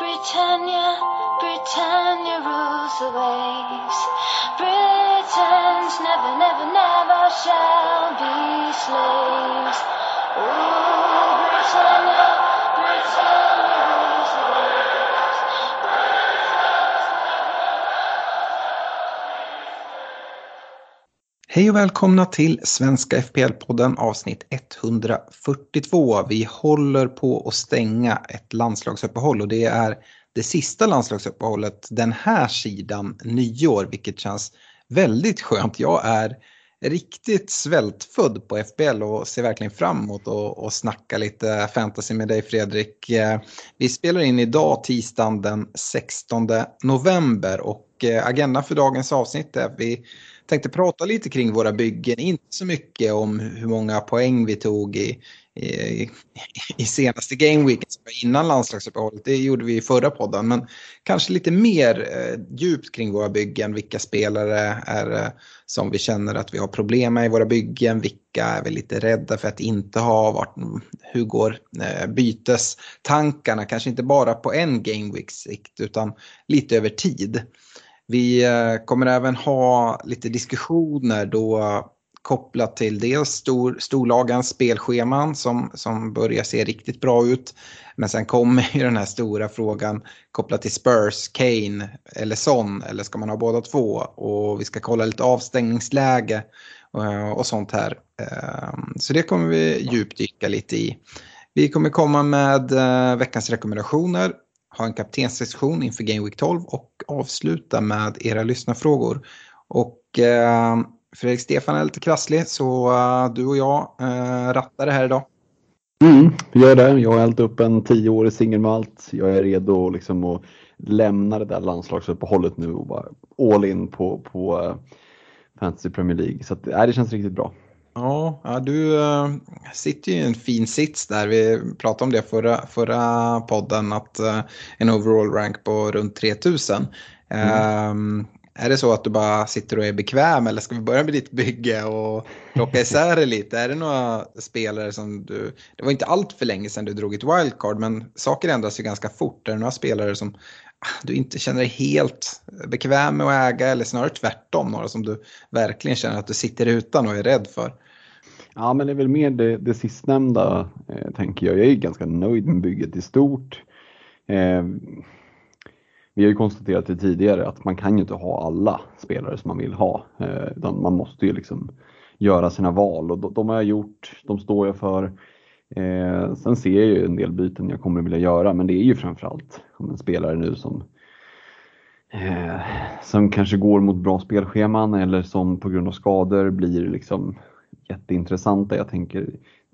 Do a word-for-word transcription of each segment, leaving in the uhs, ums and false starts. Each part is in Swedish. Britannia, Britannia rules the waves. Britons never, never, never shall be slaves. Ooh, Britannia, Britannia rules the waves. Hej och välkomna till Svenska F P L-podden avsnitt etthundrafyrtiotvå. Vi håller på att stänga ett landslagsuppehåll och det är det sista landslagsuppehållet den här sidan nyår, vilket känns väldigt skönt. Jag är riktigt svältfödd på F P L och ser verkligen framåt och, och snacka lite fantasy med dig, Fredrik. Vi spelar in idag tisdagen den sextonde november och agendan för dagens avsnitt är vi tänkte prata lite kring våra byggen, inte så mycket om hur många poäng vi tog i, i, i senaste gameweeken innan landslagsuppehållet, det gjorde vi i förra podden, men kanske lite mer eh, djupt kring våra byggen, vilka spelare är eh, som vi känner att vi har problem med i våra byggen, vilka är vi lite rädda för att inte ha, vart, hur går eh, bytestankarna, kanske inte bara på en gameweeks sikt utan lite över tid. Vi kommer även ha lite diskussioner då kopplat till dels stor, storlagens spelscheman som, som börjar se riktigt bra ut. Men sen kommer ju den här stora frågan kopplat till Spurs, Kane eller Son, eller ska man ha båda två? Och vi ska kolla lite avstängningsläge och sånt här. Så det kommer vi djupdyka lite i. Vi kommer komma med veckans rekommendationer. Ha en kaptenssektion inför Game Week tolv och avsluta med era lyssnarfrågor. Och eh, Fredrik Stefan är lite krasslig så eh, du och jag eh, rattar det här idag. Mm, gör det. Jag har hällt upp en tioårig singelmalt. Jag är redo liksom att lämna det där landslagsuppehållet nu och bara all in på, på eh, Fantasy Premier League. Så att, eh, det känns riktigt bra. Ja, ja, du äh, sitter ju i en fin sits där. Vi pratade om det förra, förra podden att äh, en overall rank på runt tre tusen. Mm. Ähm, är det så att du bara sitter och är bekväm eller ska vi börja med ditt bygge och plocka isär det lite? Är det några spelare som du... Det var inte allt för länge sedan du drog ett wildcard men saker ändras ju ganska fort. Är det några spelare som du inte känner dig helt bekväm med att äga eller snarare tvärtom några som du verkligen känner att du sitter utan och är rädd för? Ja, men det är väl mer det, det sistnämnda eh, tänker jag. Jag är ganska nöjd med bygget i stort. Eh, vi har ju konstaterat det tidigare att man kan ju inte ha alla spelare som man vill ha. Eh, utan man måste ju liksom göra sina val och de, de har jag gjort, de står jag för. Eh, sen ser jag ju en del byten jag kommer vilja göra men det är ju framförallt om en spelare nu som eh, som kanske går mot bra spelscheman eller som på grund av skador blir liksom jätteintressanta. Jag tänker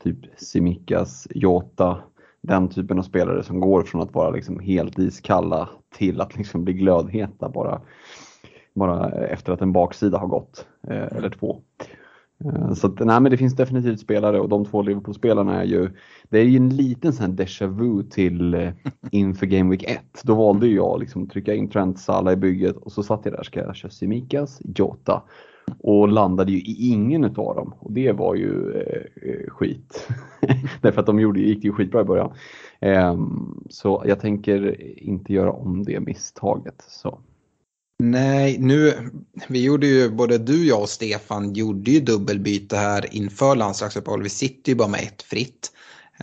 typ Tsimikas, Jota, den typen av spelare som går från att vara liksom helt iskalla till att liksom bli glödheta bara, bara efter att en baksida har gått eh, eller två. Så att, nej, men det finns definitivt spelare och de två Liverpool-spelarna är ju, det är ju en liten sån här déjà vu till inför Game Week ett. Då valde jag liksom att trycka in Trent, Salah i bygget och så satt jag där, ska jag köra Tsimikas, Jota och landade ju i ingen utav dem och det var ju eh, skit. Därför att de gjorde, gick ju skitbra i början. Eh, så jag tänker inte göra om det misstaget så. Nej, nu, vi gjorde ju, både du, jag och Stefan gjorde ju dubbelbyte här inför landslagsuppehåll. Vi sitter ju bara med ett fritt.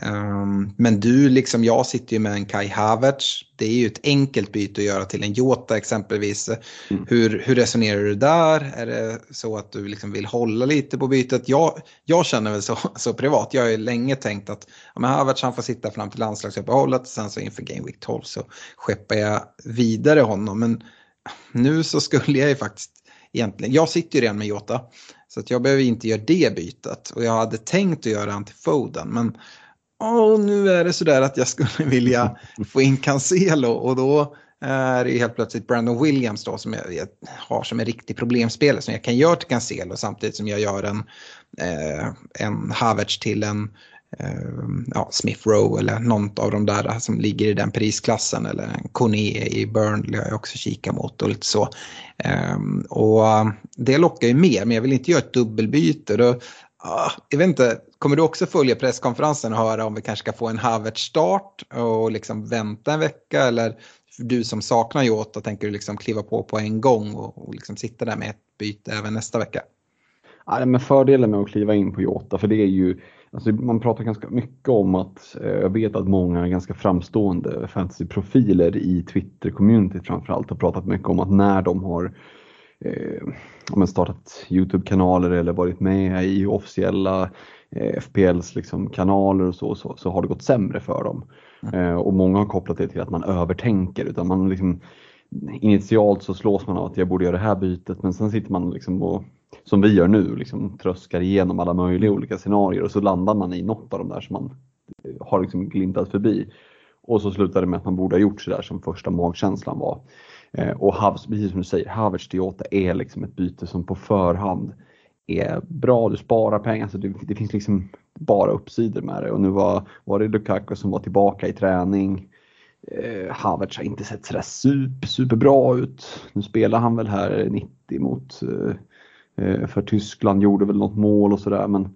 Um, men du, liksom jag sitter ju med en Kai Havertz. Det är ju ett enkelt byte att göra till en Jota exempelvis. Mm. Hur, hur resonerar du där? Är det så att du liksom vill hålla lite på bytet? Jag, jag känner väl så, så privat. Jag har ju länge tänkt att ja, men Havertz han får sitta fram till landslagsuppehållet. Sen så inför Game Week tolv så skeppar jag vidare honom. Men nu så skulle jag ju faktiskt egentligen, jag sitter ju redan med Jota. Så att jag behöver inte göra det bytet. Och jag hade tänkt att göra han till Foden. Men och nu är det sådär att jag skulle vilja få in Cancelo, och då är det helt plötsligt Brandon Williams då, som jag, jag har som en riktig problemspelare som jag kan göra till Cancelo samtidigt som jag gör en, eh, en Havertz till en eh, ja, Smith Rowe eller någon av de där som ligger i den prisklassen, eller en Kone i Burnley har jag också kikat mot och lite så. Eh, och det lockar ju mer, men jag vill inte göra ett dubbelbyte då. Ah, jag vet inte, kommer du också följa presskonferensen och höra om vi kanske ska få en Havertz-start och liksom vänta en vecka, eller du som saknar Jota tänker du liksom kliva på på en gång och, och liksom sitta där med ett byte även nästa vecka? Ja, men fördelen med att kliva in på Jota, för det är ju, alltså man pratar ganska mycket om att eh, jag vet att många ganska framstående fantasyprofiler i Twitter-communityt framförallt har pratat mycket om att när de har Eh, om man startat YouTube-kanaler eller varit med i officiella eh, F P Ls liksom kanaler och så, så, så har det gått sämre för dem. Eh, och många har kopplat det till att man övertänker, utan man liksom, initialt så slås man av att jag borde göra det här bytet, men sen sitter man liksom och, som vi gör nu, liksom tröskar igenom alla möjliga olika scenarier och så landar man i något av de där som man har liksom glimtat förbi. Och så slutar det med att man borde ha gjort så där som första magkänslan var. Och Havertz, precis som du säger, Havertz till Jota är liksom ett byte som på förhand är bra. Du sparar pengar, så det, det finns liksom bara uppsidor med det. Och nu var, var det Lukaku som var tillbaka i träning. Eh, Havertz har inte sett sådär super, superbra ut. Nu spelar han väl här nittio mot eh, för Tyskland, gjorde väl något mål och sådär. Men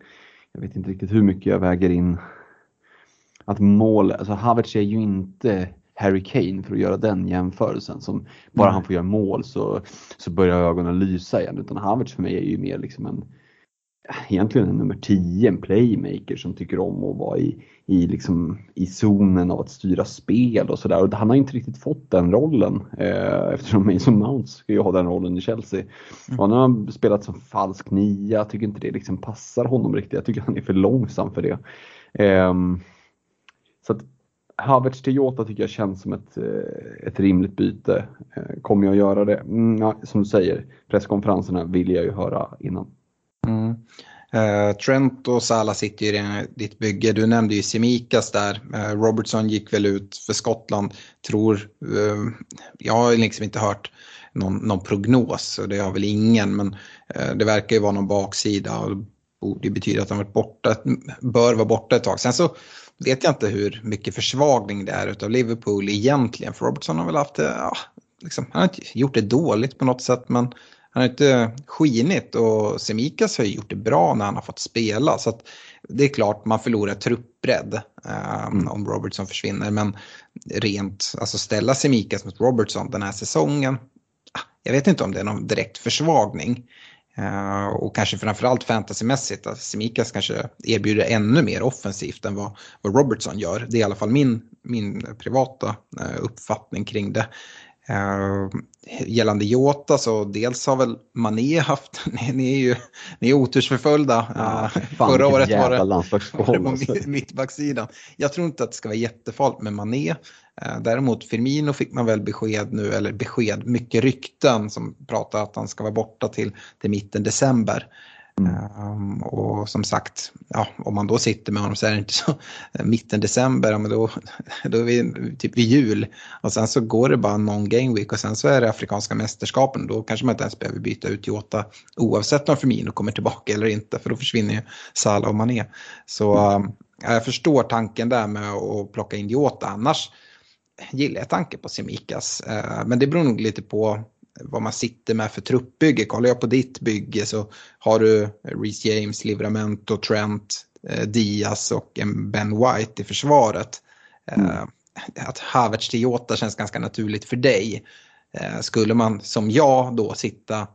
jag vet inte riktigt hur mycket jag väger in att mål, alltså Havertz är ju inte Harry Kane för att göra den jämförelsen som bara han får göra mål så, så börjar ögonen lysa igen, utan Havertz för mig är ju mer liksom en, egentligen en nummer tio, en playmaker som tycker om att vara i, i, liksom, i zonen av att styra spel och sådär, och han har inte riktigt fått den rollen eh, eftersom Mason Mount ska ju ha den rollen i Chelsea, och han har spelat som falsk nia, jag tycker inte det liksom passar honom riktigt, jag tycker han är för långsam för det. Eh, så att Havertz till Jota tycker jag känns som ett, ett rimligt byte. Kommer jag göra det? Mm, som du säger, presskonferenserna vill jag ju höra innan. Mm. Eh, Trent och Salah sitter ju i ditt bygge. Du nämnde ju Tsimikas där. Eh, Robertson gick väl ut för Skottland. Tror, eh, jag har liksom inte hört någon, någon prognos. Det har väl ingen, men eh, det verkar ju vara någon baksida. Och det betyder att han varit borta, bör vara borta ett tag. Sen så vet jag inte hur mycket försvagning det är utav Liverpool egentligen. För Robertson har väl haft, ja, liksom, han har inte gjort det dåligt på något sätt, men han har inte skinit. Och Tsimikas har ju gjort det bra när han har fått spela. Så att det är klart man förlorar truppbredd eh, mm. om Robertson försvinner. Men rent, alltså ställa Tsimikas mot Robertson den här säsongen, jag vet inte om det är någon direkt försvagning. Uh, och kanske framförallt fantasymässigt att Tsimikas kanske erbjuder ännu mer offensivt än vad, vad Robertson gör. Det är i alla fall min, min privata uh, uppfattning kring det. Uh, gällande Jota så dels har väl Mané haft, ni, ni är ju ni är otursförföljda. Ja, uh, fan, förra året var det, var det på mittbacksidan. Jag tror inte att det ska vara jättefarligt med Mané. Uh, däremot Firmino fick man väl besked nu, eller besked, mycket rykten som pratar att han ska vara borta till, till mitten december. Mm. Um, och som sagt, ja, om man då sitter med honom så är det inte så mitten december, ja, men då, då är vi typ vid jul och sen så går det bara någon game week och sen så är det afrikanska mästerskapen, då kanske man inte ens behöver byta ut Jota oavsett om Firmino kommer tillbaka eller inte, för då försvinner ju Salah och Mané. Så um, jag förstår tanken där med att plocka in Jota, annars gillar jag tanken på Tsimikas, uh, men det beror nog lite på vad man sitter med för truppbygge. Kollar jag på ditt bygge så har du Reece James, Livramento, Trent, eh, Diaz och en Ben White i försvaret. Eh, att Havertz till Jota känns ganska naturligt för dig. Eh, skulle man som jag då sitta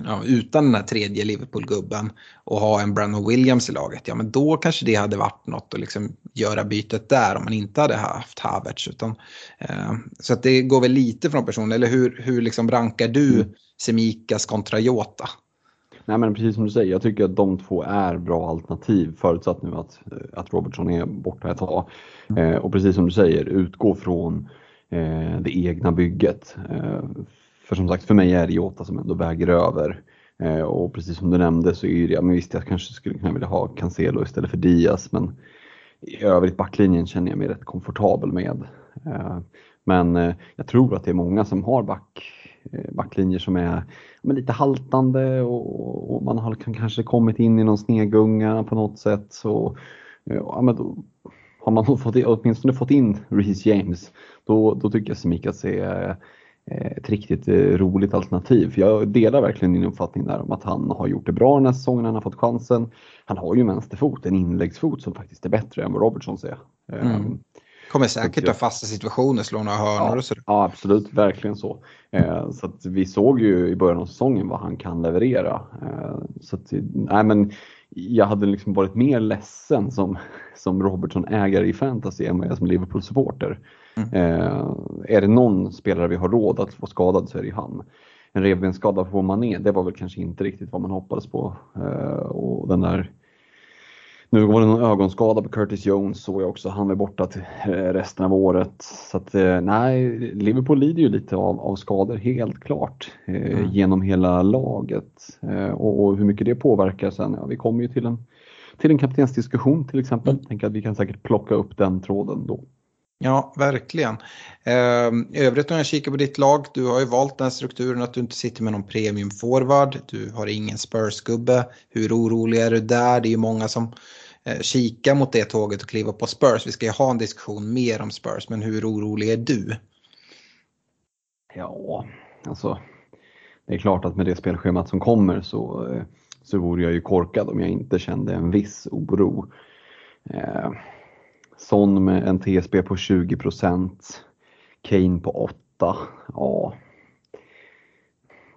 ja, utan den här tredje Liverpool-gubben och ha en Brandon Williams i laget, ja men då kanske det hade varit något att liksom göra bytet där om man inte hade haft Havertz. Utan, eh, så att det går väl lite från personen, eller hur, hur liksom rankar du Tsimikas kontra Jota? Nej, men precis som du säger, jag tycker att de två är bra alternativ förutsatt nu att, att Robertson är borta ett tag. Eh, och precis som du säger, utgå från eh, det egna bygget. Eh, för som sagt, för mig är det Jota som ändå väger över. Eh, och precis som du nämnde så är det, men visst jag kanske skulle kunna vilja ha Cancelo istället för Diaz. Men i övrigt backlinjen känner jag mig rätt komfortabel med. Eh, men eh, jag tror att det är många som har back. backlinjer som är men lite haltande och, och man har kan kanske kommit in i någon snegunga på något sätt, så ja, men då har man fått, åtminstone fått in Reece James, då, då tycker jag Tsimikas är ett riktigt roligt alternativ. För jag delar verkligen din uppfattning där om att han har gjort det bra den här säsongen, han har fått chansen, han har ju vänsterfot, en inläggsfot som faktiskt är bättre än vad Robertson säger. Mm. Kommer säkert ha fasta situationer, slå några hörnor och så. Ja, absolut, verkligen så. Eh, så att vi såg ju i början av säsongen vad han kan leverera. Eh, så att, nej, men jag hade liksom varit mer ledsen som, som Robertson-ägare i fantasy än vad jag som Liverpool-supporter. Mm. Eh, är det någon spelare vi har råd att få skadad så är det ju han. En revbensskada på Mané, det var väl kanske inte riktigt vad man hoppades på. Eh, och den där... Nu var det någon ögonskada på Curtis Jones, såg jag också. Han är borta till resten av året. Så att, nej, Liverpool lider ju lite av, av skador, helt klart. Eh, mm. Genom hela laget. Eh, och, och hur mycket det påverkar sen. Ja, vi kommer ju till en, till en kaptensdiskussion till exempel. Mm. Tänk att vi kan säkert plocka upp den tråden då. Ja, verkligen. I övrigt när jag kikar på ditt lag, du har ju valt den strukturen att du inte sitter med någon premium forward. Du har ingen Spurs-gubbe. Hur orolig är du där? Det är ju många som kikar mot det tåget och kliver på Spurs. Vi ska ju ha en diskussion mer om Spurs, men hur orolig är du? Ja, alltså det är klart att med det spelschemat som kommer så, så vore jag ju korkad om jag inte kände en viss oro. Eh... Son med en T S B på tjugo procent, Kane på åtta procent, ja,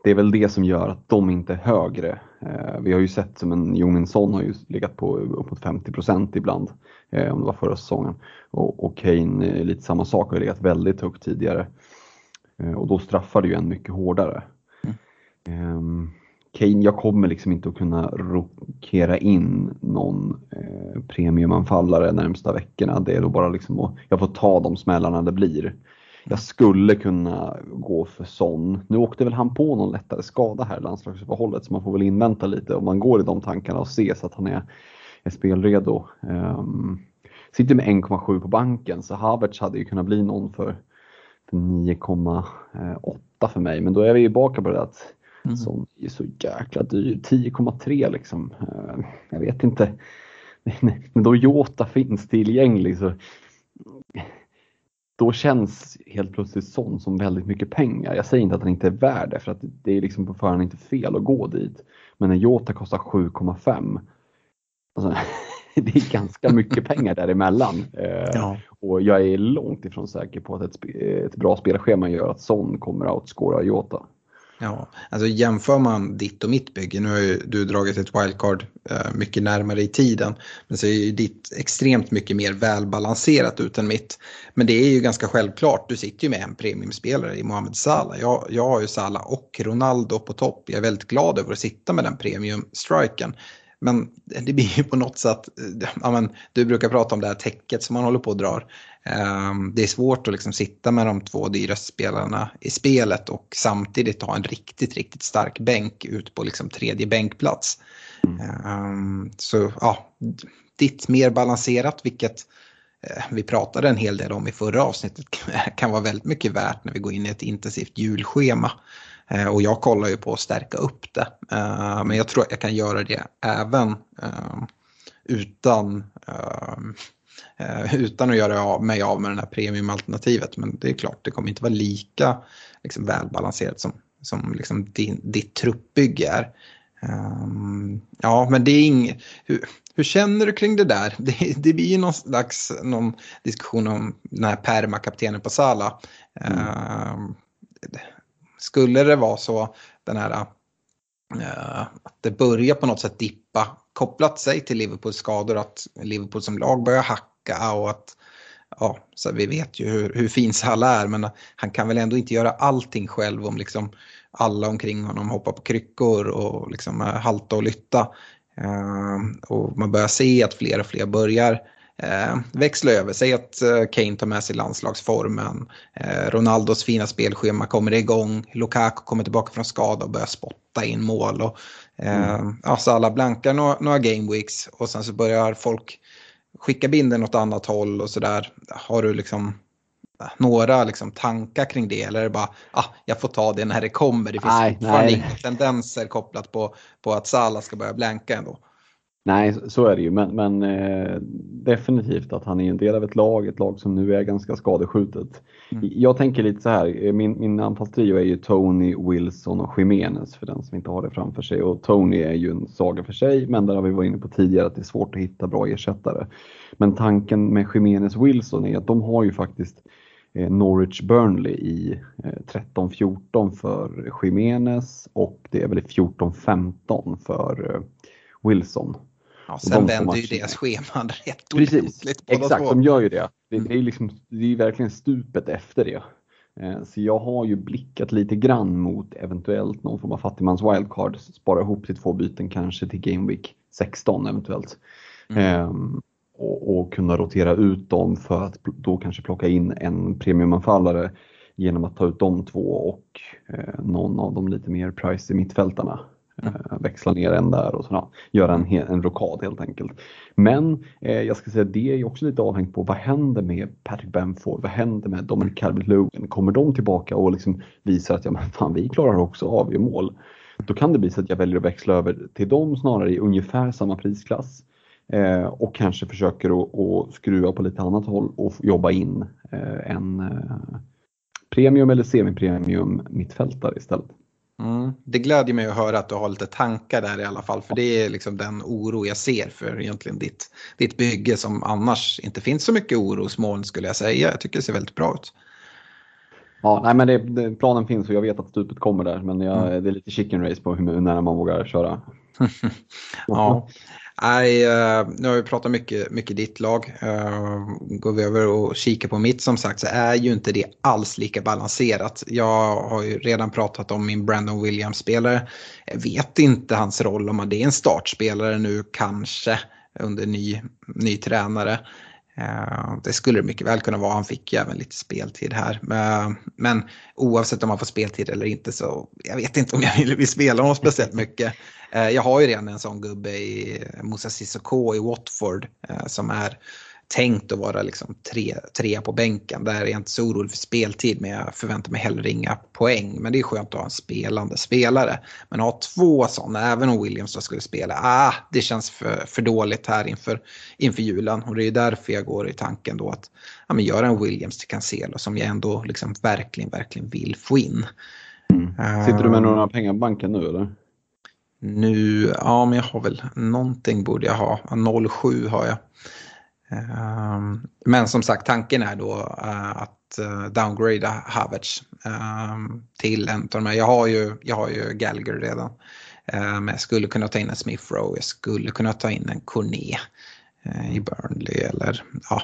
det är väl det som gör att de inte är högre. Eh, vi har ju sett som en Jonsson har ju legat på uppåt femtio procent ibland, eh, om det var förra säsongen. Och, och Kane är lite samma sak, har legat väldigt högt tidigare. Eh, och då straffar det ju en mycket hårdare. Mm. Eh, Kane, jag kommer liksom inte att kunna rokera in någon eh, premiumanfallare närmsta veckorna. Det är då bara liksom att jag får ta de smällarna det blir. Jag skulle kunna gå för Son. Nu åkte väl han på någon lättare skada här i landslagsuppehållet, så man får väl invänta lite om man går i de tankarna och ser så att han är, är spelredo. Um, sitter med en komma sju på banken, så Havertz hade ju kunnat bli någon för, för nio komma åtta för mig. Men då är vi ju baka på det att Mm. som är så jäkla dyr, tio komma tre liksom, jag vet inte, men då Jota finns tillgänglig så då känns helt plötsligt Son som väldigt mycket pengar. Jag säger inte att han inte är värd det, för att det är liksom på förhand inte fel att gå dit, men när Jota kostar sju komma fem, alltså, det är ganska mycket pengar däremellan. Ja. Och jag är långt ifrån säker på att ett, ett bra spelschema gör att Son kommer att outscora Jota. Ja, alltså jämför man ditt och mitt bygge, nu har ju du dragit ett wildcard eh, mycket närmare i tiden, men så är ju ditt extremt mycket mer välbalanserat ut än mitt. Men det är ju ganska självklart, du sitter ju med en premiumspelare i Mohamed Salah. Jag, jag har ju Salah och Ronaldo på topp, jag är väldigt glad över att sitta med den premiumstriken. Men det blir ju på något sätt, ja, men du brukar prata om det här täcket som man håller på och drar. Det är svårt att liksom sitta med de två dyraste spelarna i spelet och samtidigt ha en riktigt, riktigt stark bänk ut på liksom tredje bänkplats. Mm. Så ja, ditt mer balanserat, vilket vi pratade en hel del om i förra avsnittet, kan vara väldigt mycket värt när vi går in i ett intensivt julschema. Och jag kollar ju på att stärka upp det. Men jag tror att jag kan göra det även utan, utan att göra mig av med det här premiumalternativet. Men det är klart, det kommer inte vara lika liksom välbalanserat som, som liksom din, ditt truppbygge är. Ja, men det är inget... Hur, hur känner du kring det där? Det, det blir ju någon slags någon diskussion om den här permakaptenen på Salah. Mm. Uh, Skulle det vara så, den här att det börjar på något sätt dippa, kopplat sig till Liverpools skador, att Liverpool som lag börjar hacka och att ja, så vi vet ju hur, hur fin Salah är, men han kan väl ändå inte göra allting själv om liksom alla omkring honom hoppar på kryckor och liksom halta och lytta. Uh, och man börjar se att fler och fler börjar uh, växla över sig, att uh, Kane tar med sig landslagsformen, uh, Ronaldos fina spelschema kommer igång, Lukaku kommer tillbaka från skada och börjar spotta in mål och uh, mm. alltså alla blankar några, några gameweeks och sen så börjar folk skicka binden åt annat håll och sådär. Har du liksom några liksom tankar kring det, eller är det bara ah, jag får ta det när det kommer? Det finns fortfarande tendenser kopplat på, på att Salah ska börja blänka ändå. Nej, så är det ju, men, men eh, definitivt att han är en del av ett lag, ett lag som nu är ganska skadeskjutet. Mm. Jag tänker lite så här, min, min anfallstrio är ju Tony, Wilson och Jiménez för den som inte har det framför sig. Och Tony är ju en saga för sig, men där har vi varit inne på tidigare att det är svårt att hitta bra ersättare. Men tanken med Jiménez och Wilson är att de har ju faktiskt Norwich Burnley i tretton fjorton för Jiménez och det är väl fjorton femton för Wilson. Ja, sen vänder ju deras scheman rätt ordentligt. Exakt, två. De gör ju det. Det, mm. det, är liksom, det är verkligen stupet efter det. Så jag har ju blickat lite grann mot eventuellt någon form av fattigmans wildcard. Spara ihop till två byten kanske till Game Week sexton eventuellt. Mm. Um, och, och kunna rotera ut dem för att då kanske plocka in en premiumanfallare genom att ta ut de två och eh, någon av de lite mer price i mittfältarna. Mm. Växla ner en där och sådär. Göra en, en rokad helt enkelt. Men eh, jag ska säga det är ju också lite avhängigt på vad händer med Patrick Bamford, vad händer med Dominic Calvert-Lewin. Kommer de tillbaka och liksom visar att ja, men fan, vi klarar också av ju mål. Då kan det bli så att jag väljer att växla över till dem snarare i ungefär samma prisklass. Eh, och kanske försöker att, att skruva på lite annat håll och jobba in eh, en eh, premium eller semipremium mittfältare istället. Mm. Det glädjer mig att höra att du har lite tankar där i alla fall, för det är liksom den oro jag ser för egentligen ditt, ditt bygge som annars inte finns så mycket orosmoln skulle jag säga. Jag tycker det ser väldigt bra ut. Ja, nej, men det, det, planen finns och jag vet att stupet kommer där, men jag, mm. det är lite chicken race på hur, hur nära man vågar köra. Ja. Nej, nu har vi pratat mycket, mycket ditt lag. Går vi över och kikar på mitt, som sagt, så är ju inte det alls lika balanserat. Jag har ju redan pratat om min Brandon Williams-spelare. Jag vet inte hans roll, om det är en startspelare nu kanske under ny, ny tränare. Det skulle det mycket väl kunna vara. Han fick ju även lite speltid här. Men, men oavsett om han får speltid eller inte, så jag vet inte om jag vill, vill spela honom speciellt mycket. Jag har ju redan en sån gubbe i Moussa Sissoko i Watford som är tänkt att vara liksom tre, trea på bänken. Där är jag inte så orolig för speltid, men jag förväntar mig hellre inga poäng. Men det är skönt att ha en spelande spelare. Men ha två sådana, även om Williams då skulle spela, ah, det känns för, för dåligt här inför, inför julen. Och det är därför jag går i tanken då att ja, men göra en Williams till Cancelo som jag ändå liksom verkligen, verkligen vill få in. Mm. Uh, Sitter du med några pengar på banken nu eller? Nu, ja men jag har väl någonting borde jag ha, noll komma sju har jag. Um, men som sagt, tanken är då uh, att uh, downgrada Havertz um, till en av de här. Jag har ju, jag har ju Gallagher redan, men um, jag skulle kunna ta in en Smith Rowe, jag skulle kunna ta in en Kane uh, i Burnley eller ja.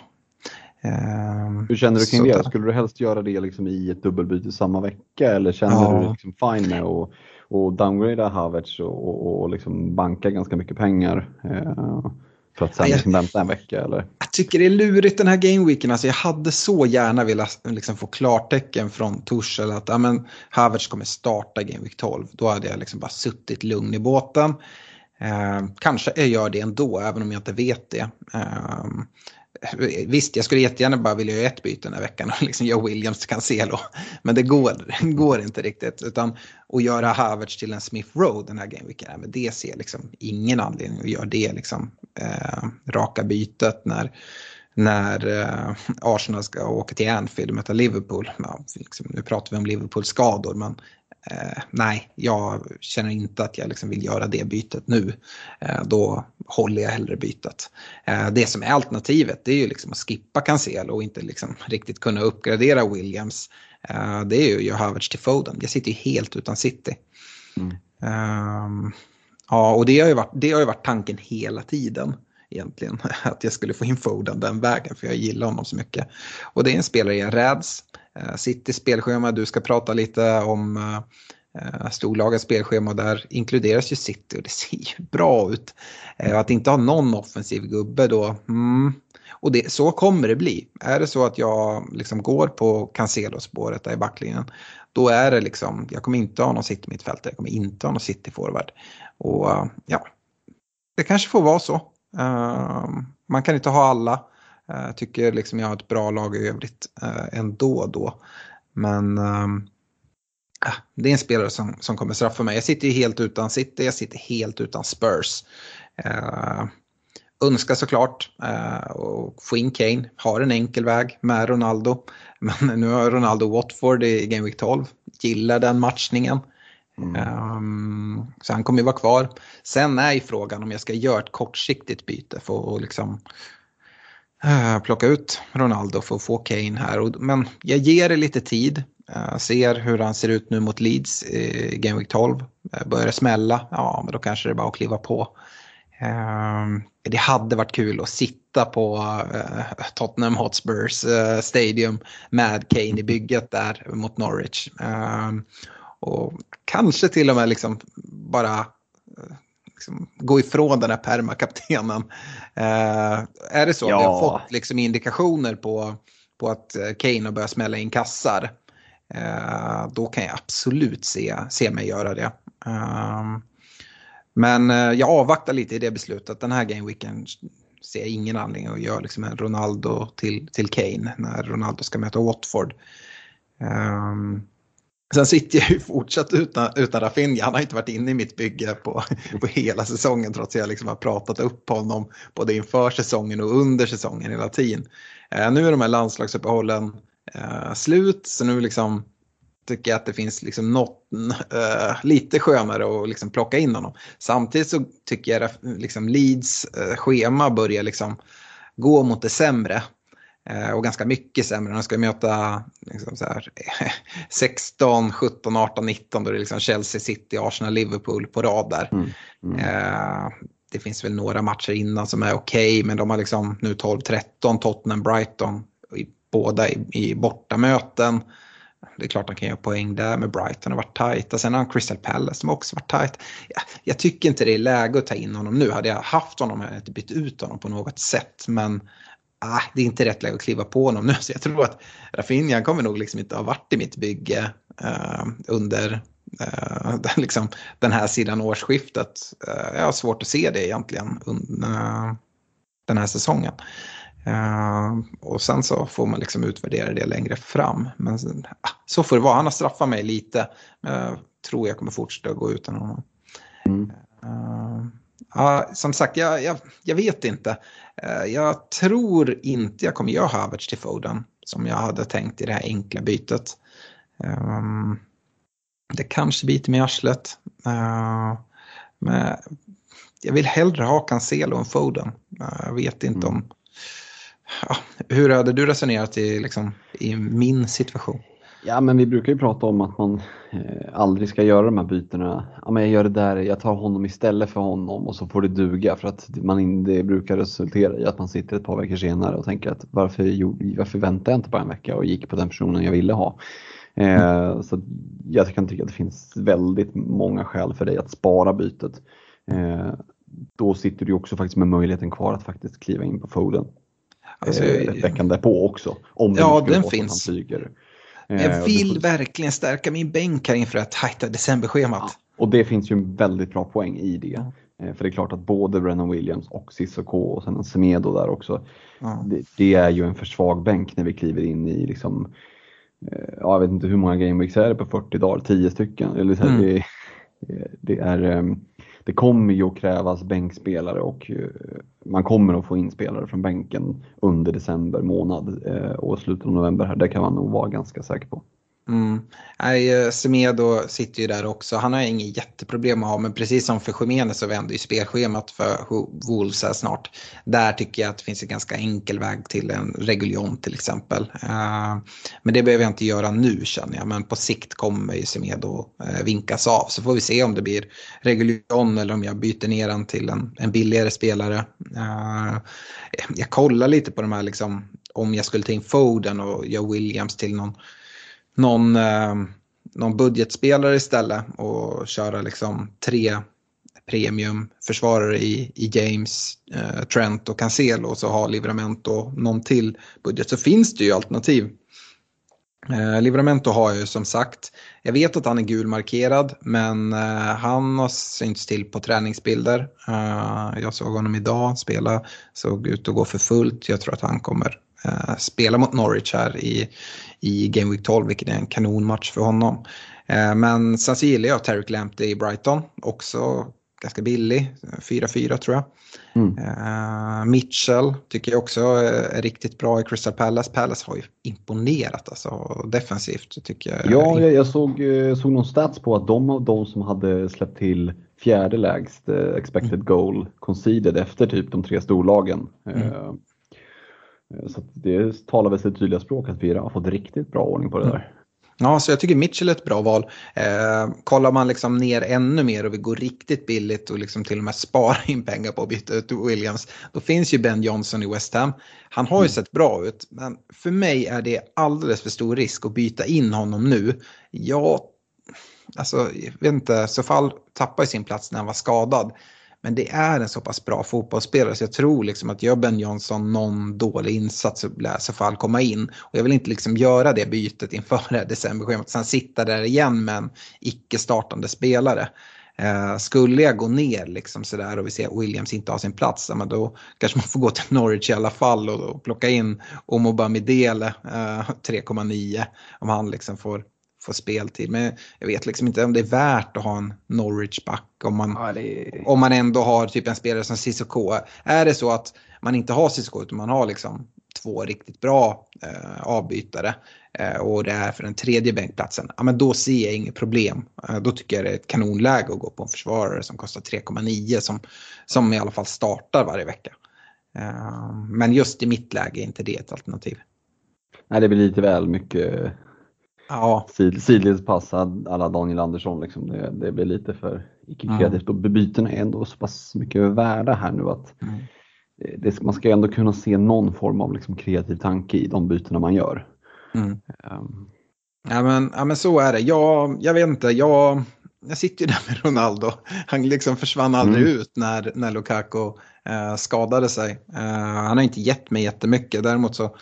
Um, Hur känner du kring det? Där. Skulle du helst göra det liksom i ett dubbelbyte samma vecka, eller känner ja. du liksom fine med att och downgrada Havertz och, och, och liksom banka ganska mycket pengar uh. för att sen ja, jag, vänta en vecka eller? Jag tycker det är lurigt den här gameweeken. Alltså jag hade så gärna velat liksom få klartecken från Torshäll att ja, men Havertz kommer starta gameweek tolv. Då hade jag liksom bara suttit lugn i båten. Eh, kanske jag gör det ändå, även om jag inte vet det. Eh, visst, jag skulle jättegärna bara vilja göra ett byte den här veckan och liksom göra Williams till Cancelo. Men det går, det går inte riktigt. Utan att göra Havertz till en Smith Rowe den här gameweeken, men det ser liksom ingen anledning att göra det liksom. Eh, raka bytet när, när eh, Arsenal ska åka till Anfield och möta Liverpool. Ja, liksom, nu pratar vi om Liverpools skador, men eh, nej, jag känner inte att jag liksom vill göra det bytet nu. Eh, då håller jag hellre bytet. Eh, det som är alternativet, det är ju liksom att skippa Cancelo och inte liksom riktigt kunna uppgradera Williams. Eh, det är ju Havertz till Foden. Jag sitter ju helt utan City. Mm. Um, ja, och det har ju varit, det har ju varit tanken hela tiden egentligen, att jag skulle få in Foden den vägen, för jag gillar honom så mycket. Och det är en spelare jag räds. Uh, City spelschema, du ska prata lite om uh, storlagets spelschema, där inkluderas ju City och det ser ju bra ut. Uh, att inte ha någon offensiv gubbe då, mm. Och det, så kommer det bli. Är det så att jag liksom går på Cancelo-spåret där i backlinjen, då är det liksom, jag kommer inte ha någon City-mittfält, jag kommer inte ha någon City-forward. Och ja, det kanske får vara så. Uh, man kan inte ha alla. Uh, tycker liksom jag har ett bra lag i övrigt uh, ändå då. Men uh, det är en spelare som, som kommer straffa mig. Jag sitter ju helt utan City, jag sitter helt utan Spurs. Uh, Önskar såklart eh, och få in Kane, har en enkel väg med Ronaldo. Men nu har Ronaldo Watford i Game Week tolv, gillar den matchningen. Mm. Um, så han kommer ju vara kvar. Sen är ju frågan om jag ska göra ett kortsiktigt byte för att liksom, uh, plocka ut Ronaldo för att få Kane här. Och, men jag ger det lite tid. Uh, ser hur han ser ut nu mot Leeds i Game Week tolv. Uh, börjar det smälla, ja men då kanske det är bara att kliva på. Um, det hade varit kul att sitta på uh, Tottenham Hotspurs uh, Stadium med Kane i bygget där mot Norwich. Um, och kanske till och med liksom bara uh, liksom gå ifrån den här permakaptenen. Uh, är det så? Ja. Vi har fått liksom indikationer på, på att Kane har börjat smälla in kassar. Uh, då kan jag absolut se, se mig göra det. Um, Men jag avvaktar lite i det beslutet. Den här gameweeken ser jag ingen anledning att göra liksom en Ronaldo till, till Kane när Ronaldo ska möta Watford. Um, sen sitter jag ju fortsatt utan, utan Raphinha. Han har inte varit inne i mitt bygge på, på hela säsongen, trots att jag liksom har pratat upp honom både inför säsongen och under säsongen hela tiden. Uh, nu är de här landslagsuppehållen uh, slut, så nu liksom... tycker jag att det finns liksom något uh, lite skönare att liksom plocka in honom. Samtidigt så tycker jag att liksom Leeds uh, schema börjar liksom gå mot det sämre. Uh, och ganska mycket sämre. De ska möta liksom så här, sexton, sjutton, arton, nitton. Då är det liksom Chelsea, City, Arsenal, Liverpool på rad där. Mm. Mm. Uh, det finns väl några matcher innan som är okej. Okay, men de har liksom nu tolv tretton, Tottenham, Brighton. I, båda i, i bortamöten. Det är klart han kan göra poäng där med Brighton och varit tajt. Och sen har han Crystal Palace som också varit tajt. Jag, jag tycker inte det är läge att ta in honom nu. Hade jag haft honom hade jag inte bytt ut honom på något sätt. Men ah, det är inte rätt läge att kliva på honom nu. Så jag tror att Raphinha kommer nog liksom inte ha varit i mitt bygge eh, under eh, liksom, den här sidan årsskiftet. Eh, jag har svårt att se det egentligen under den här säsongen. Uh, och sen så får man liksom utvärdera det längre fram. Men sen, så får det vara, han har straffat mig lite. uh, Tror jag kommer fortsätta gå utan honom. mm. uh, uh, Som sagt, jag, jag, jag vet inte. uh, Jag tror inte jag kommer göra Havertz till Foden, som jag hade tänkt i det här enkla bytet. uh, Det kanske biter mig i arslet. uh, Men jag vill hellre ha Cancelo än Foden. uh, Jag vet inte mm. om Ja, hur hade du resonerat i, liksom, i min situation? Ja, men vi brukar ju prata om att man eh, aldrig ska göra de här bytena. Ja, men jag gör det där, jag tar honom istället för honom och så får det duga. För att man in, det brukar resultera i att man sitter ett par veckor senare och tänker att varför, varför väntar jag inte bara en vecka och gick på den personen jag ville ha? Eh, mm. Så jag kan tycka att det finns väldigt många skäl för dig att spara bytet. Eh, då sitter du också faktiskt med möjligheten kvar att faktiskt kliva in på Foden. Alltså, veckan därpå också. Om ja, den finns. Jag vill verkligen stärka min bänk här inför att tajta decemberschemat. Ja, och det finns ju en väldigt bra poäng i det. Mm. För det är klart att både Brennan Williams och Sissoko och sen en Semedo där också. Mm. Det, det är ju en för svag bänk när vi kliver in i liksom, ja, jag vet inte hur många gameweeks är det på fyrtio dagar, tio stycken. Eller så här, mm. det, det är... Det kommer ju att krävas bänkspelare och man kommer att få in spelare från bänken under december månad och slutet av november här. Det kan man nog vara ganska säker på. Mm. Nej, Semedo sitter ju där också. Han har inget jätteproblem att ha, men precis som för Jiménez så vänder ju spelschemat för Wolves här snart. Där tycker jag att det finns en ganska enkel väg till en Reguilón till exempel. uh, Men det behöver jag inte göra nu, känner jag. Men på sikt kommer ju Semedo uh, vinkas av. Så får vi se om det blir Reguilón eller om jag byter ner han till en, en billigare spelare. uh, Jag kollar lite på de här liksom, om jag skulle ta in Foden och jag Williams till någon Någon, eh, någon budgetspelare istället och köra liksom tre premiumförsvarare i, i James, eh, Trent och Cancelo, och så ha Livramento och någon till budget, så finns det ju alternativ. Eh, Livramento har ju som sagt, jag vet att han är gulmarkerad, men eh, han har synts till på träningsbilder. Eh, jag såg honom idag spela, såg ut att gå för fullt. Jag tror att han kommer Uh, spela mot Norwich här i, i Game Week tolv, vilket är en kanonmatch för honom. Uh, men sen så gillar jag Terry Lamptey i Brighton, också ganska billig, fyra fyra tror jag. Mm. Uh, Mitchell tycker jag också är riktigt bra i Crystal Palace. Palace har ju imponerat alltså, defensivt tycker jag. Ja, jag, jag såg, såg någon stats på att de av de som hade släppt till fjärde lägst uh, expected mm. goal conceded efter typ de tre storlagen. Mm. Uh, Så det talar väl sitt tydliga språk att vi har fått riktigt bra ordning på det där. Ja, så jag tycker Mitchell är ett bra val. Eh, kollar man liksom ner ännu mer och vi går riktigt billigt och liksom till och med sparar in pengar på att byta ut Williams, då finns ju Ben Johnson i West Ham. Han har ju mm. sett bra ut, men för mig är det alldeles för stor risk att byta in honom nu. Jag, alltså, jag vet inte, så fall tappar sin plats när han var skadad. Men det är en så pass bra fotbollsspelare så jag tror liksom att gör Ben Johnson någon dålig insats så lär sig fall komma in. Och jag vill inte liksom göra det bytet inför det här decemberschemat. Sen sitta där igen med en icke-startande spelare. Eh, skulle jag gå ner liksom sådär och vi ser Williams inte har sin plats, men då kanske man får gå till Norwich i alla fall och, och plocka in Omo Bamidele eh, tre komma nio om han liksom får... få speltid, men jag vet liksom inte om det är värt att ha en Norwich-back om man, ja, det... om man ändå har typ en spelare som Sissoko. Är det så att man inte har Sissoko utan man har liksom två riktigt bra eh, avbytare eh, och det är för den tredje bänkplatsen, ja men då ser jag inget problem. Eh, då tycker jag det är ett kanonläge att gå på en försvarare som kostar tre komma nio som, som i alla fall startar varje vecka. Eh, men just i mitt läge är inte det ett alternativ. Nej, det blir lite väl mycket... Ja. Sid, sidledspassad alla Daniel Andersson liksom. det, det blir lite för icke-kreativt mm. och bytena är ändå så pass mycket värda här nu att mm. det, man ska ändå kunna se någon form av liksom kreativ tanke i de bytena man gör. mm. um. ja, men, ja men så är det. Jag, jag vet inte, jag, jag sitter ju där med Ronaldo. Han liksom försvann aldrig mm. ut när, när Lukaku eh, skadade sig. eh, Han har inte gett mig jättemycket. Däremot så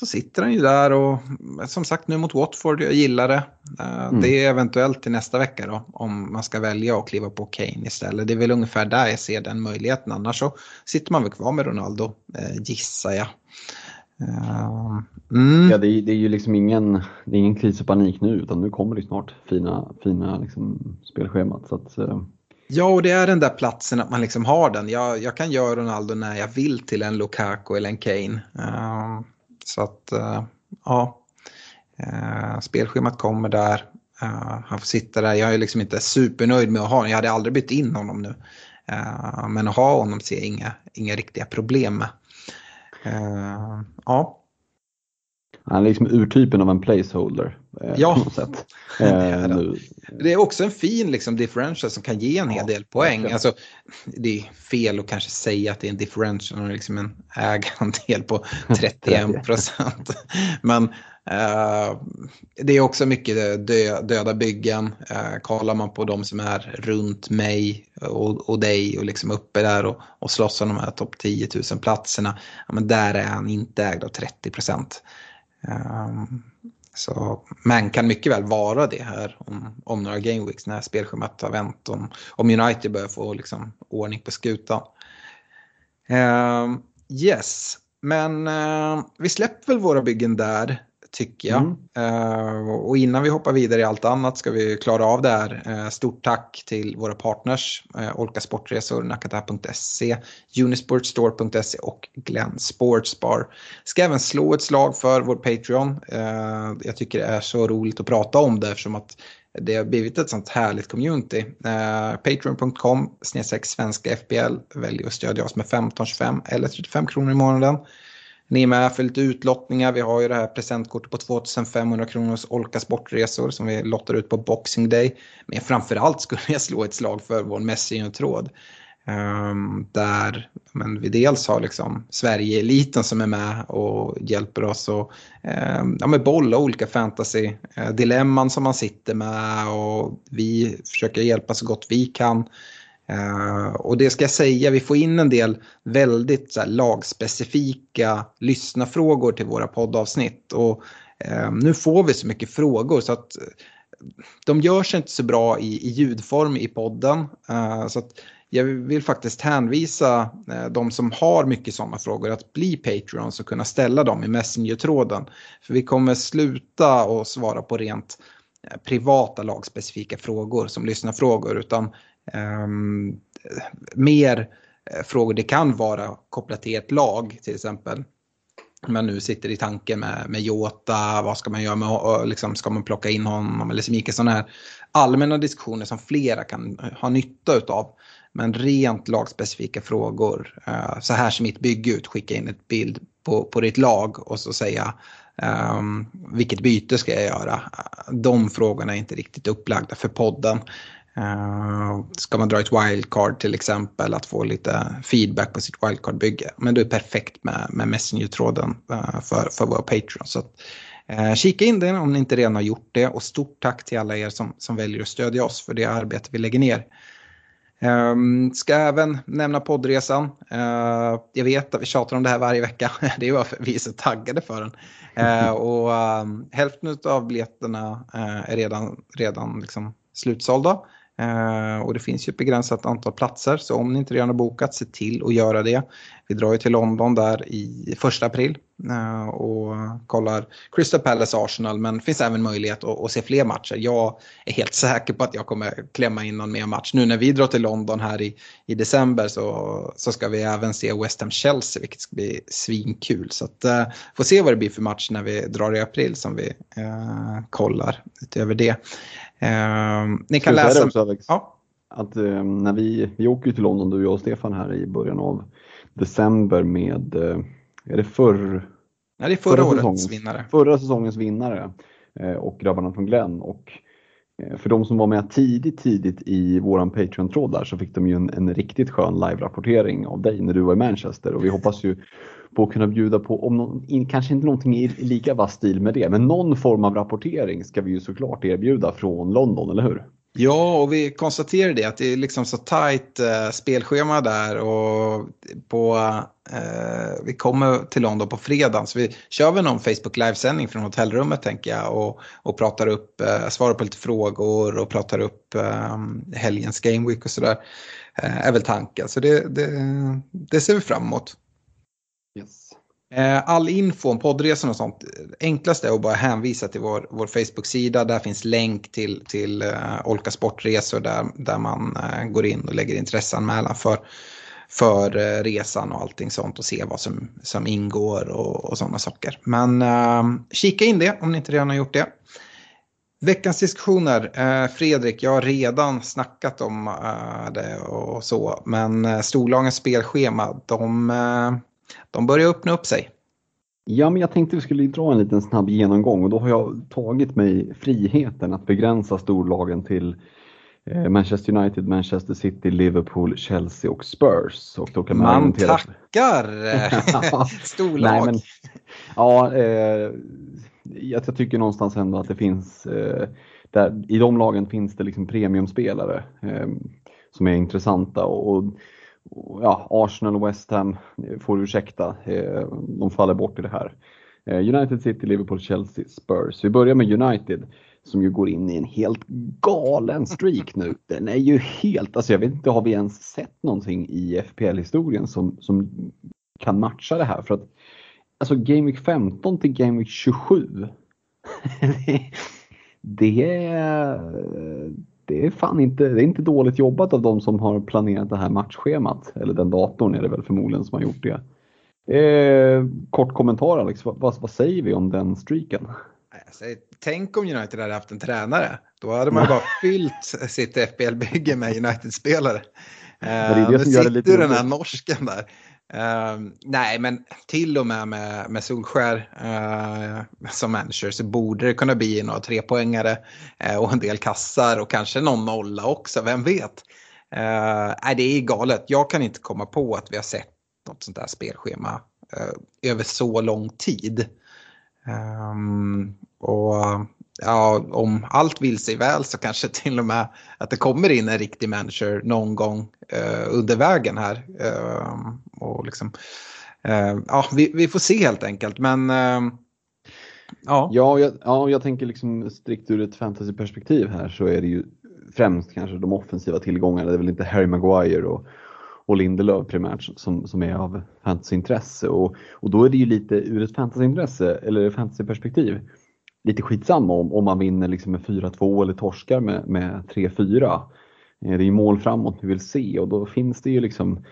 Så sitter han ju där och som sagt nu mot Watford, jag gillar det. Mm. Det är eventuellt till nästa vecka då om man ska välja och kliva på Kane istället. Det är väl ungefär där jag ser den möjligheten. Annars så sitter man väl kvar med Ronaldo, gissar jag. Mm. Ja, det är, det är ju liksom ingen, det är ingen kris och panik nu, utan nu kommer det snart fina, fina liksom spelschemat. Så att... Ja, och det är den där platsen att man liksom har den. Jag, jag kan göra Ronaldo när jag vill till en Lukaku eller en Kane. Uh... Så att, ja, spelschemat kommer där, han får sitta där. Jag är liksom inte supernöjd med att ha honom, jag hade aldrig bytt in honom nu. Men att ha honom ser jag inga, inga riktiga problem med. Ja. Han är liksom urtypen av en placeholder. Ja, på något sätt. Det, det är också en fin liksom, differential som kan ge en hel ja, del poäng. Ja. Alltså, det är fel att kanske säga att det är en differential och liksom en ägarandel på trettioen procent. Men uh, det är också mycket dö, döda byggen. Uh, kollar man på de som är runt mig och, och dig och liksom uppe där och, och slåss om de här topp tio tusen platserna. Ja, men där är han inte ägd av trettio procent. Um, Så man kan mycket väl vara det här om, om några gameweeks när spelschemat har vänt. Om, om United börjar få liksom ordning på skutan. Uh, yes, men uh, vi släpper väl våra byggen där. tycker jag. Mm. Uh, och innan vi hoppar vidare i allt annat ska vi klara av det här. Uh, stort tack till våra partners. Uh, Olka Sportresor, nakata punkt se, unisportstore punkt se och Glenn Sportsbar. Ska även slå ett slag för vår Patreon. Uh, jag tycker det är så roligt att prata om det eftersom att det har blivit ett sånt härligt community. Eh, Patreon punkt com snedstreck svenska F B L. Välj att stödja oss med femton, tjugofem eller trettiofem kronor i månaden. Ni är med för lite utlottningar. Vi har ju det här presentkortet på tvåtusen femhundra kronor hos Olka Sportresor som vi lottar ut på Boxing Day. Men framförallt skulle jag slå ett slag för vår Messi-tråd. Um, där men vi dels har liksom Sverige-eliten som är med och hjälper oss och um, ja, med bolla olika fantasy-dilemman som man sitter med, och vi försöker hjälpa så gott vi kan. Uh, och det ska jag säga, vi får in en del väldigt så här, lagspecifika lyssnafrågor till våra poddavsnitt, och um, nu får vi så mycket frågor så att de gör sig inte så bra i, i ljudform i podden, uh, så att jag vill faktiskt hänvisa de som har mycket sådana frågor att bli Patreons och kunna ställa dem i Messenger-tråden. För vi kommer sluta och svara på rent privata lagspecifika frågor som lyssnarfrågor, utan eh, mer frågor det kan vara kopplat till ett lag till exempel. Men nu sitter i tanken med, med Jota, vad ska man göra med, liksom, ska man plocka in honom eller Tsimikas, sådana här allmänna diskussioner som flera kan ha nytta utav. Men rent lagspecifika frågor, så här ser mitt bygge ut, skicka in ett bild på, på ditt lag och så säga um, vilket byte ska jag göra. De frågorna är inte riktigt upplagda för podden. Uh, ska man dra ett wildcard till exempel, att få lite feedback på sitt wildcard-bygge. Men det är perfekt med, med Messenger-tråden uh, för, för våra Patreons. Så att, uh, kika in den om ni inte redan har gjort det. Och stort tack till alla er som, som väljer att stödja oss för det arbete vi lägger ner. Um, ska även nämna poddresan. uh, Jag vet att vi tjatar om det här varje vecka. Det är bara för vi är så taggade för den. uh, Och um, hälften av biljetterna uh, är redan, redan liksom slutsålda. Uh, och det finns ju ett begränsat antal platser, så om ni inte redan har bokat, se till att göra det. Vi drar ju till London där i första april uh, och kollar Crystal Palace Arsenal, men det finns även möjlighet att, att se fler matcher. Jag är helt säker på att jag kommer klämma in någon mer match. Nu när vi drar till London här i, i december så, så ska vi även se West Ham Chelsea, vilket ska bli svinkul. Så att, uh, får se vad det blir för match när vi drar i april som vi uh, kollar utöver det. Uh, ni kan läsa också, Alex, ja. Att uh, när vi, vi åker till London, du, jag och Stefan här i början av december med uh, är det förr? Nej, det är förra, förra årets säsongens, vinnare. Förra säsongens vinnare uh, och grabbarna från Glenn, och uh, för de som var med tidigt tidigt i våran Patreon-tråd där, så fick de ju en, en riktigt skön live-rapportering av dig när du var i Manchester, och vi hoppas ju på att kunna bjuda på, om någon, in, kanske inte någonting i lika vass stil med det, men någon form av rapportering ska vi ju såklart erbjuda från London, eller hur? Ja, och vi konstaterar det att det är liksom så tajt eh, spelschema där, och på, eh, vi kommer till London på fredag, så vi kör väl någon Facebook livesändning från hotellrummet tänker jag, och, och pratar upp, eh, svarar på lite frågor och pratar upp eh, helgens Game Week och sådär, eh, är väl tanken, så det, det, det ser vi fram emot. Yes. All info om poddresan och sånt, enklast är att bara hänvisa till vår, vår Facebook-sida. Där finns länk till, till uh, Olka Sportresor där, där man uh, går in och lägger intresseanmälan för, för uh, resan och allting sånt, och ser vad som, som ingår och, och sådana saker. Men uh, kika in det om ni inte redan har gjort det. Veckans diskussioner, eh, Fredrik, jag har redan snackat om uh, det och så. Men uh, storlagens spelschema, de... Uh, De börjar öppna upp sig. Ja, men jag tänkte vi skulle dra en liten snabb genomgång, och då har jag tagit mig friheten att begränsa storlagen till Manchester United, Manchester City, Liverpool, Chelsea och Spurs. Och då kan man, man argumentera... tackar! Storlag! Nej, men, ja, eh, jag tycker någonstans ändå att det finns... Eh, där, i de lagen finns det liksom premiumspelare eh, som är intressanta, och... och ja, Arsenal och West Ham får ursäkta, de faller bort i det här. United, City, Liverpool, Chelsea, Spurs. Vi börjar med United som ju går in i en helt galen streak nu. Den är ju helt, alltså jag vet inte, har vi ens sett någonting i F P L-historien som, som kan matcha det här? För att alltså Game Week femton till Game Week tjugosju. det är det är fan inte, det är inte dåligt jobbat av de som har planerat det här matchschemat, eller den datorn är det väl förmodligen som har gjort det. Eh, kort kommentar Alex, vad, vad, vad säger vi om den streaken? Alltså, tänk om United hade haft en tränare. Då hade man bara fyllt sitt F B L-bygge med United-spelare. Eh, nu sitter lite den här norsken där. Uh, nej, men till och med med, med Solskär uh, som manager så borde det kunna bli några trepoängare uh, och en del kassar och kanske någon nolla också, vem vet. Uh, nej, det är galet. Jag kan inte komma på att vi har sett något sånt där spelschema uh, över så lång tid. Um, och ja, om allt vill sig väl så kanske till och med att det kommer in en riktig manager någon gång eh, under vägen här. Eh, och liksom, eh, ja, vi, vi får se helt enkelt. Men, eh, ja. Ja, jag, ja, jag tänker liksom strikt ur ett fantasyperspektiv här, så är det ju främst kanske de offensiva tillgångarna. Det är väl inte Harry Maguire och, och Lindelöf primärt som, som är av fantasyintresse. Och, och då är det ju lite ur ett fantasyintresse eller fantasyperspektiv lite skitsamma om, om man vinner liksom med fyra två eller torskar med, med tre fyra. Det är ju mål framåt vi vill se, och då finns det ju liksom,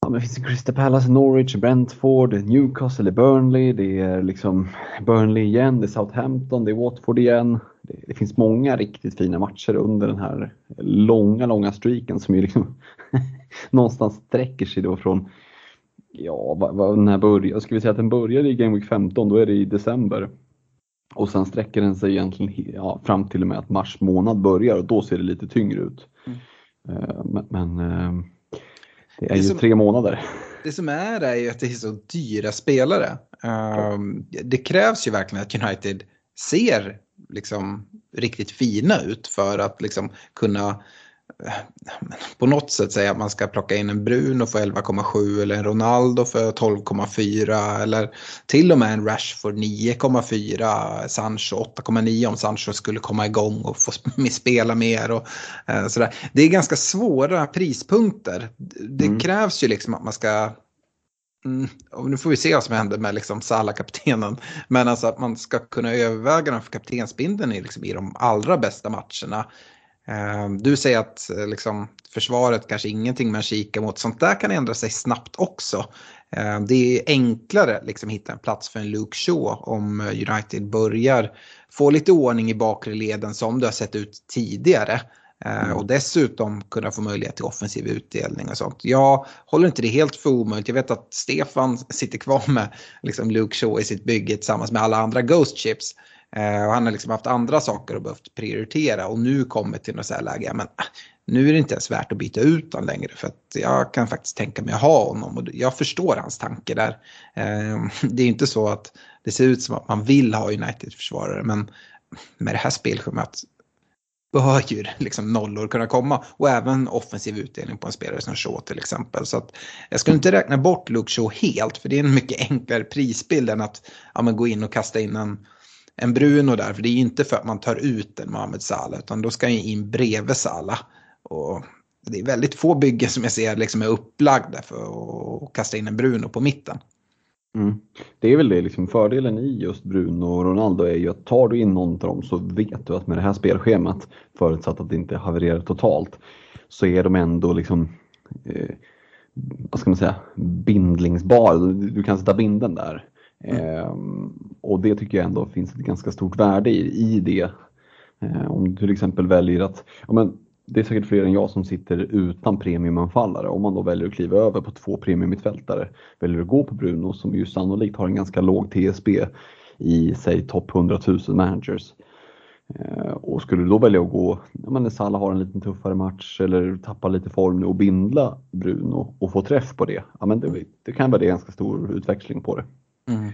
ja, men det finns Crystal Palace, Norwich, Brentford, Newcastle, Burnley, det är liksom Burnley igen, det är Southampton, det är Watford igen. Det, det finns många riktigt fina matcher under den här långa, långa streaken som ju liksom någonstans sträcker sig då från, ja, vad, vad, när börjar, ska vi säga att den började i Game Week femton, då är det i december. Och sen sträcker den sig egentligen, ja, fram till och med att mars månad börjar, och då ser det lite tyngre ut. Mm. Men, men det är det ju som, tre månader. Det som är är ju att det är så dyra spelare. Ja. Det krävs ju verkligen att United ser liksom riktigt fina ut för att liksom kunna på något sätt säga att man ska plocka in en Bruno för elva komma sju eller en Ronaldo för tolv komma fyra eller till och med en Rashford nio komma fyra, Sancho åtta komma nio om Sancho skulle komma igång och få spela mer och eh, sådär. Det är ganska svåra prispunkter. Det mm. krävs ju liksom att man ska mm, och nu får vi se vad som händer med liksom Salah-kaptenen, men alltså att man ska kunna överväga den för kaptensbindeln i, liksom, i de allra bästa matcherna. Du säger att liksom, försvaret kanske ingenting man kikar mot. Sånt där kan ändra sig snabbt också. Det är enklare att liksom, hitta en plats för en Luke Shaw om United börjar få lite ordning i bakre leden som det har sett ut tidigare. Mm. Och dessutom kunna få möjlighet till offensiv utdelning och sånt. Jag håller inte det helt för omöjligt. Jag vet att Stefan sitter kvar med liksom, Luke Shaw i sitt bygge tillsammans med alla andra Ghost Chips. Och han har liksom haft andra saker och behövt prioritera. Och nu kommer till något så här läge. Men nu är det inte ens värt att byta ut honom längre. För att jag kan faktiskt tänka mig att ha honom. Och jag förstår hans tanke där. Det är inte så att det ser ut som att man vill ha United-försvarare. Men med det här spelschemat bör ju liksom nollor kunna komma. Och även offensiv utdelning på en spelare som Shaw till exempel. Så att jag skulle inte räkna bort Luke Shaw helt. För det är en mycket enklare prisbild än att ja, men gå in och kasta in en... en Bruno där, för det är inte för att man tar ut en Mohamed Salah, utan då ska jag in bredvid Salah. Och det är väldigt få byggen som jag ser liksom är upplagda för att kasta in en Bruno på mitten. Mm. Det är väl det, liksom fördelen i just Bruno och Ronaldo är ju att tar du in någon av dem så vet du att med det här spelschemat, förutsatt att det inte havererar totalt, så är de ändå liksom... Eh, vad ska man säga? Bindlingsbar. Du kan sätta binden där. Mm. Um, och det tycker jag ändå finns ett ganska stort värde i, i det. Um, om du till exempel väljer att, ja, men det är säkert fler än jag som sitter utan premiumanfallare. Om man då väljer att kliva över på två premiummittfältare, väljer att gå på Bruno som ju sannolikt har en ganska låg T S B i säg topp hundra tusen managers. Uh, och skulle du då välja att gå, ja, men när Salah har en lite tuffare match eller tappar lite form och bindla Bruno och få träff på det, ja, men det, det kan vara en ganska stor utväxling på det. Mm.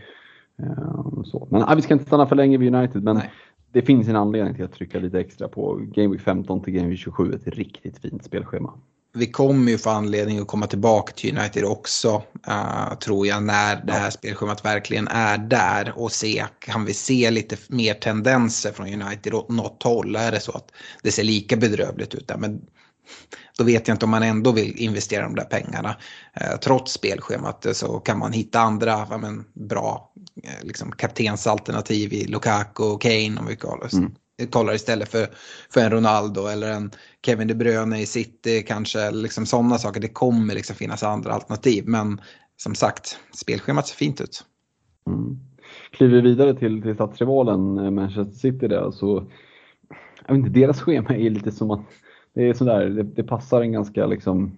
Så. Men, ah, vi ska inte stanna för länge vid United. Men nej, det finns en anledning till att trycka lite extra på Game Week femton till Game Week tjugosju. Ett riktigt fint spelschema. Vi kommer ju få anledning att komma tillbaka till United också, uh, tror jag, när det här spelschemat verkligen är där. Och se, kan vi se lite mer tendenser från United åt något håll? Är det så att det ser lika bedrövligt ut där? Men då vet jag inte om man ändå vill investera de där pengarna. Eh, trots spelschemat så kan man hitta andra ja, men, bra eh, liksom, kaptensalternativ i Lukaku och Kane om vi kollar, mm. kollar istället för, för en Ronaldo eller en Kevin De Bruyne i City kanske, liksom sådana saker. Det kommer liksom finnas andra alternativ, men som sagt, spelschemat ser fint ut. Mm. Kliver vi vidare till, till stadsrivalen Manchester City där, så jag vet inte, deras schema är lite som att det är sådär, det, det passar en ganska liksom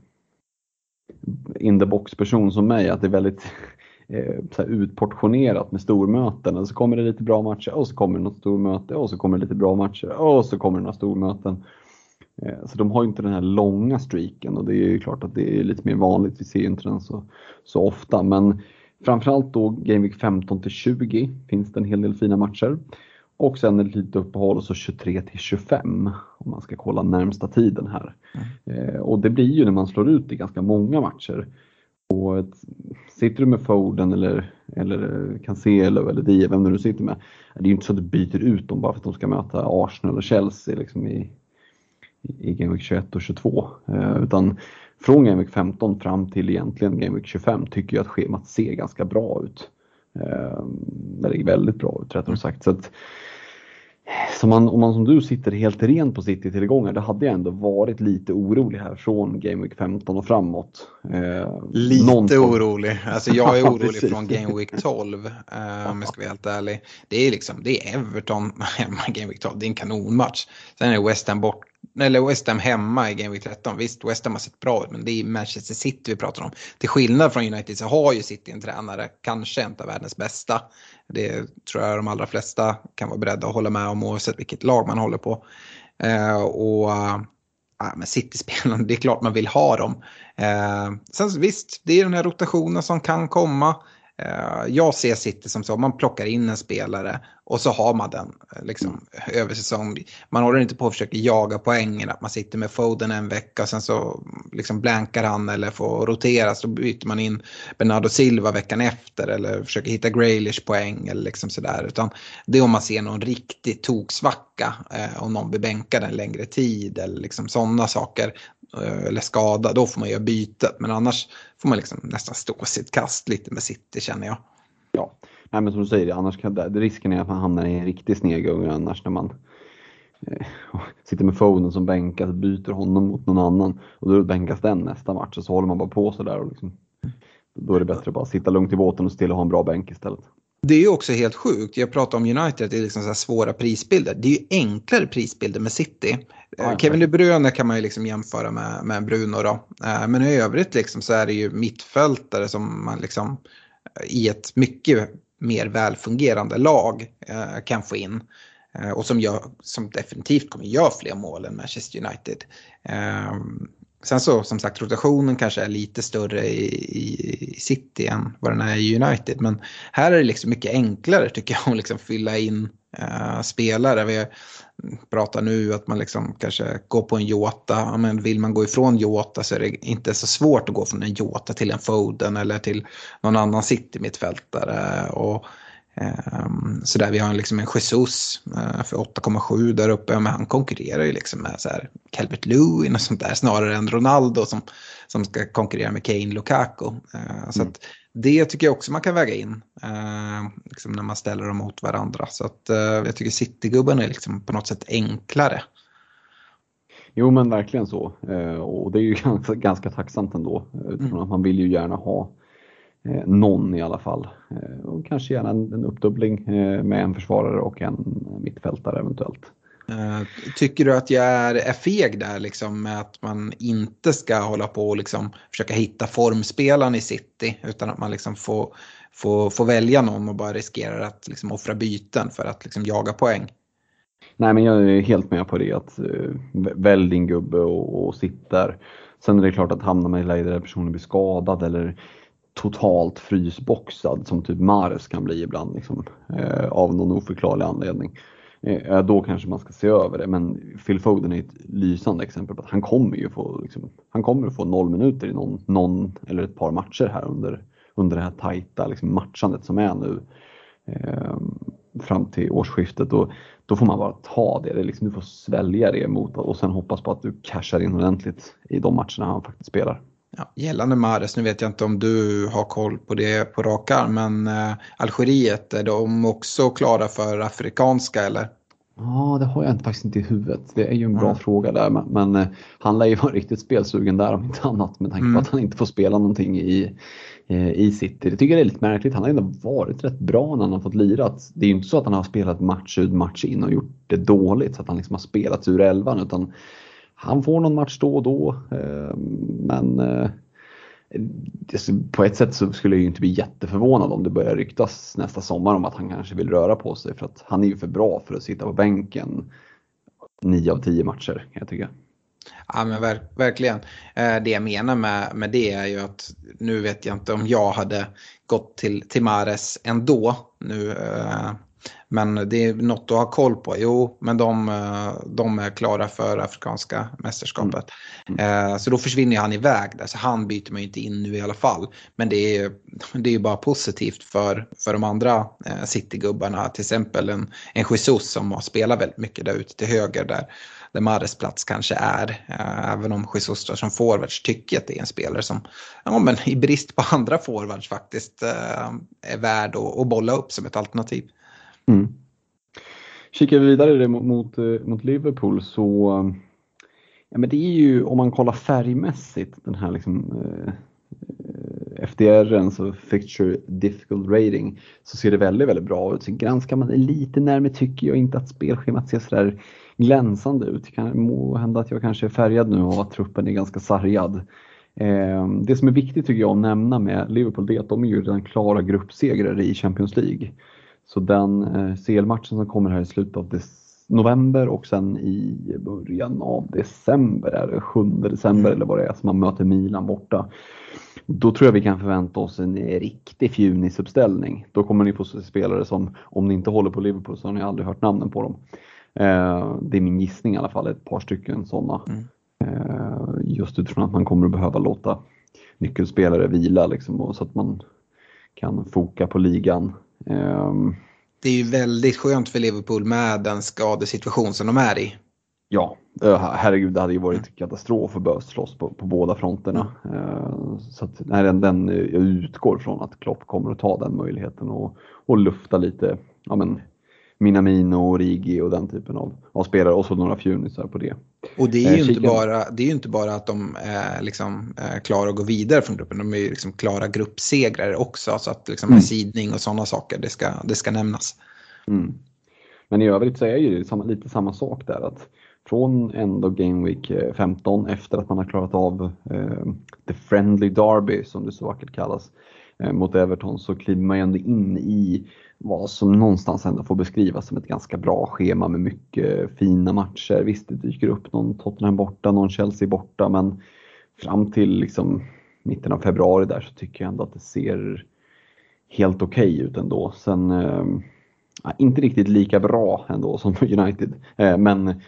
in the box person som mig, att det är väldigt eh, så här utportionerat med stormöten. Och så kommer det lite bra matcher och så kommer det något stormöte och så kommer det lite bra matcher och så kommer det några stormöten. Eh, så de har ju inte den här långa streaken, och det är ju klart att det är lite mer vanligt, vi ser ju inte den så, så ofta, men framförallt då Gameweek femton till tjugo finns det en hel del fina matcher. Och sen ett litet uppehåll så tjugotre till tjugofem om man ska kolla närmsta tiden här. Mm. Eh, och det blir ju när man slår ut i ganska många matcher. Och ett, sitter du med Foden eller, eller Cancelo eller Diaz, vem du sitter med. Det är ju inte så att du byter ut dem bara för att de ska möta Arsenal och Chelsea liksom i, i Gameweek tjugoett och tjugotvå. Eh, utan från Gameweek femton fram till egentligen Gameweek tjugofem tycker jag att schemat ser ganska bra ut. Eh, det är väldigt bra ut rättare sagt. Så att, så man, om man som du sitter helt ren på City-tillgångar, då hade jag ändå varit lite orolig här från Gameweek femton och framåt. Eh, lite någonstans. orolig. Alltså jag är orolig från Gameweek tolv, eh, om jag ska vara helt ärlig. Det är liksom, det är Everton hemma i Gameweek tolv, det är en kanonmatch. Sen är West Ham bort, eller West Ham hemma i Gameweek tretton. Visst, West Ham har sett bra ut, men det är Manchester City vi pratar om. Till skillnad från United så har ju City en tränare, kanske inte världens bästa. Det tror jag de allra flesta kan vara beredda att hålla med om, oavsett vilket lag man håller på. Eh, och ja, men City-spelarna, det är klart man vill ha dem. Eh, sen visst, det är den här rotationen som kan komma. Eh, jag ser City som så, man plockar in en spelare och så har man den liksom, mm. över säsong. Man håller inte på att försöka jaga poängen, att man sitter med Foden en vecka och sen så liksom blankar han eller får roteras. Då byter man in Bernardo Silva veckan efter eller försöker hitta Grealish poäng eller liksom sådär. Utan det är om man ser någon riktigt toksvacka, eh, om någon blir bänkad en längre tid eller liksom sådana saker, eh, eller skada, då får man göra bytet. Men annars får man liksom nästan stå sitt kast lite med City, känner jag. Ja. Nej, men som du säger, annars kan det, risken är att man hamnar i en riktig snedgång annars när man eh, sitter med Foden som bänkas, byter honom mot någon annan och då bänkas den nästa match och så håller man bara på sådär. Och liksom, då är det bättre att bara sitta lugnt i båten och stilla och ha en bra bänk istället. Det är ju också helt sjukt. Jag pratar om United, det är liksom så här svåra prisbilder. Det är ju enklare prisbilder med City. Ja, Kevin De Bruyne kan man ju liksom jämföra med, med Bruno då. Men i övrigt liksom så är det ju mittfältare som man liksom i ett mycket mer välfungerande lag eh, kan få in, eh, och som, gör, som definitivt kommer göra fler mål än Manchester United. Eh, sen så som sagt rotationen kanske är lite större i, i, i City än vad den är i United, men här är det liksom mycket enklare tycker jag att liksom fylla in eh, spelare. Vi pratar nu att man liksom kanske går på en Jota, men vill man gå ifrån Jota så är det inte så svårt att gå från en Jota till en Foden eller till någon annan City-mittfältare och um, så där. Vi har liksom en Jesus uh, för åtta komma sju där uppe, men han konkurrerar ju liksom med så här Calvert-Lewin och sånt där snarare än Ronaldo som, som ska konkurrera med Kane, Lukaku. Uh, så mm. att det tycker jag också man kan väga in eh, liksom när man ställer dem mot varandra. Så att, eh, jag tycker Citygubben är liksom på något sätt enklare. Jo, men verkligen så. Eh, och det är ju ganska, ganska tacksamt ändå. Utifrån mm. att man vill ju gärna ha eh, någon i alla fall. Eh, och kanske gärna en, en uppdubbling eh, med en försvarare och en mittfältare eventuellt. Eh, tycker du att jag är, är feg där liksom, med att man inte ska hålla på och liksom försöka hitta formspelaren i City, utan att man liksom får, får, får välja någon och bara riskerar att liksom offra byten för att liksom jaga poäng? Nej, men jag är helt med på det, att uh, välj din gubbe och, och sitt där. Sen är det klart att hamnar man i läge där personen blir skadad eller totalt frysboxad som typ Mahrez kan bli ibland liksom, uh, av någon oförklarlig anledning. Eh, då kanske man ska se över det, men Phil Foden är ett lysande exempel på att han kommer ju få, liksom, han kommer att få noll minuter i någon, någon eller ett par matcher här under, under det här tajta liksom, matchandet som är nu. Eh, fram till årsskiftet, och då får man bara ta det, det är liksom, du får svälja det emot och sen hoppas på att du cashar in ordentligt i de matcherna han faktiskt spelar. Ja, gällande Mahrez, nu vet jag inte om du har koll på det på rak arm, men eh, Algeriet, är de också klara för afrikanska eller? Ja, ah, det har jag inte, faktiskt inte i huvudet. Det är ju en bra mm. fråga där. Men, men eh, han lär ju vara riktigt spelsugen där om inte annat. Med tanke på mm. att han inte får spela någonting i, eh, i City. Det tycker jag är lite märkligt. Han har ändå varit rätt bra när han har fått lirat. Det är ju inte så att han har spelat match ut, match in och gjort det dåligt. Så att han liksom har spelat ur elvan. Utan han får någon match då och då. Eh, men... Eh, på ett sätt så skulle jag ju inte bli jätteförvånad om det börjar ryktas nästa sommar om att han kanske vill röra på sig, för att han är ju för bra för att sitta på bänken nio av tio matcher, jag tycker. Ja, men verk, verkligen. Det jag menar med, med det är ju att nu vet jag inte om jag hade gått till, till Mahrez ändå nu, men det är något att ha koll på. Jo, men de, de är klara för afrikanska mästerskapet. Mm. Mm. Så då försvinner han iväg där. Så han byter man ju inte in nu i alla fall. Men det är ju det är bara positivt för, för de andra City-gubbarna. Till exempel en, en Jesus som har spelat väldigt mycket där ute till höger. Där, där Mahrez plats kanske är. Även om Jesus där som forwards tycker att det är en spelare som, ja, men i brist på andra forwards faktiskt är värd att, att bolla upp som ett alternativ. Mm. Kikar vi vidare mot, mot, mot Liverpool, så ja, men det är ju, om man kollar färgmässigt den här liksom, eh, F D R, så Fixture Difficult Rating, så ser det väldigt väldigt bra ut. Så granskar man lite närmare tycker jag inte att spelschemat ser så där glänsande ut. Det kan må hända att jag kanske är färgad nu och att truppen är ganska sargad. Eh, det som är viktigt tycker jag att nämna med Liverpool, det är att de är ju redan klara gruppsegrare i Champions League. Så den C L-matchen som kommer här i slutet av november och sen i början av december, är det sjunde december eller vad det är, som man möter Milan borta. Då tror jag vi kan förvänta oss en riktig fjunisuppställning. Då kommer ni få spelare som, om ni inte håller på Liverpool så har ni aldrig hört namnen på dem. Det är min gissning i alla fall, ett par stycken sådana. Mm. Just utifrån att man kommer att behöva låta nyckelspelare vila liksom, så att man kan foka på ligan. Um, det är ju väldigt skönt för Liverpool med den skadesituation som de är i. Ja, herregud, det hade ju varit mm. katastrof att behöva slåss på, på båda fronterna. Uh, så att, nej, den, den, jag utgår från att Klopp kommer att ta den möjligheten och, och lufta lite, ja, men, Minamino och Origi och den typen av, av spelare, och så några fjunisar på det. Och det är ju eh, inte, bara, det är inte bara att de är liksom, är klara att gå vidare från gruppen, de är ju liksom klara gruppsegrare också, så att liksom mm. sidning och sådana saker, det ska, det ska nämnas. Mm. Men i övrigt så är ju samma, lite samma sak där, att från ändå Game Week femton, efter att man har klarat av eh, The Friendly Derby som det så vackert kallas, eh, mot Everton, så kliver man ju ändå in i vad som någonstans ändå får beskrivas som ett ganska bra schema med mycket fina matcher. Visst, det dyker upp någon Tottenham borta, någon Chelsea borta, men fram till liksom mitten av februari där så tycker jag ändå att det ser helt okej okay ut ändå. Sen äh, inte riktigt lika bra ändå som United, äh, men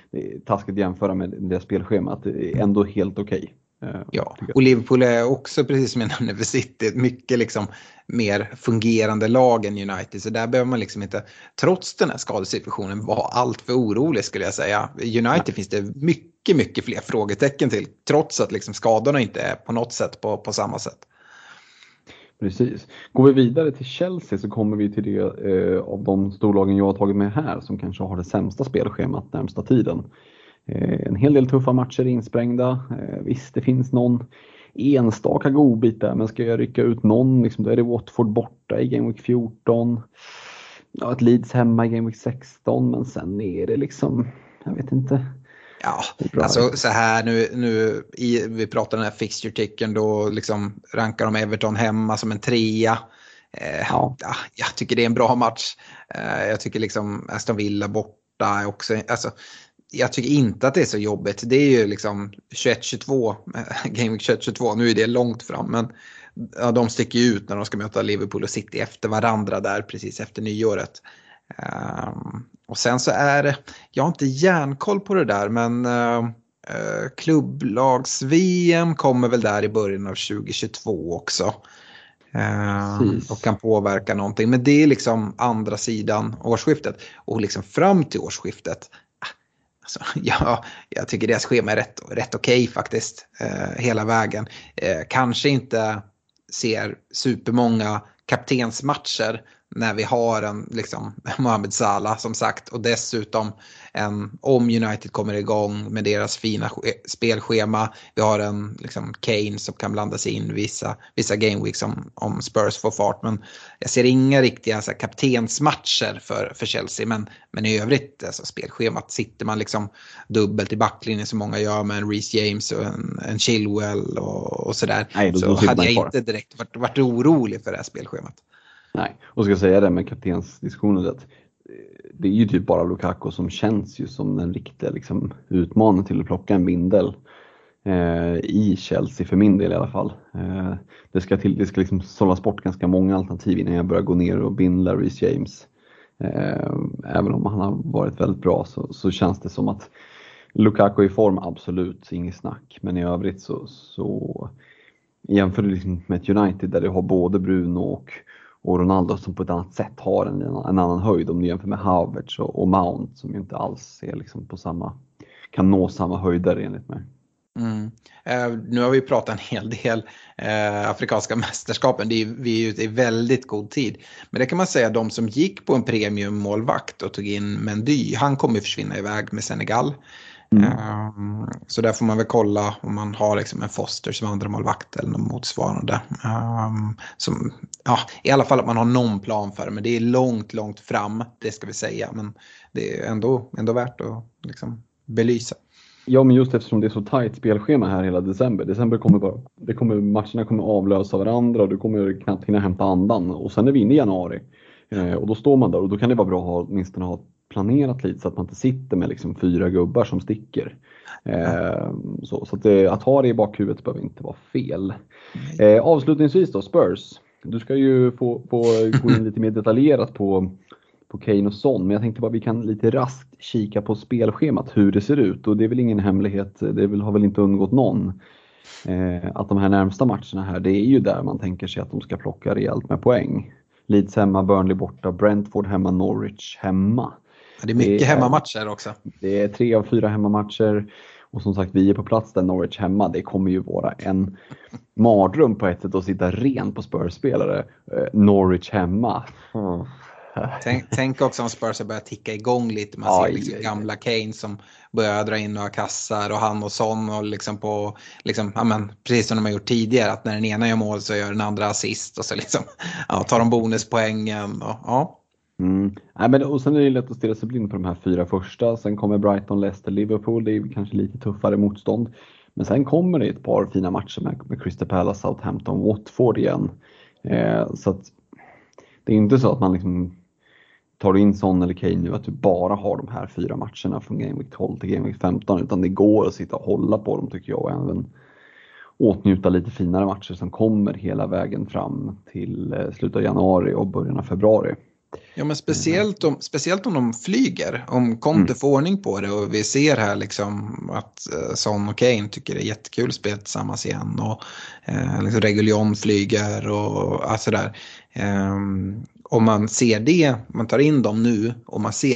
taskigt jämföra med det spelschemat, det är ändå helt okej. Okay. Ja, och Liverpool är också, precis som jag nämnde för City, mycket liksom mer fungerande lag än United. Så där behöver man liksom inte, trots den här skadesituationen, vara allt för orolig skulle jag säga. United ja. Finns det mycket, mycket fler frågetecken till, trots att liksom skadorna inte är på något sätt på, på samma sätt. Precis. Går vi vidare till Chelsea så kommer vi till det eh, av de storlagen jag har tagit med här som kanske har det sämsta spelschemat närmsta tiden. En hel del tuffa matcher insprängda. Visst, det finns någon enstaka godbit där, men ska jag rycka ut någon liksom, då är det Watford borta i Game Week fjorton, ja, ett Leeds hemma i Game Week sexton. Men sen är det liksom, jag vet inte. Ja, alltså så här nu, nu i, vi pratar den här fixture-ticken, då liksom rankar de Everton hemma som en trea. eh, ja. Ja, jag tycker det är en bra match. eh, Jag tycker liksom Aston Villa borta också, alltså jag tycker inte att det är så jobbigt. Det är ju liksom tjugoett tjugotvå, Game Week tjugoett tjugotvå, nu är det långt fram. Men ja, de sticker ju ut när de ska möta Liverpool och City efter varandra där precis efter nyåret. Um, och sen så är det, jag har inte järnkoll på det där, men uh, uh, klubblags V M kommer väl där i början av tjugohundratjugotvå också. Eh, och kan påverka någonting. Men det är liksom andra sidan årsskiftet. Och liksom fram till årsskiftet, alltså, ja, jag tycker deras schema är rätt, rätt okej faktiskt. Eh, hela vägen. Eh, kanske inte ser supermånga kaptensmatcher när vi har en liksom Mohamed Salah som sagt, och dessutom en, om United kommer igång med deras fina spelschema, vi har en liksom Kane som kan blanda sig in vissa, vissa gameweeks om, om Spurs får fart, men jag ser inga riktiga så här kaptensmatcher för, för Chelsea, men, men i övrigt alltså, spelschemat sitter man liksom dubbelt i backlinjen som många gör med en Reece James och en, en Chilwell och, och sådär, nej, då, då så hade jag inte direkt varit, varit orolig för det här spelschemat. Nej, och ska säga det med kaptensdiskussionen att det är ju typ bara Lukaku som känns ju som den riktiga liksom utmaningen till att plocka en bindel eh, i Chelsea för min del i alla fall. Eh, det ska till, det ska liksom sållas bort ganska många alternativ innan jag börjar gå ner och bindla Reece James. Eh, även om han har varit väldigt bra så, så känns det som att Lukaku i form, absolut, inget snack. Men i övrigt så, så jämför det liksom med United där det har både Bruno och Och Ronaldo som på ett annat sätt har en, en annan höjd om du jämför med Havertz och, och Mount som ju inte alls är liksom på samma, kan nå samma höjder enligt mig. Mm. Eh, nu har vi pratat en hel del eh, afrikanska mästerskapen, det är, vi är ute i väldigt god tid. Men det kan man säga, de som gick på en premiummålvakt och tog in Mendy, han kommer försvinna iväg med Senegal. Mm. Um, så där får man väl kolla om man har liksom en Foster som andra målvakt eller något motsvarande. Um, som, ja, i alla fall att man har någon plan för det, men det är långt, långt fram, det ska vi säga. Men det är ändå, ändå värt att liksom belysa. Ja, men just eftersom det är så tajt spelschema här hela december. December kommer bara, det kommer, matcherna kommer avlösa varandra och du kommer knappt hinna hämta andan. Och sen är vi inne i januari eh, och då står man där och då kan det vara bra att ha, åtminstone ha planerat lite så att man inte sitter med liksom fyra gubbar som sticker. Eh, så så att, det, att ha det i bakhuvudet behöver inte vara fel. Eh, avslutningsvis då, Spurs. Du ska ju få, få gå in lite mer detaljerat på, på Kane och Son. Men jag tänkte bara vi kan lite raskt kika på spelschemat, hur det ser ut. Och det är väl ingen hemlighet, det väl, har väl inte undgått någon. Eh, att de här närmsta matcherna här, det är ju där man tänker sig att de ska plocka rejält med poäng. Leeds hemma, Burnley borta, Brentford hemma, Norwich hemma. Det är mycket det är, hemmamatcher också. Det är tre av fyra hemmamatcher. Och som sagt, vi är på plats där, Norwich hemma. Det kommer ju vara en mardröm på ett sätt att sitta ren på Spurs-spelare. Norwich hemma. Mm. Tänk, tänk också om Spurs börjar ticka igång lite. Man ser aj, liksom aj, gamla Kane som börjar dra in några kassar. Och han och Son och liksom på, liksom, amen, precis som de har gjort tidigare. Att när den ena gör mål så gör den andra assist. Och så liksom, ja, tar de bonuspoängen. Och, ja. Mm. Nej, men, och sen är det lätt att stirra sig blind på de här fyra första. Sen kommer Brighton, Leicester, Liverpool. Det är kanske lite tuffare motstånd. Men sen kommer det ett par fina matcher med, med Crystal Palace, Southampton, Watford igen. Eh, så att, det är inte så att man liksom, tar in Son eller Kane nu att du bara har de här fyra matcherna från Game Week tolv till Game Week femton. Utan det går att sitta och hålla på dem tycker jag. Och även åtnjuta lite finare matcher som kommer hela vägen fram till eh, slutet av januari och början av februari. Ja, men speciellt om, speciellt om de flyger, om Conte mm. får ordning på det och vi ser här liksom att Son och Kane tycker det är jättekul spel tillsammans igen och eh, liksom Reguilón flyger och allt sådär. Eh, om man ser det, man tar in dem nu och man ser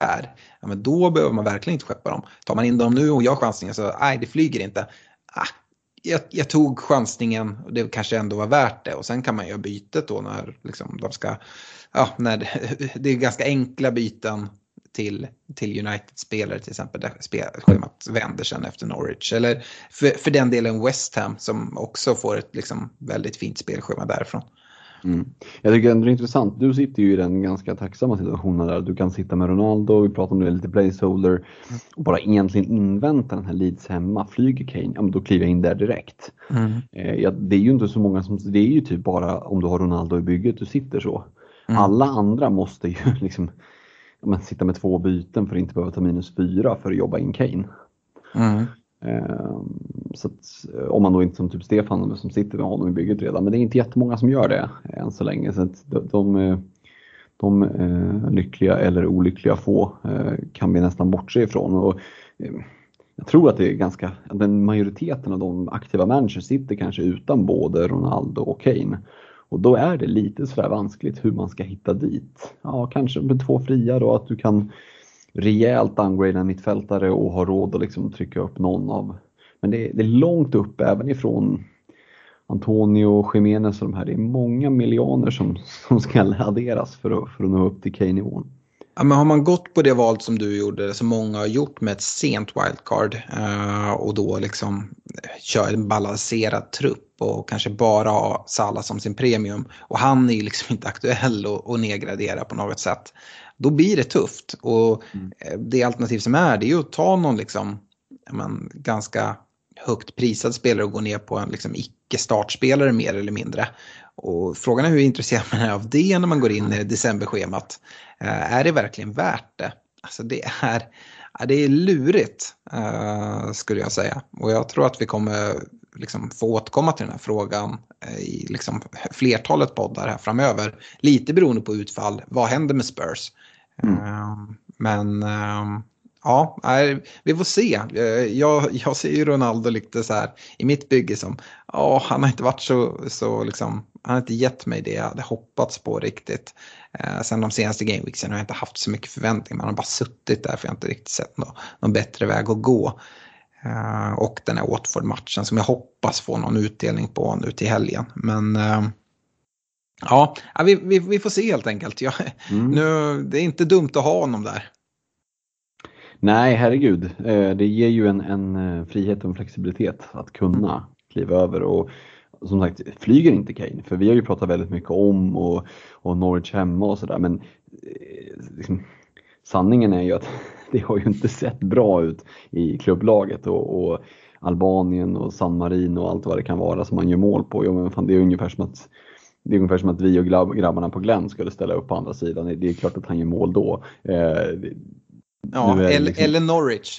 det här, ja, men då behöver man verkligen inte skeppa dem. Tar man in dem nu och jag chansningen så nej, det flyger inte. Ah. Jag, jag tog chansningen och det kanske ändå var värt det. Och sen kan man göra bytet då när liksom de ska, ja, när det, det är ganska enkla byten till, till United-spelare till exempel. Där spelschemat vänder sen efter Norwich. Eller för, för den delen West Ham som också får ett liksom väldigt fint spelschema därifrån. Mm. Jag tycker ändå det är intressant. Du sitter ju i den ganska tacksamma situationen där du kan sitta med Ronaldo, vi pratar om det lite placeholder och bara egentligen invänta den här Leeds hemma, flyger Kane, ja, men då kliver jag in där direkt. Mm. eh, ja, det är ju inte så många som, det är ju typ bara om du har Ronaldo i bygget du sitter så. Mm. Alla andra måste ju liksom, ja, men, sitta med två byten för att inte behöva ta minus fyra för att jobba in Kane. Mm. Så att, om man då inte som typ Stefan som sitter med honom i bygget redan, men det är inte jättemånga som gör det än så länge, så att de, de, de lyckliga eller olyckliga få kan vi nästan bortse ifrån. Och jag tror att det är ganska, den majoriteten av de aktiva managers sitter kanske utan både Ronaldo och Kane. Och då är det lite sådär vanskligt hur man ska hitta dit. Ja, kanske med två fria då, att du kan rejält downgrade en mittfältare och ha råd att liksom trycka upp någon av. Men det är, det är långt upp även ifrån Antonio och Jiménez och de här. Det är många miljoner som, som ska adderas för att, för att nå upp till K-nivån. Ja, men har man gått på det val som du gjorde, som många har gjort med ett sent wildcard och då liksom kör en balanserad trupp och kanske bara ha Salah som sin premium, och han är ju liksom inte aktuell och, och nedgradera på något sätt, då blir det tufft. Och mm. det alternativ som är, det är ju att ta någon liksom, men, ganska högt prisad spelare och gå ner på en liksom icke-startspelare mer eller mindre. Och frågan är hur intresserad man är av det när man går in i decemberschemat. Eh, är det verkligen värt det? Alltså det är, det är lurigt eh, skulle jag säga. Och jag tror att vi kommer liksom få återkomma till den här frågan i liksom flertalet poddar här framöver. Lite beroende på utfall. Vad händer med Spurs? Mm. Eh, men... Eh, Ja, vi får se. Jag, jag ser ju Ronaldo lite så här i mitt bygge som, ja, han har inte varit så, så liksom, han har inte gett mig det jag hade hoppats på riktigt. Eh, sen de senaste gameweeksen har jag inte haft så mycket förväntningar, man har bara suttit där för jag har inte riktigt sett någon, någon bättre väg att gå. Eh, och den här Watford-matchen som jag hoppas få någon utdelning på nu till helgen. Men... Eh, ja, vi, vi, vi får se helt enkelt. Jag, mm. nu, det är inte dumt att ha honom där. Nej, herregud. Det ger ju en, en frihet och en flexibilitet att kunna kliva över. Och som sagt, flyger inte Kane. För vi har ju pratat väldigt mycket om och, och Norwich hemma och sådär. Men liksom, sanningen är ju att det har ju inte sett bra ut i klubblaget. Och, och Albanien och San Marino och allt vad det kan vara som man gör mål på. Jo, men fan, det är ungefär som att... Det är ungefär som att vi och grabbarna på Glenn skulle ställa upp på andra sidan. Det är klart att han gör mål då. Ja, eller liksom... Norwich.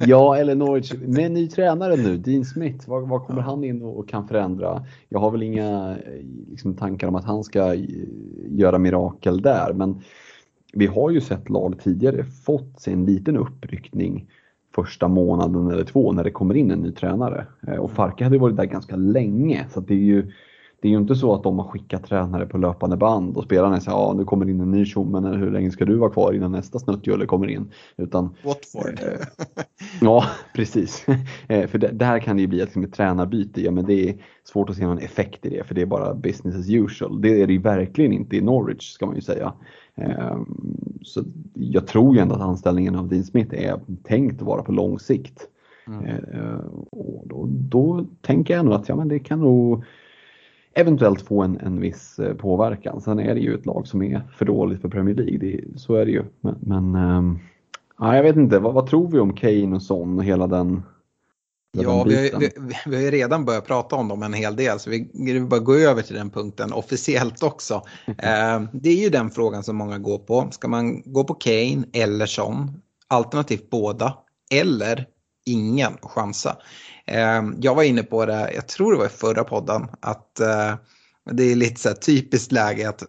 Ja, eller Norwich. Men ny tränare nu, Dean Smith. Vad, vad kommer han in och kan förändra? Jag har väl inga liksom, tankar om att han ska göra mirakel där. Men vi har ju sett lag tidigare fått sig en liten uppryckning första månaden eller två när det kommer in en ny tränare. Och Farke hade varit där ganska länge. Så att det är ju... Det är ju inte så att de har skickat tränare på löpande band och spelarna säger ja, nu kommer in en ny tjommen, eller hur länge ska du vara kvar innan nästa snuttjulle kommer in? Utan, Watford. Eh, ja, precis. Eh, för det, det här kan det ju bli liksom ett tränarbyte. Ja, men det är svårt att se någon effekt i det, för det är bara business as usual. Det är det ju verkligen inte i Norwich, ska man ju säga. Eh, så jag tror ju ändå att anställningen av Dean Smith är tänkt att vara på lång sikt. Mm. Eh, och då, då tänker jag nog att ja, men det kan nog... eventuellt få en, en viss påverkan. Sen är det ju ett lag som är för dåligt för Premier League. Det, så är det ju. Men, men ähm, ja, jag vet inte. Vad, vad tror vi om Kane och Son och hela den, hela ja, den biten? Vi, vi, vi har ju redan börjat prata om dem en hel del. Så vi, vi bara går över till den punkten officiellt också. eh, det är ju den frågan som många går på. Ska man gå på Kane eller Son? Alternativt båda. Eller... ingen chansa. Jag var inne på det, jag tror det var i förra podden, att det är lite så här typiskt läge att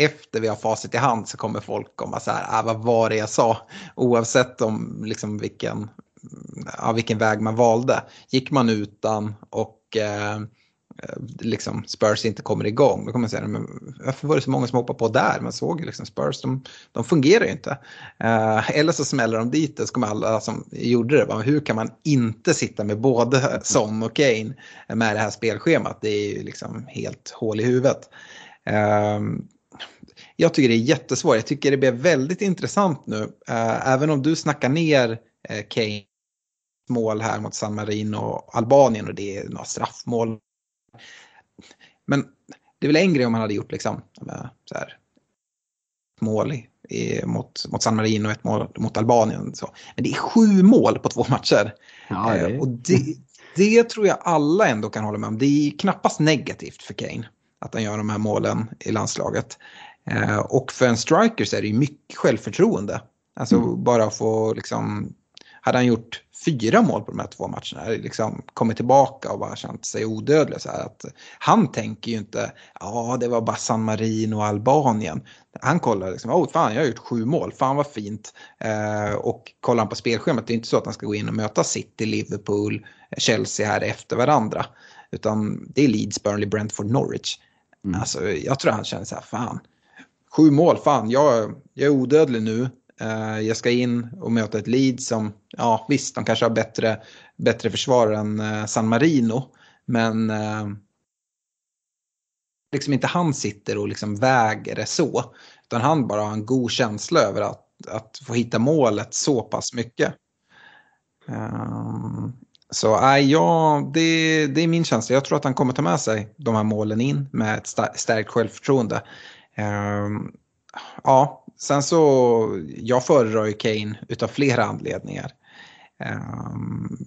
efter vi har facit i hand så kommer folk komma så här, ah, vad var det jag sa? Oavsett om liksom vilken, ja, vilken väg man valde. Gick man utan och eh, liksom Spurs inte kommer igång, då kommer man säga, men varför var det så många som hoppade på där? Man såg ju liksom Spurs, de, de fungerar ju inte. Eh, eller så smäller de dit och så kommer alla som gjorde det. Bara, hur kan man inte sitta med både Son och Kane med det här spelschemat? Det är ju liksom helt hål i huvudet. Eh, jag tycker det är jättesvårt. Jag tycker det blir väldigt intressant nu. Eh, även om du snackar ner eh, Kane mål här mot San Marino och Albanien och det är några straffmål. Men det är väl en grej om han hade gjort liksom så här, mål i, mot, mot San Marino och ett mål mot Albanien. Så. Men det är sju mål på två matcher. Ja, det. Och det, det tror jag alla ändå kan hålla med om. Det är knappast negativt för Kane att han gör de här målen i landslaget. Och för en striker så är det ju mycket självförtroende. Alltså mm. bara få liksom... hade han gjort fyra mål på de här två matcherna, liksom kommit tillbaka och bara känt sig odödlig så här, att han tänker ju inte ja det var bara San Marino och Albanien. Han kollar liksom, åh oh, fan jag har gjort sju mål, fan vad fint, eh, och kollar han på spelschemat, det är inte så att han ska gå in och möta City, Liverpool, Chelsea här efter varandra, utan det är Leeds, Burnley, Brentford, Norwich. Mm. Alltså jag tror han känner så här, fan sju mål, fan jag, jag är odödlig nu. Jag ska in och möta ett Leeds som, ja visst, de kanske har bättre, bättre försvar än San Marino. Men eh, liksom inte han sitter och liksom väger det så. Utan han bara har en god känsla över att, att få hitta målet så pass mycket. Um, så äh, ja, det, det är min känsla. Jag tror att han kommer ta med sig de här målen in med ett stärkt självförtroende. Um, ja. Sen så, jag föredrar ju Kane utav flera anledningar. Um,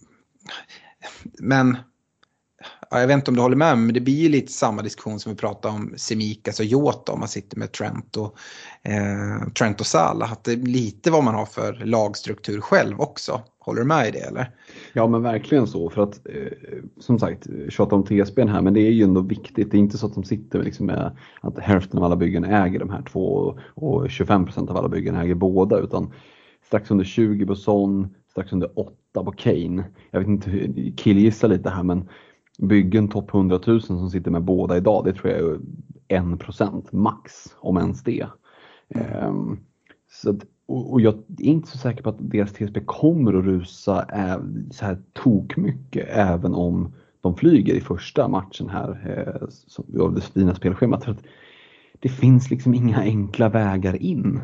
men, ja, jag vet inte om du håller med, men det blir ju lite samma diskussion som vi pratade om Tsimikas och Jota om man sitter med Trent och, eh, Trent och Salah. Att det är lite vad man har för lagstruktur själv också. Håller du med i det eller? Ja men verkligen så, för att eh, som sagt, tjata om T S B:n här, men det är ju ändå viktigt. Det är inte så att de sitter liksom med att hälften av alla byggen äger de här två och, och tjugofem procent av alla byggen äger båda, utan strax under tjugo på Son, strax under åtta på Kane. Jag vet inte, killgissa lite här, men byggen topp hundra tusen som sitter med båda idag, det tror jag är en procent max, om ens det. Eh, så att Och jag är inte så säker på att deras T S B kommer att rusa så här tok mycket, även om de flyger i första matchen här av det fina spelschemat. För att det finns liksom inga enkla vägar in,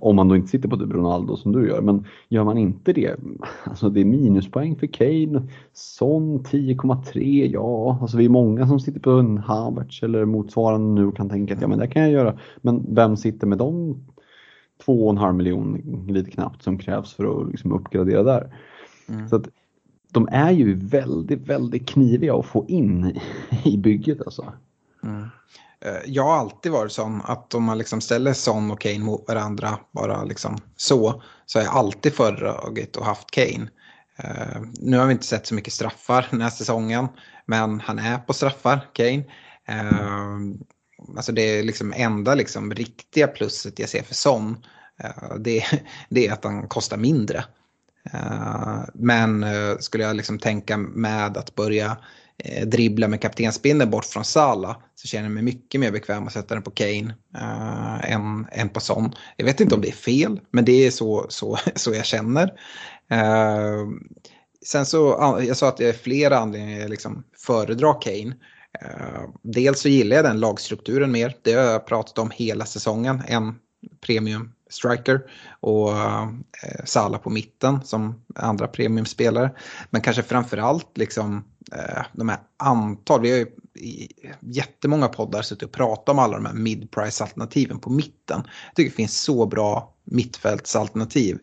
om man då inte sitter på typ Ronaldo som du gör. Men gör man inte det, alltså det är minuspoäng för Kane, Son tio komma tre, ja. Alltså vi är många som sitter på en Havertz eller motsvarande nu och kan tänka att ja men det kan jag göra. Men vem sitter med dem? två och en halv miljon lite knappt som krävs för att liksom uppgradera där. Mm. Så att de är ju väldigt, väldigt kniviga att få in i bygget alltså. Mm. Jag har alltid varit sån att om man liksom ställer Son och Kane mot varandra bara liksom så, så har jag alltid föredragit och haft Kane. Nu har vi inte sett så mycket straffar den här säsongen, men han är på straffar, Kane. Mm. Alltså det är liksom enda liksom riktiga plusset jag ser för Son, det, det är att han kostar mindre. Men skulle jag liksom tänka med att börja dribbla med kaptenspinnen bort från Salah, så känner jag mig mycket mer bekväm att sätta den på Kane än, än på Son. Jag vet inte om det är fel, men det är så, så, så jag känner. Sen så, jag sa att jag är flera anledningar jag liksom föredrar Kane. Dels så gillar jag den lagstrukturen mer. Det har jag pratat om hela säsongen. En premium striker och Salah på mitten som andra premiumspelare. Men kanske framförallt liksom de här antal. Vi har ju i jättemånga poddar suttit och pratat om alla de här mid-price-alternativen på mitten. Jag tycker det finns så bra mittfältsalternativ.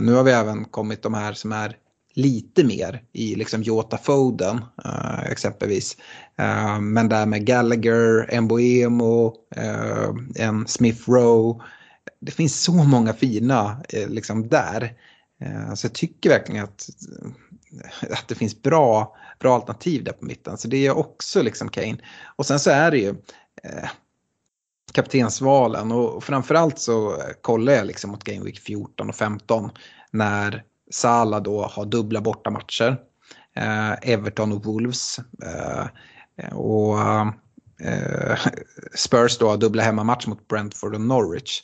Nu har vi även kommit de här som är lite mer i liksom Jota, Foden uh, exempelvis. Uh, men där med Gallagher, en Boemo, uh, en Smith Rowe. Det finns så många fina uh, liksom där. Uh, så jag tycker verkligen att, uh, att det finns bra, bra alternativ där på mitten. Så det är också liksom Kane. Och sen så är det ju uh, kaptensvalen. Och framförallt så kollar jag liksom mot Game Week fjorton och femton när Salah då har dubbla borta matcher. Eh, Everton och Wolves. Eh, och eh, Spurs då har dubbla hemmamatch mot Brentford och Norwich.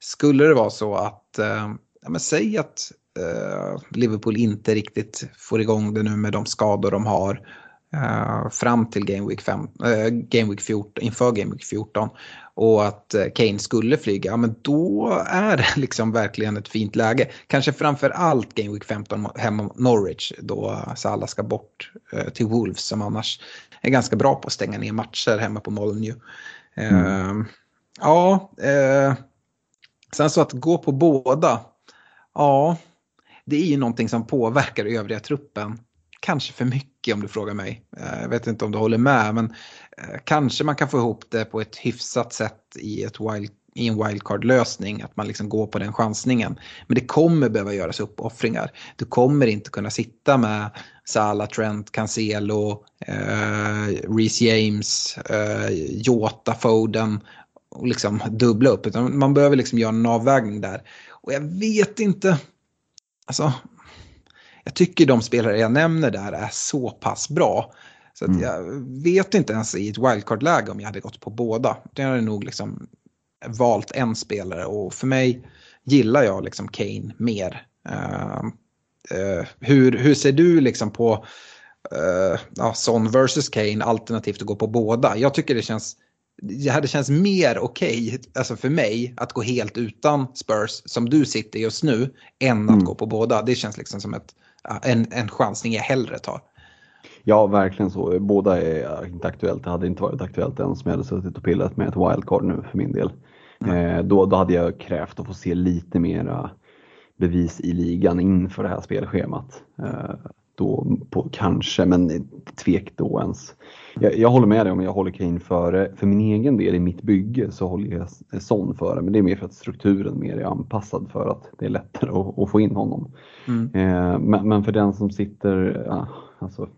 Skulle det vara så att, eh, ja, men säg att eh, Liverpool inte riktigt får igång det nu med de skador de har eh, fram till Game Week fem, eh, Game Week fjorton, inför Game Week fjorton. Och att Kane skulle flyga, ja, men då är det liksom verkligen ett fint läge. Kanske framförallt Game Week femton hemma mot Norwich, då Salah ska bort till Wolves som annars är ganska bra på att stänga ner matcher hemma på Molyneux. Mm. Uh, ja, uh, sen så att gå på båda, ja, det är ju någonting som påverkar övriga truppen. Kanske för mycket om du frågar mig. Jag vet inte om du håller med, men kanske man kan få ihop det på ett hyfsat sätt i ett wild, i en wildcard-lösning, att man liksom går på den chansningen. Men det kommer behöva göras uppoffringar. Du kommer inte kunna sitta med Salah, Trent, Cancelo, eh, Reece James, eh, Jota, Foden och liksom dubbla upp. Utan man behöver liksom göra en avvägning där. Och jag vet inte, alltså, jag tycker de spelare jag nämner där är så pass bra. Så att jag vet inte ens i ett wildcard-läge om jag hade gått på båda. Det hade nog liksom valt en spelare, och för mig gillar jag liksom Kane mer. Uh, uh, hur, hur ser du liksom på uh, ja, Son versus Kane alternativt att gå på båda? Jag tycker det känns, det hade känts mer okej okay, alltså för mig att gå helt utan Spurs som du sitter just nu än att mm. gå på båda. Det känns liksom som ett, en, en chansning jag hellre tar. Ja, verkligen så. Båda är inte aktuellt. Det hade inte varit aktuellt än som jag hade suttit och pillat med ett wildcard nu för min del. Mm. Eh, då, då hade jag krävt att få se lite mera bevis i ligan inför det här spelschemat. Eh, då på, kanske, men tvek då ens. Jag, jag håller med dig om jag håller Kane före. För min egen del i mitt bygge så håller jag Son före. Men det är mer för att strukturen mer är anpassad för att det är lättare att, att få in honom. Mm. Eh, men, men för den som sitter... Ja, alltså,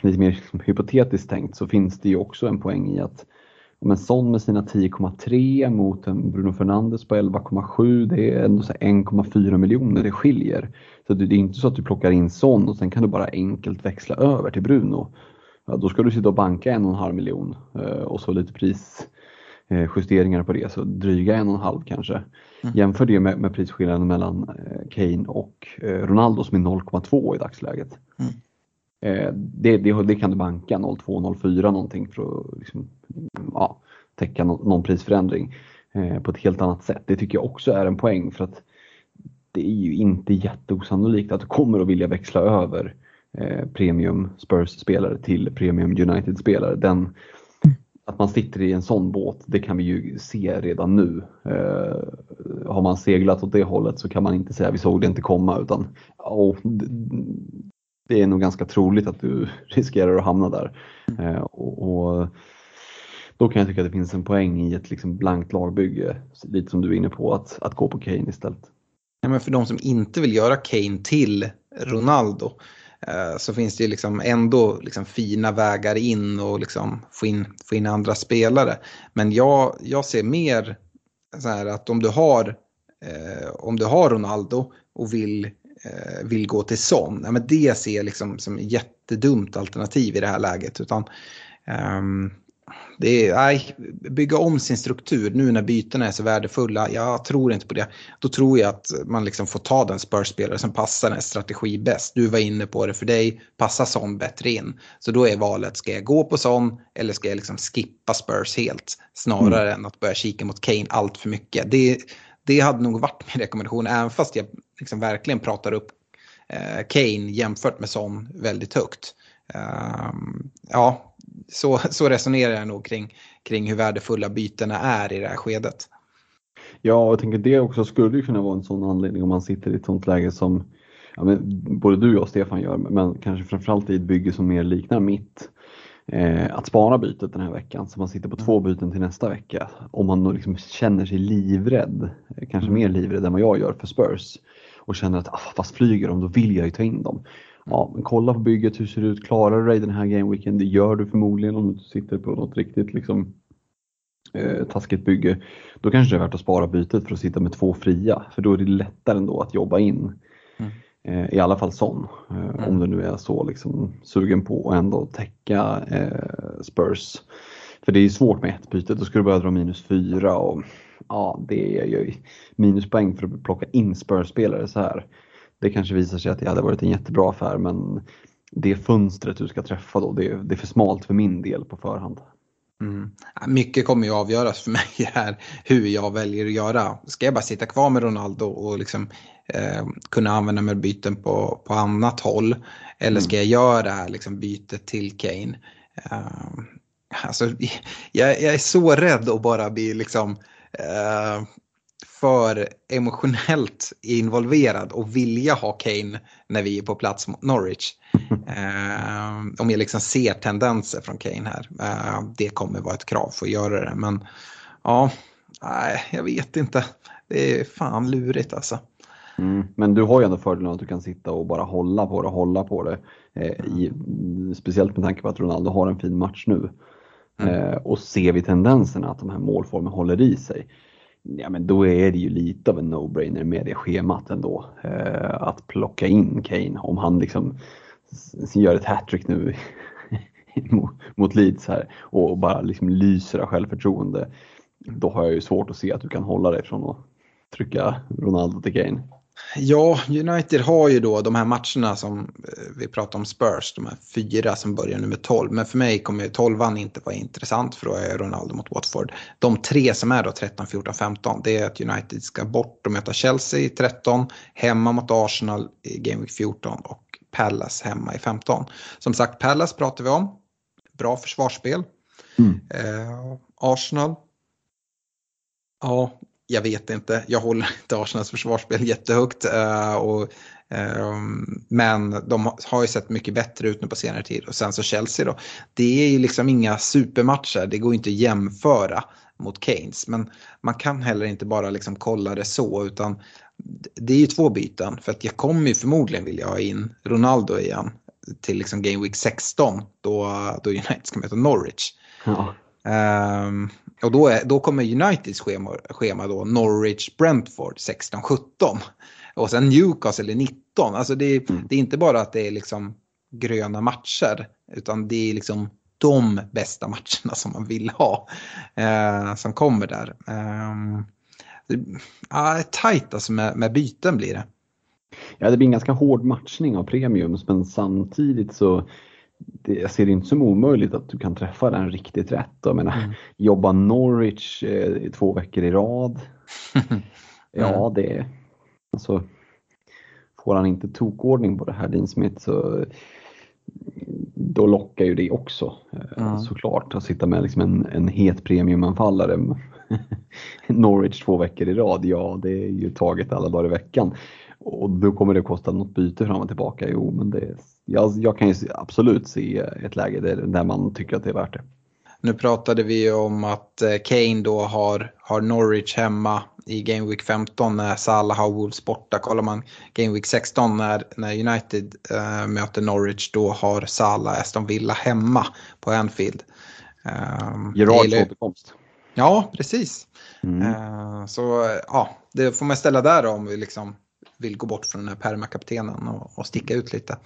lite mer liksom hypotetiskt tänkt så finns det ju också en poäng i att men Son med sina tio komma tre mot en Bruno Fernandes på elva komma sju, det är ändå så en komma fyra miljoner det skiljer. Så det är inte så att du plockar in Son och sen kan du bara enkelt växla över till Bruno. Ja, då ska du sitta och banka en och en halv miljon och så lite prisjusteringar på det, så dryga en och en halv kanske. Mm. Jämför det med, med prisskillnaden mellan Kane och Ronaldo som är noll komma två i dagsläget. Mm. Det, det, det kan du banka noll komma två noll komma fyra någonting för att liksom, ja, täcka någon, någon prisförändring eh, på ett helt annat sätt. Det tycker jag också är en poäng, för att det är ju inte jätteosannolikt att du kommer att vilja växla över eh, premium Spurs-spelare till premium United-spelare. Den, att man sitter i en sån båt, det kan vi ju se redan nu. Eh, har man seglat åt det hållet så kan man inte säga vi såg det inte komma, utan oh, d- det är nog ganska troligt att du riskerar att hamna där. Eh, och, och då kan jag tycka att det finns en poäng i ett liksom blankt lagbygge, lite som du är inne på, att, att gå på Kane istället. Ja, men för de som inte vill göra Kane till Ronaldo eh, så finns det ju liksom ändå liksom fina vägar in och liksom få in, få in andra spelare. Men jag, jag ser mer så här att om du har, eh, om du har Ronaldo och vill vill gå till Son. Ja, men det ser jag liksom som ett jättedumt alternativ i det här läget. Utan, um, det är, nej, bygga om sin struktur nu när bytena är så värdefulla. Jag tror inte på det. Då tror jag att man liksom får ta den Spurs-spelare som passar den strategi bäst. Du var inne på det, för dig passar Son bättre in. Så då är valet, ska jag gå på Son eller ska jag liksom skippa Spurs helt? Snarare mm. än att börja kika mot Kane allt för mycket. Det Det hade nog varit min rekommendation, även fast jag liksom verkligen pratar upp eh, Kane jämfört med Son väldigt högt. Uh, ja, så, så resonerar jag nog kring, kring hur värdefulla bytena är i det här skedet. Ja, jag tänker det också skulle ju kunna vara en sån anledning om man sitter i ett sånt läge som ja, men, både du och Stefan gör, men kanske framförallt i ett bygge som mer liknar mitt. Eh, att spara bytet den här veckan, så man sitter på två byten till nästa vecka. Om man nog liksom känner sig livrädd, kanske mer livrädd än vad jag gör för Spurs, och känner att ah, fast flyger de, då vill jag ju ta in dem. Ja, men kolla på bygget, hur ser det ut? Klarar du dig den här gameweekend? Det gör du förmodligen om du sitter på något riktigt liksom, eh, taskigt bygge. Då kanske det är värt att spara bytet för att sitta med två fria, för då är det lättare ändå att jobba in. Mm. I alla fall sån, mm. om du nu är så liksom sugen på att ändå täcka eh, Spurs. För det är ju svårt med ett byte, då skulle du börja dra minus fyra och ja, det är ju minuspoäng för att plocka in Spurs-spelare så här. Det kanske visar sig att det hade varit en jättebra affär, men det fönstret du ska träffa då, det är, det är för smalt för min del på förhand. Mm. Mycket kommer ju avgöras för mig här, hur jag väljer att göra. Ska jag bara sitta kvar med Ronaldo och liksom eh, kunna använda mig byten på, på annat håll, eller ska jag göra liksom bytet till Kane? eh, alltså, jag, jag är så rädd att bara bli liksom eh, för emotionellt involverad och vilja ha Kane när vi är på plats mot Norwich. Eh, om jag liksom ser tendenser från Kane här. Eh, det kommer vara ett krav för att göra det. Men ja, nej, jag vet inte. Det är fan lurigt alltså. Mm. Men du har ju ändå fördelen att du kan sitta och bara hålla på det och hålla på det. Eh, i, speciellt med tanke på att Ronaldo har en fin match nu. Mm. Eh, och ser vi tendenserna att de här målformen håller i sig, ja, men då är det ju lite av en no-brainer med det schemat ändå. Eh, att plocka in Kane om han liksom gör ett hattrick nu mot Leeds här och bara liksom lyser av självförtroende. Då har jag ju svårt att se att du kan hålla dig från att trycka Ronaldo till Kane. Ja, United har ju då de här matcherna som vi pratade om, Spurs, de här fyra som börjar nummer tolv. Men för mig kommer tolvan inte vara intressant, för då är Ronaldo mot Watford. De tre som är då tretton, fjorton, femton, det är att United ska bort och möta Chelsea i tretton, hemma mot Arsenal i Game Week fjorton och Palace hemma i femton. Som sagt, Palace pratar vi om. Bra försvarsspel. Mm. Eh, Arsenal. Ja, jag vet inte. Jag håller inte Arsenals försvarsspel jättehögt. Eh, och, eh, men de har ju sett mycket bättre ut nu på senare tid. Och sen så Chelsea då. Det är ju liksom inga supermatcher. Det går inte att jämföra mot Keynes. Men man kan heller inte bara liksom kolla det så, utan det är ju två byten. För att jag kommer ju förmodligen vilja ha in Ronaldo igen till liksom Game Week sexton, då, då United ska möta Norwich. Ja. Um, och då, är, då kommer Uniteds schema, schema då Norwich-Brentford sexton sjutton och sen Newcastle i nitton. Alltså det, mm. det är inte bara att det är liksom gröna matcher, utan det är liksom de bästa matcherna som man vill ha uh, som kommer där. Um, Ja, tajt alltså med, med byten blir det. Ja, det blir en ganska hård matchning av premiums, men samtidigt så det, jag ser det inte som omöjligt att du kan träffa den riktigt rätt. Jag menar, mm. jobba Norwich eh, två veckor i rad. Ja, det är alltså, får han inte tokordning på det här Dean Smith, så då lockar ju det också eh, mm. såklart att sitta med liksom en, en het premiumanfallare. Norwich två veckor i rad, ja, det är ju taget alla dagar i veckan. Och då kommer det kosta något byte fram och tillbaka. Jo, men det är, jag, jag kan ju absolut se ett läge där, där man tycker att det är värt det. Nu pratade vi om att Kane då har, har Norwich hemma i Game Week femton när Salah har Wolves borta. Kollar man Game Week sexton när, när United äh, möter Norwich, då har Salah Aston Villa hemma på Anfield. Ähm, Gerards återkomst. Ja, precis. Mm. Så ja, det får man ställa där om vi liksom vill gå bort från den här permakaptenen och, och sticka ut lite.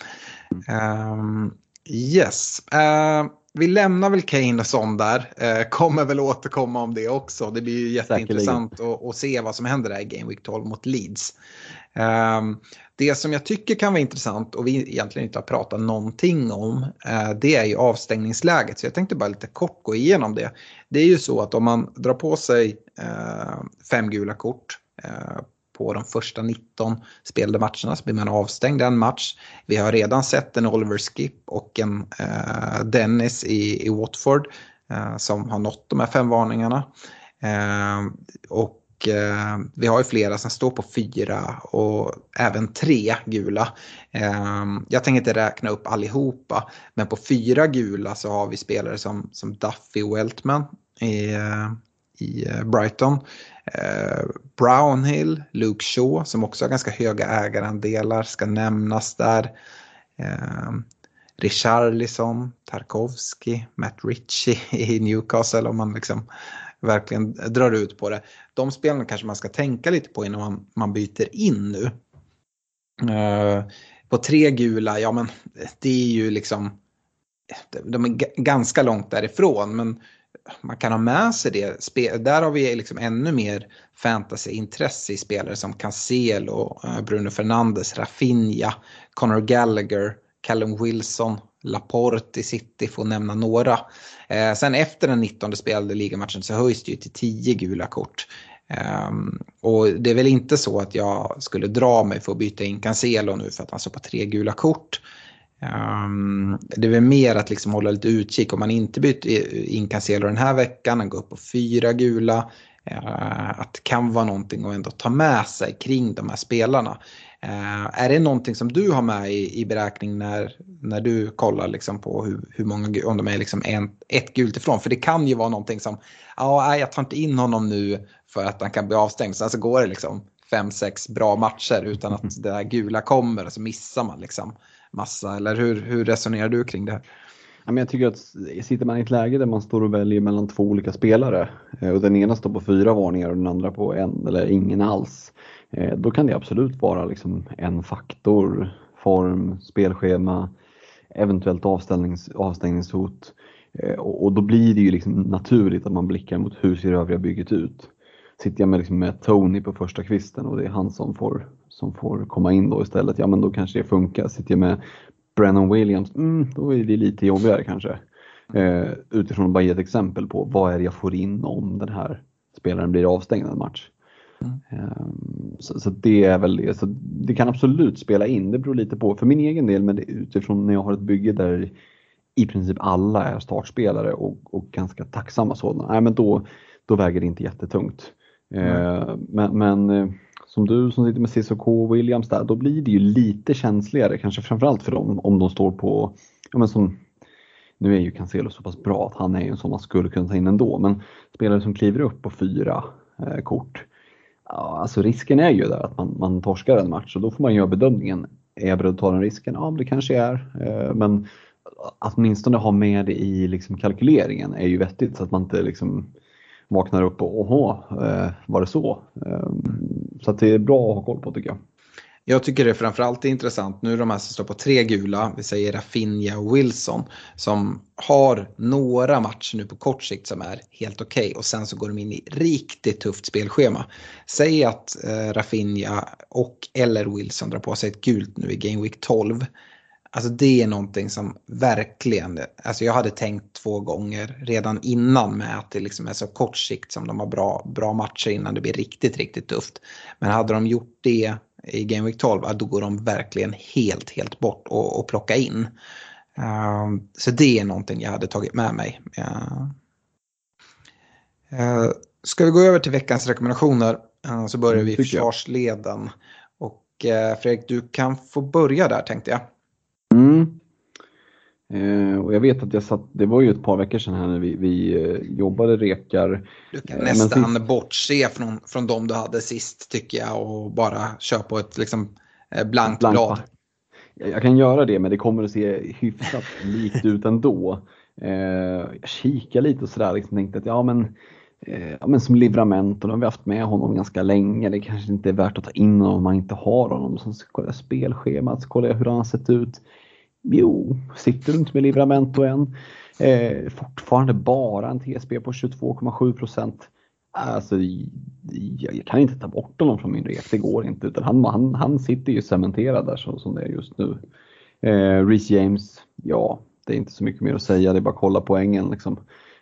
Um, yes. Uh, vi lämnar väl Kane och Son där. Uh, kommer väl återkomma om det också. Det blir ju jätteintressant att, att se vad som händer där i Game Week tolv mot Leeds. Um, det som jag tycker kan vara intressant och vi egentligen inte har pratat någonting om, eh, det är ju avstängningsläget, så jag tänkte bara lite kort gå igenom det. Det är ju så att om man drar på sig eh, fem gula kort eh, på de första nitton spelade matcherna, så blir man avstängd en match. Vi har redan sett en Oliver Skip och en eh, Dennis i, i Watford eh, som har nått de här fem varningarna, eh, och Och vi har ju flera som står på fyra och även tre gula. Jag tänker inte räkna upp allihopa, men på fyra gula så har vi spelare som, som Duffy och Weltman i, i Brighton. Brownhill, Luke Shaw som också har ganska höga ägarandelar ska nämnas där. Richarlison, Tarkovsky, Matt Ritchie i Newcastle om man liksom verkligen drar ut på det. De spelarna kanske man ska tänka lite på innan man, man byter in nu. Uh, på tre gula, ja men det är ju liksom, de är g- ganska långt därifrån, men man kan ha med sig det. Spe- där har vi liksom ännu mer fantasyintresse i spelare som Cancelo, uh, Bruno Fernandes, Raphinha, Conor Gallagher, Callum Wilson, Laporte i City, får nämna några. Eh, sen efter den nittonde spelade ligamatchen så höjs det ju till tio gula kort. Eh, och det är väl inte så att jag skulle dra mig för att byta in Cancelo nu för att han står på tre gula kort. Eh, det är väl mer att liksom hålla lite utkik om man inte byter in Cancelo den här veckan. Han går upp på fyra gula. Eh, att det kan vara någonting att ändå ta med sig kring de här spelarna. Uh, är det någonting som du har med i, i beräkning när, när du kollar liksom på hur, hur många, om de är liksom en, ett gult ifrån? För det kan ju vara någonting som, ja, jag tar inte in honom nu för att han kan bli avstängd. Sen så går det liksom fem sex bra matcher utan att det där gula kommer, så missar man liksom massa. Eller hur, hur resonerar du kring det här? Jag tycker att sitter man i ett läge där man står och väljer mellan två olika spelare och den ena står på fyra varningar och den andra på en eller ingen alls, då kan det absolut vara liksom en faktor, form, spelschema, eventuellt avställnings, avstängningshot, och då blir det ju liksom naturligt att man blickar mot hur ser övriga bygget ut. Sitter jag med, liksom med Tony på första kvisten och det är han som får, som får komma in då istället, ja men då kanske det funkar. Sitter jag med Brennan Williams, mm, då är det lite jobbigare kanske. Eh, utifrån att bara ge ett exempel på vad är det jag får in om den här spelaren blir avstängd en match. Mm. Eh, så, så det är väl det. Så det kan absolut spela in. Det beror lite på, för min egen del, men det, utifrån när jag har ett bygge där i princip alla är startspelare och, och ganska tacksamma sådana. Nej, men då, då väger det inte jättetungt. Eh, mm. Men... men som du som sitter med C S K och Williams där, då blir det ju lite känsligare, kanske framförallt för dem om de står på, ja men som, nu är ju Cancelo så pass bra att han är ju en som man skulle kunna ta in ändå, men spelare som kliver upp på fyra eh, kort, ja, alltså risken är ju där att man, man torskar en match, och då får man göra bedömningen, är jag beredd att ta den risken? Ja, det kanske är, eh, men att åtminstone ha med det i liksom kalkyleringen är ju vettigt, så att man inte liksom vaknar upp och åhå, eh, var det så? Eh, så att det är bra att ha koll på, tycker jag. Jag tycker det framförallt är intressant nu de här som står på tre gula, vi säger Raphinha och Wilson, som har några matcher nu på kort sikt som är helt okej, okay, och sen så går de in i riktigt tufft spelschema. Säg att eh, Raphinha och eller Wilson drar på sig ett gult nu i Game Week tolv. Alltså det är någonting som verkligen, alltså jag hade tänkt två gånger redan innan med att det liksom är så kort sikt som de har bra, bra matcher innan det blir riktigt, riktigt tufft. Men hade de gjort det i Game Week tolv, då går de verkligen helt, helt bort och, och plocka in. Uh, så det är någonting jag hade tagit med mig. Uh, uh, ska vi gå över till veckans rekommendationer, uh, så börjar vi i försvarsleden. Och uh, Fredrik, du kan få börja där, tänkte jag. Mm. Eh, och jag vet att jag satt, det var ju ett par veckor sedan här när vi, vi eh, jobbade rekar. Du kan eh, nästan sist... bortse från, från dem du hade sist, tycker jag, och bara köra på ett liksom, eh, blankt Blank. blad. Jag, jag kan göra det, men det kommer att se hyfsat likt ut ändå. Eh, jag kikade lite och sådär, liksom tänkte att ja men, eh, ja men som Livramento, och de har vi haft med honom ganska länge, det kanske inte är värt att ta in honom om man inte har honom. Så kollar jag spelschemat, så kollar jag hur han har sett ut. Jo, sitter du inte med Livramento än? Eh, fortfarande bara en T S B på tjugotvå komma sju procent. Alltså, jag, jag kan inte ta bort honom från min rek. Det går inte. Utan han, han, han sitter ju cementerad där så, som det är just nu. Eh, Reece James, ja, det är inte så mycket mer att säga. Det är bara att kolla poängen liksom.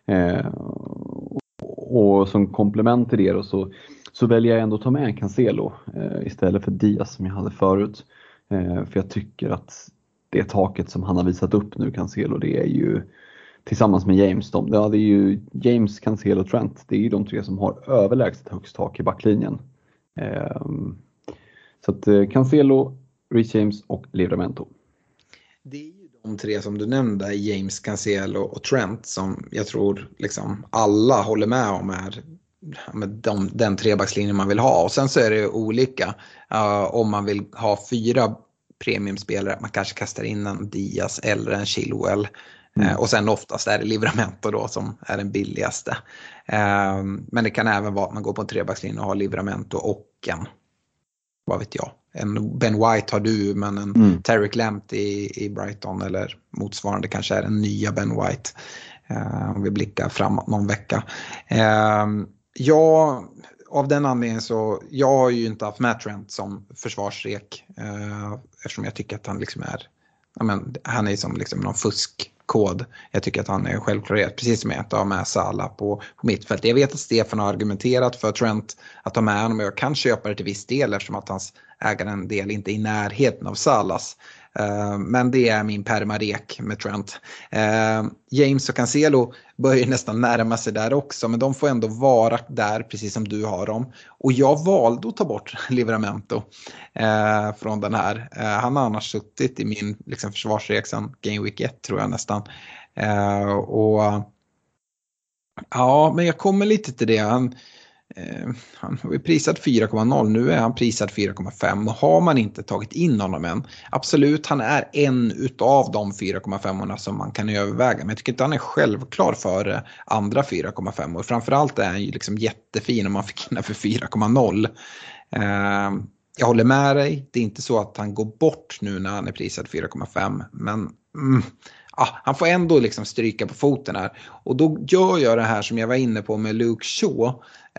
Eh, och, och som komplement till det då, så, så väljer jag ändå att ta med Cancelo eh, istället för Diaz som jag hade förut. Eh, för jag tycker att det taket som han har visat upp nu, Cancelo, det är ju tillsammans med James, de, ja, det är ju James, Cancelo och Trent, det är ju de tre som har överlägset högst tak i backlinjen. Um, så att Cancelo, Reece James och Livramento. Det är ju de tre som du nämnde, James, Cancelo och Trent, som jag tror liksom alla håller med om är med de, den trebackslinjen man vill ha. Och sen så är det olika uh, om man vill ha fyra premiumspelare, man kanske kastar in en Diaz eller en Chilwell. Mm. eh, och sen oftast är det Livramento då som är den billigaste, eh, men det kan även vara att man går på en trebackslinje och har Livramento och en, vad vet jag, en Ben White har du, men en mm. Tarek Lamt i, i Brighton eller motsvarande kanske är den nya Ben White, eh, om vi blickar framåt någon vecka. eh, jag Av den anledningen så, jag har ju inte haft med Trent som försvarsrek, eh, eftersom jag tycker att han liksom är, ja men, han är som liksom någon fuskkod. Jag tycker att han är självklarhet, precis som jag inte har med Salah på, på mittfält. Jag vet att Stefan har argumenterat för Trent att ta med honom, och jag kan köpa det till viss del eftersom att hans ägarandel inte är i närheten av Salahs. Uh, men det är min permarek med Trent. Uh, James och Cancelo börjar nästan närma sig där också, men de får ändå vara där precis som du har dem. Och jag valde att ta bort Livramento uh, från den här. Uh, han har annars suttit i min liksom, försvarsrek sedan Game Week ett, tror jag nästan. Uh, och uh, ja, men jag kommer lite till det. Han, Eh, han har ju prisat fyra komma noll, nu är han prisat fyra komma fem och har man inte tagit in honom än. Absolut, han är en utav de fyra komma fem som man kan överväga, men jag tycker inte han är självklar för andra fyra komma fem, och framförallt är han ju liksom jättefin om man fick in för fyra komma noll. eh, Jag håller med dig, det är inte så att han går bort nu när han är prisad fyra komma fem, men mm, ah, han får ändå liksom stryka på foten här. Och då gör jag det här som jag var inne på med Luke Shaw,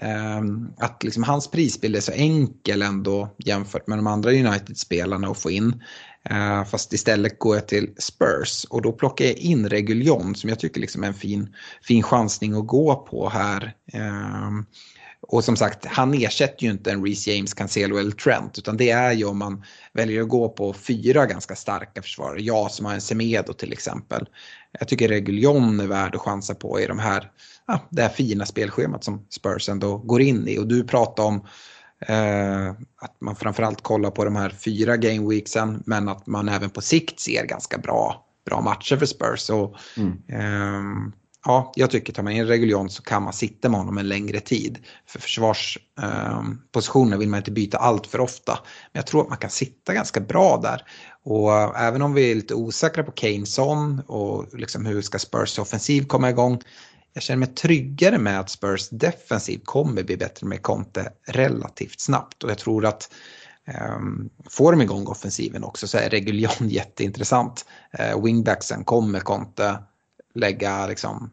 eh, att liksom hans prisbild är så enkel ändå jämfört med de andra United-spelarna att få in. Eh, fast istället går jag till Spurs och då plockar jag in Reguilón som jag tycker liksom är en fin, fin chansning att gå på här. Eh, Och som sagt, han ersätter ju inte en Reece James, Cancelo eller Trent, utan det är ju om man väljer att gå på fyra ganska starka försvarare. Jag som har en Semedo till exempel. Jag tycker Reguilón är värd att chansa på i de här, ja, det här fina spelschemat som Spurs ändå går in i. Och du pratar om eh, att man framförallt kollar på de här fyra gameweeksen, men att man även på sikt ser ganska bra, bra matcher för Spurs. Och, mm. eh, Ja, jag tycker att tar man in Reguilón så kan man sitta med honom en längre tid. För försvarspositioner eh, vill man inte byta allt för ofta. Men jag tror att man kan sitta ganska bra där. Och eh, även om vi är lite osäkra på Kane, Son och liksom hur ska Spurs offensiv komma igång. Jag känner mig tryggare med att Spurs defensiv kommer bli bättre med Conte relativt snabbt. Och jag tror att eh, får de igång offensiven också så är Reguilón jätteintressant. Eh, wingbacksen kommer Conte lägga liksom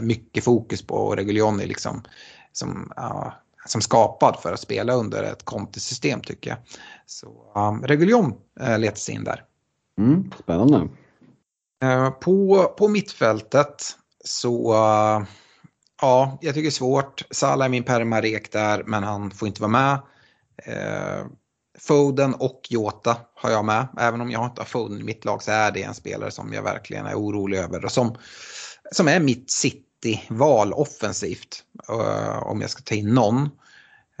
mycket fokus på, och Reguilón är liksom som, uh, som skapad för att spela under ett kontesystem tycker jag. Så um, Reguilón uh, letas in där. Mm, spännande. Uh, på, på mittfältet så uh, ja, jag tycker det är svårt. Salah är min permarek där, men han får inte vara med. Uh, Foden och Jota har jag med. Även om jag inte har Foden i mitt lag så är det en spelare som jag verkligen är orolig över. Och som, som är mitt City-val offensivt. Uh, om jag ska ta in någon.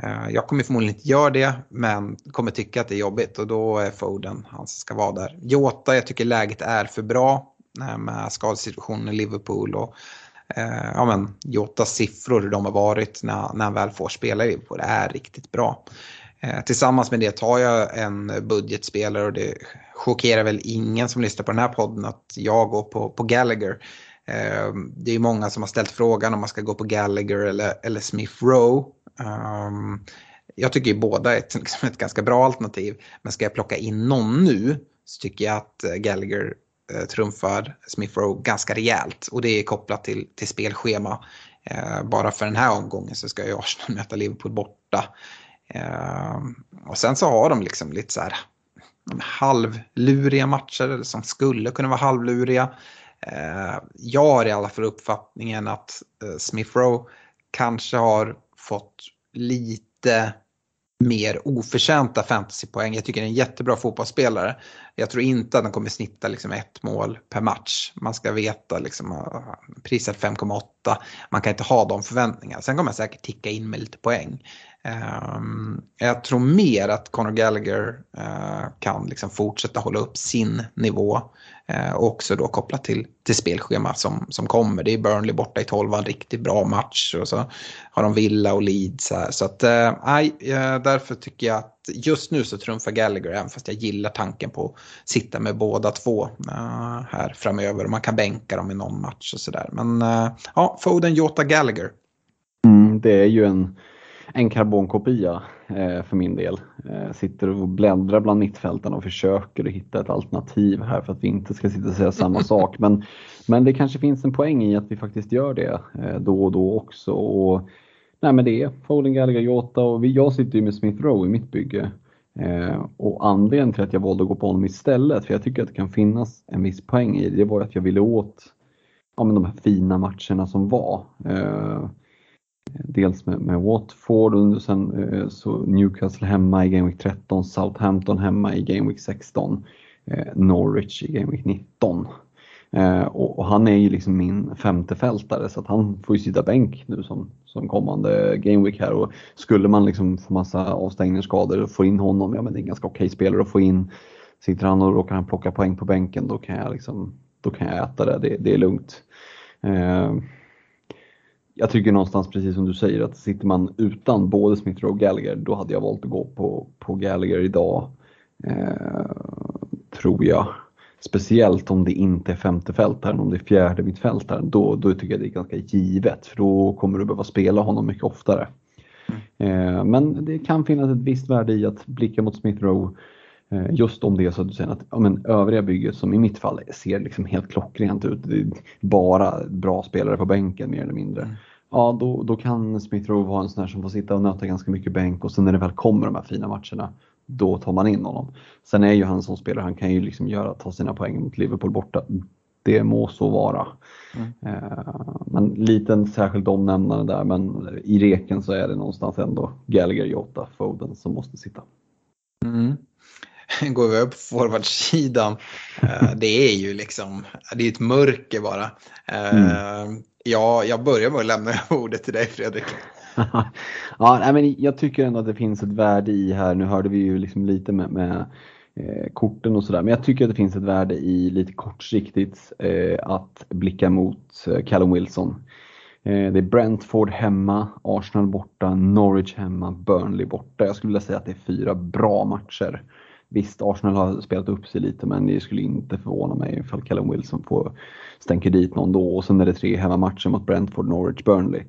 Uh, jag kommer förmodligen inte göra det. Men kommer tycka att det är jobbigt. Och då är Foden han som ska vara där. Jota, jag tycker läget är för bra. Med skadesituationen i Liverpool. Och, uh, ja, men, Jotas siffror hur de har varit när, när han väl får spela i Liverpool. Det är riktigt bra. Tillsammans med det tar jag en budgetspelare, och det chockerar väl ingen som lyssnar på den här podden att jag går på, på Gallagher. Eh, det är många som har ställt frågan om man ska gå på Gallagher eller, eller Smith Rowe. Um, jag tycker ju båda är ett, liksom ett ganska bra alternativ. Men ska jag plocka in någon nu så tycker jag att Gallagher eh, trumfar Smith Rowe ganska rejält. Och det är kopplat till, till spelschema. Eh, bara för den här omgången så ska jag Arsenal möta Liverpool borta. Uh, och sen så har de liksom lite så här halvluriga matcher, eller som skulle kunna vara halvluriga. Uh, jag har i alla fall uppfattningen att uh, Smith Rowe kanske har fått lite mer oförtjänta fantasypoäng. Jag tycker det är en jättebra fotbollsspelare. Jag tror inte att han kommer snitta liksom ett mål per match. Man ska veta liksom uh, prisat fem komma åtta. Man kan inte ha de förväntningarna. Sen kommer han säkert ticka in med lite poäng. Um, jag tror mer att Conor Gallagher uh, kan liksom fortsätta hålla upp sin nivå, uh, och också då koppla till, till spelschema som, som kommer. Det är Burnley borta i tolv, en riktigt bra match, och så har de Villa och Leeds här. Så att, uh, I, uh, därför tycker jag att just nu så trumfar Gallagher, även fast jag gillar tanken på att sitta med båda två uh, här framöver. Man kan bänka dem i någon match och sådär. Men uh, ja, Foden, Jota, Gallagher. Mm, det är ju en En karbonkopia eh, för min del. Eh, sitter och bläddrar bland mittfälten och försöker att hitta ett alternativ här för att vi inte ska sitta och säga samma sak. Men, men det kanske finns en poäng i att vi faktiskt gör det eh, då och då också. Och, nej, men det är Foden, Gallagher, Jota, och vi, jag sitter ju med Smith Rowe i mitt bygge. Eh, och anledningen till att jag valde att gå på honom istället, för jag tycker att det kan finnas en viss poäng i det, det var att jag ville åt ja, men de här fina matcherna som var. Eh, Dels med, med Watford, och sen eh, så Newcastle hemma i Gameweek tretton, Southampton hemma i Gameweek sexton, eh, Norwich i Gameweek nitton. Eh, och, och han är ju liksom min femtefältare, så att han får ju sitta bänk nu som, som kommande Gameweek här. Och skulle man liksom få massa avstängningsskador och få in honom, ja men det är en ganska okej spelare att få in. Sitter han och råkar han plocka poäng på bänken, då kan jag, liksom, då kan jag äta det, det, det är lugnt. Eh, jag tycker någonstans precis som du säger att sitter man utan både Smith Rowe och Gallagher, då hade jag valt att gå på, på Gallagher idag, eh, tror jag. Speciellt om det inte är femte fältaren, om det är fjärde mittfältaren, då, då tycker jag det är ganska givet. För då kommer du behöva spela honom mycket oftare. Mm. Eh, men det kan finnas ett visst värde i att blicka mot Smith Rowe. Eh, just om det är så att du säger att ja, men övriga bygget, som i mitt fall ser liksom helt klockrent ut. Det är bara bra spelare på bänken mer eller mindre. Mm. Ja, då, då kan Smith Rowe vara en sån här som får sitta och nöta ganska mycket bänk. Och sen när det väl kommer de här fina matcherna, då tar man in honom. Sen är ju han som spelar, han kan ju liksom göra, ta sina poäng mot Liverpool borta. Det må så vara. Mm. Eh, men liten särskilt omnämnare där. Men i reken så är det någonstans ändå Gallagher, Jota, Foden som måste sitta. Mm. Går vi upp på forwardsidan. eh, det är ju liksom, det är ett mörker bara. Eh, mm. ja, jag börjar med att lämna ordet till dig, Fredrik. Ja, men jag tycker ändå att det finns ett värde i här. Nu hörde vi ju liksom lite med, med eh, korten och sådär. Men jag tycker att det finns ett värde i lite kortsiktigt eh, att blicka mot eh, Callum Wilson. eh, Det är Brentford hemma, Arsenal borta, Norwich hemma, Burnley borta. Jag skulle vilja säga att det är fyra bra matcher. Visst, Arsenal har spelat upp sig lite, men det skulle inte förvåna mig ifall Callum Wilson får stänka dit någon då. Och sen är det tre hemmamatcher mot Brentford, Norwich, Burnley.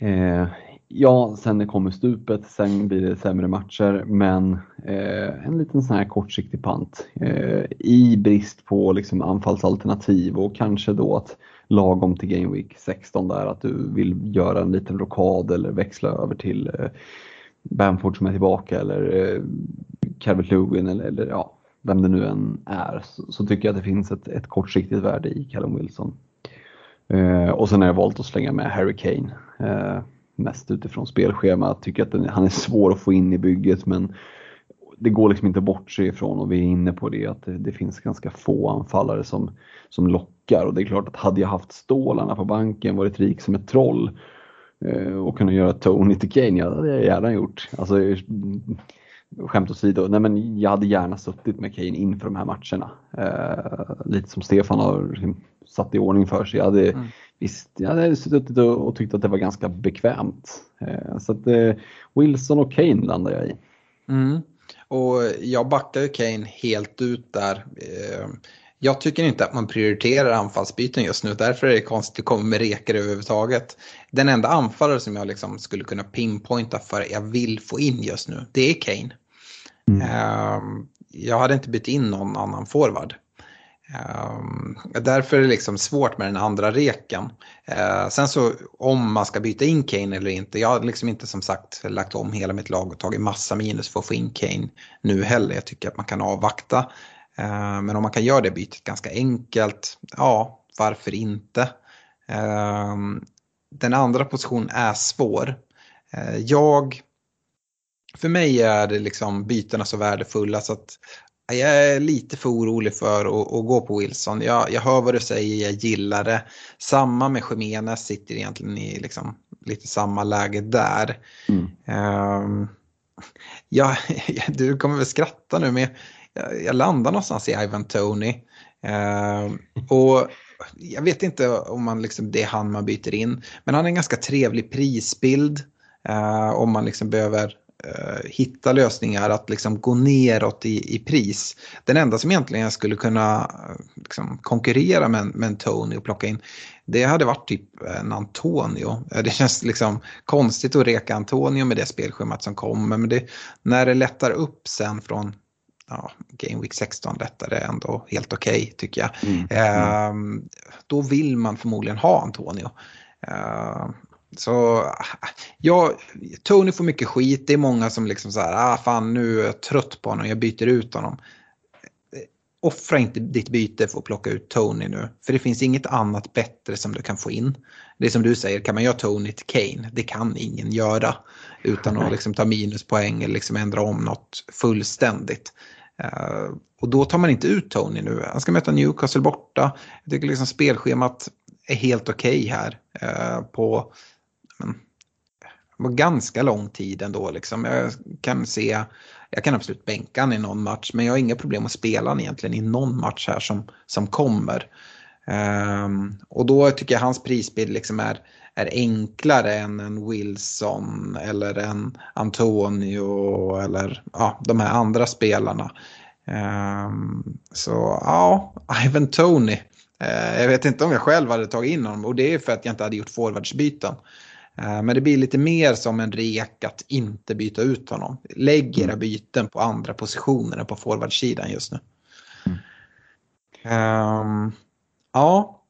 Eh, ja, sen kommer stupet, sen blir det sämre matcher, men eh, en liten sån här kortsiktig pant eh, i brist på liksom anfallsalternativ, och kanske då att lagom till Game Week sexton där att du vill göra en liten rockad eller växla över till eh, Bamford som är tillbaka, eller eh, Calvert-Lewin eller, eller ja, vem det nu än är, så, så tycker jag att det finns ett, ett kortsiktigt värde i Callum Wilson. Uh, och sen har jag valt att slänga med Harry Kane, uh, mest utifrån spelschema. Jag tycker att den, han är svår att få in i bygget, men det går liksom inte bort sig ifrån, och vi är inne på det att det, det finns ganska få anfallare som, som lockar. Och det är klart att hade jag haft stålarna på banken, varit rik som ett troll uh, och kunnat göra Tony till Kane, ja, det hade jag gärna gjort. Alltså, skämt åsido, nej, men jag hade gärna suttit med Kane inför de här matcherna. Uh, lite som Stefan har satt i ordning för sig. Jag hade, mm. visst, jag hade suttit och, och tyckt att det var ganska bekvämt. Eh, så att eh, Wilson och Kane landar jag i. Mm. Och jag backar ju Kane helt ut där. Eh, jag tycker inte att man prioriterar anfallsbyten just nu. Därför är det konstigt att komma med reker överhuvudtaget. Den enda anfallare som jag liksom skulle kunna pinpointa för jag vill få in just nu, det är Kane. Mm. Eh, jag hade inte bytt in någon annan forward. Um, därför är det liksom svårt med den andra reken. uh, Sen så om man ska byta in Kane eller inte, jag har liksom inte som sagt lagt om hela mitt lag och tagit massa minus för att få in Kane nu heller. Jag tycker att man kan avvakta, uh, men om man kan göra det bytet ganska enkelt, ja, varför inte. uh, Den andra positionen är svår. uh, Jag För mig är det liksom byterna så värdefulla, så att jag är lite för orolig för att, att gå på Wilson. Jag, jag hör vad du säger, jag gillar det. Samma med Jiménez, sitter egentligen i liksom lite samma läge där. Mm. Um, ja, du kommer väl skratta nu, men jag, jag landar någonstans i Ivan Toney. Um, och jag vet inte om man liksom, det är han man byter in. Men han är en ganska trevlig prisbild, uh, om man liksom behöver hitta lösningar att liksom gå neråt i, i pris. Den enda som egentligen jag skulle kunna liksom konkurrera med, med en Tony och plocka in, det hade varit typ en Antonio. Det känns liksom konstigt att reka Antonio med det spelschemat som kommer, men det, när det lättar upp sen från ja, Game Week sexton, lättar det ändå helt okej, okay, tycker jag. Mm. Ehm, då vill man förmodligen ha Antonio. Ehm, Så ja, Tony får mycket skit. Det är många som liksom så här, ah fan, nu är jag trött på honom, jag byter ut honom. Offra inte ditt byte för att plocka ut Tony nu, för det finns inget annat bättre som du kan få in. Det är som du säger, kan man göra Tony till Kane? Det kan ingen göra utan att liksom ta minuspoäng eller liksom ändra om något fullständigt. Uh, och då tar man inte ut Tony nu. Han ska möta Newcastle borta. Jag tycker liksom spelschemat är helt okej okay här, uh, på men, ganska lång tid ändå liksom. Jag kan se, jag kan absolut bänka han i någon match, men jag har inga problem att spela han egentligen i någon match här som, som kommer. Um, och då tycker jag hans prisbild liksom är, är enklare än en Wilson eller en Antonio eller ja, de här andra spelarna. Um, så ja, Ivan Toney. Uh, jag vet inte om jag själv hade tagit in honom, och det är för att jag inte hade gjort forwardsbyten. Uh, men det blir lite mer som en rek att inte byta ut honom. Lägg era byten på andra positioner än på forwardsidan just nu. Um, ja,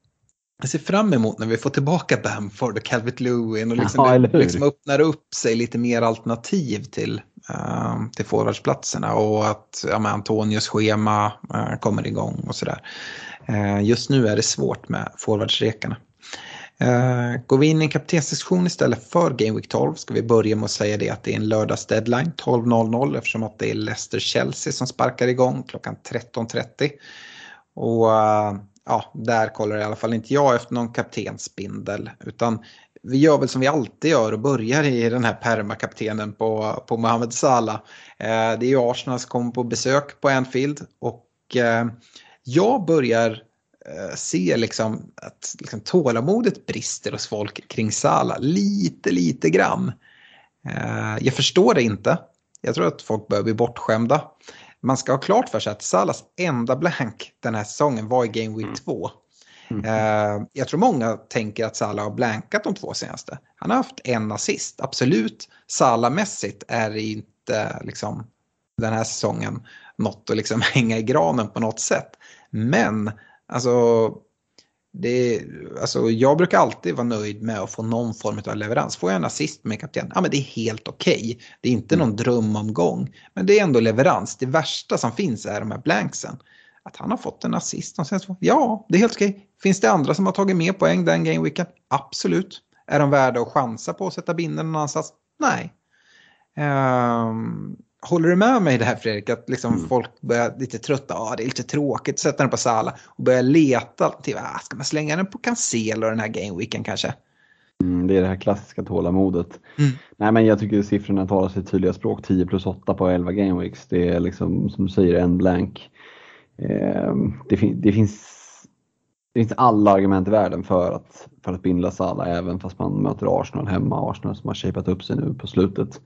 jag ser fram emot när vi får tillbaka Bamford och Calvert-Lewin och liksom, ja, det, liksom öppnar upp sig lite mer alternativ till, um, till forwardsplatserna, och att ja, men Antonios schema uh, kommer igång och sådär. Uh, just nu är det svårt med forwardsrekarna. Uh, går vi in i en kaptensdiskussion istället för Game Week tolv, ska vi börja med att säga det att det är en lördags deadline tolv noll noll, eftersom att det är Leicester-Chelsea som sparkar igång klockan tretton trettio. Och ja, där kollar i alla fall inte jag efter någon kaptensbindel, utan vi gör väl som vi alltid gör och börjar i den här permakaptenen på, på Mohamed Salah. Eh, det är Arsenal som kommer på besök på Anfield, och eh, jag börjar eh, se liksom att liksom tålamodet brister hos folk kring Salah lite lite grann. Eh, jag förstår det inte. Jag tror att folk börjar bli bortskämda. Man ska ha klart för sig att Salahs enda blank den här säsongen var i Game Week två. Mm. Uh, jag tror många tänker att Salah har blankat de två senaste. Han har haft en assist, absolut. Salah-mässigt är inte liksom, den här säsongen något att liksom hänga i granen på något sätt. Men alltså, det, alltså, jag brukar alltid vara nöjd med att få någon form av leverans. Får jag en assist med kapten, ja men det är helt okej. Okay. Det är inte någon drömomgång. Men det är ändå leverans. Det värsta som finns är de här blanksen. Att han har fått en assist. Ja, det är helt okej. Okay. Finns det andra som har tagit med poäng den gameweeken? Absolut. Är de värda att chansa på att sätta binden någon annanstans? Nej. Um, håller du med mig i det här, Fredrik? Att liksom mm. folk börjar lite trötta. Ja, ah, det är lite tråkigt. Sätter den på Salah och börjar leta. Till, ah, ska man slänga den på Cancelo den här gameweeken kanske? Mm, det är det här klassiska tålamodet. Mm. Nej, men jag tycker siffrorna talar sitt tydliga språk. tio plus åtta på elva gameweeks. Det är liksom, som du säger, en blank. Eh, det, fin- det, finns, det finns alla argument i världen för att, för att binda Salah, även fast man möter Arsenal hemma. Arsenal som har shapat upp sig nu på slutet.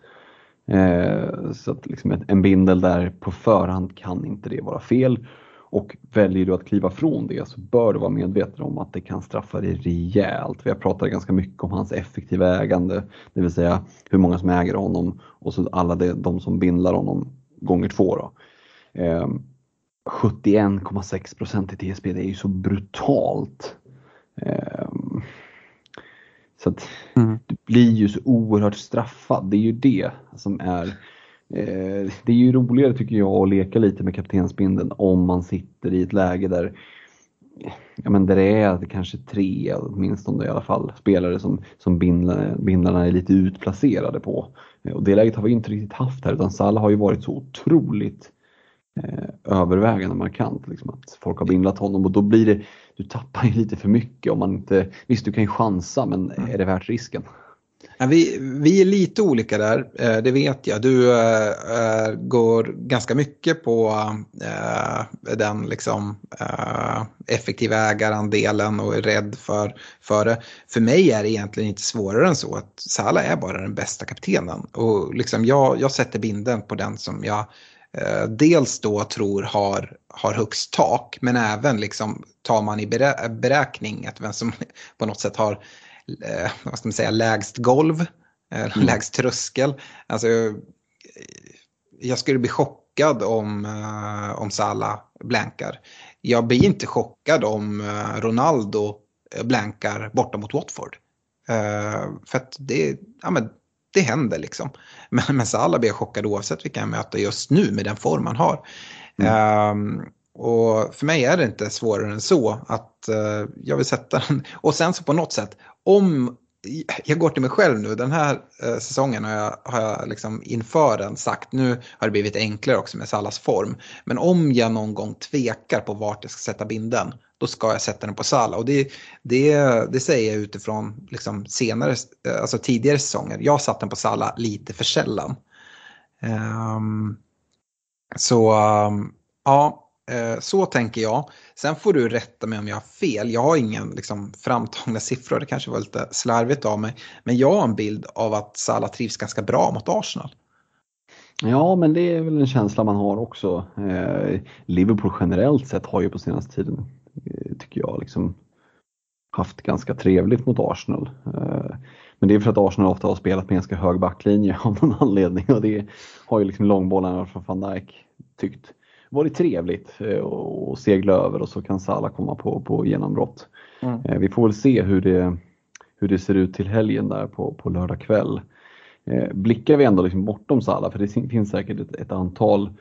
Eh, så att liksom ett, en bindel där på förhand kan inte det vara fel, och väljer du att kliva från det så bör du vara medveten om att det kan straffa dig rejält. Vi har pratat ganska mycket om hans effektiva ägande, det vill säga hur många som äger honom och så alla de, de som bindlar honom gånger två då. Eh, sjuttioen komma sex procent i T S P, det är ju så brutalt. Eh, Så att mm. du blir ju så oerhört straffad. Det är ju det som är... Eh, det är ju roligare tycker jag att leka lite med kaptensbindeln om man sitter i ett läge där... Ja men där det är kanske tre, åtminstone i alla fall, spelare som, som bindlarna, bindlarna är lite utplacerade på. Eh, och det läget har vi inte riktigt haft här, utan Salah har ju varit så otroligt eh, övervägande markant. Liksom, att folk har bindlat honom, och då blir det... Du tappar ju lite för mycket om man inte... Visst, du kan ju chansa, men är det värt risken? Ja, vi, vi är lite olika där, det vet jag. Du äh, går ganska mycket på äh, den liksom, äh, effektiva ägarandelen och är rädd för, för det. För mig är det egentligen inte svårare än så att Salah är bara den bästa kaptenen. Och liksom jag, jag sätter binden på den som jag... dels då tror har, har högst tak, men även liksom tar man i berä, beräkning att vem som på något sätt har eh, vad ska man säga, lägst golv, eh, lägst tröskel. Alltså, jag skulle bli chockad om, eh, om Salah blankar. Jag blir inte chockad om eh, Ronaldo blankar borta mot Watford. Eh, för att det, ja men det händer liksom. Men, men Salah blir chockad oavsett vilka jag möter just nu med den form man har. Mm. Um, och för mig är det inte svårare än så att uh, jag vill sätta den. Och sen så på något sätt, om jag går till mig själv nu, den här uh, säsongen har jag, har jag liksom inför den sagt, nu har det blivit enklare också med Salahs form. Men om jag någon gång tvekar på vart jag ska sätta binden, då ska jag sätta den på Salah. Och det, det, det säger jag utifrån liksom senare, alltså tidigare säsonger. Jag satt den på Salah lite för sällan. Um, så um, ja, Så tänker jag. Sen får du rätta mig om jag har fel. Jag har ingen liksom, framtagna siffror. Det kanske var lite slarvigt av mig. Men jag har en bild av att Salah trivs ganska bra mot Arsenal. Ja, men det är väl en känsla man har också. Eh, Liverpool generellt sett har ju på senaste tiden, eh, tycker jag, liksom, haft ganska trevligt mot Arsenal. Eh, men det är för att Arsenal ofta har spelat med ganska hög backlinje av någon anledning. Och det har ju liksom långbollarna från Van Dijk tyckt var det trevligt och segla över, och så kan Salah komma på, på genombrott. Mm. Vi får väl se hur det, hur det ser ut till helgen där på, på lördag kväll. Blickar vi ändå liksom bortom Salah, för det finns säkert ett, ett antal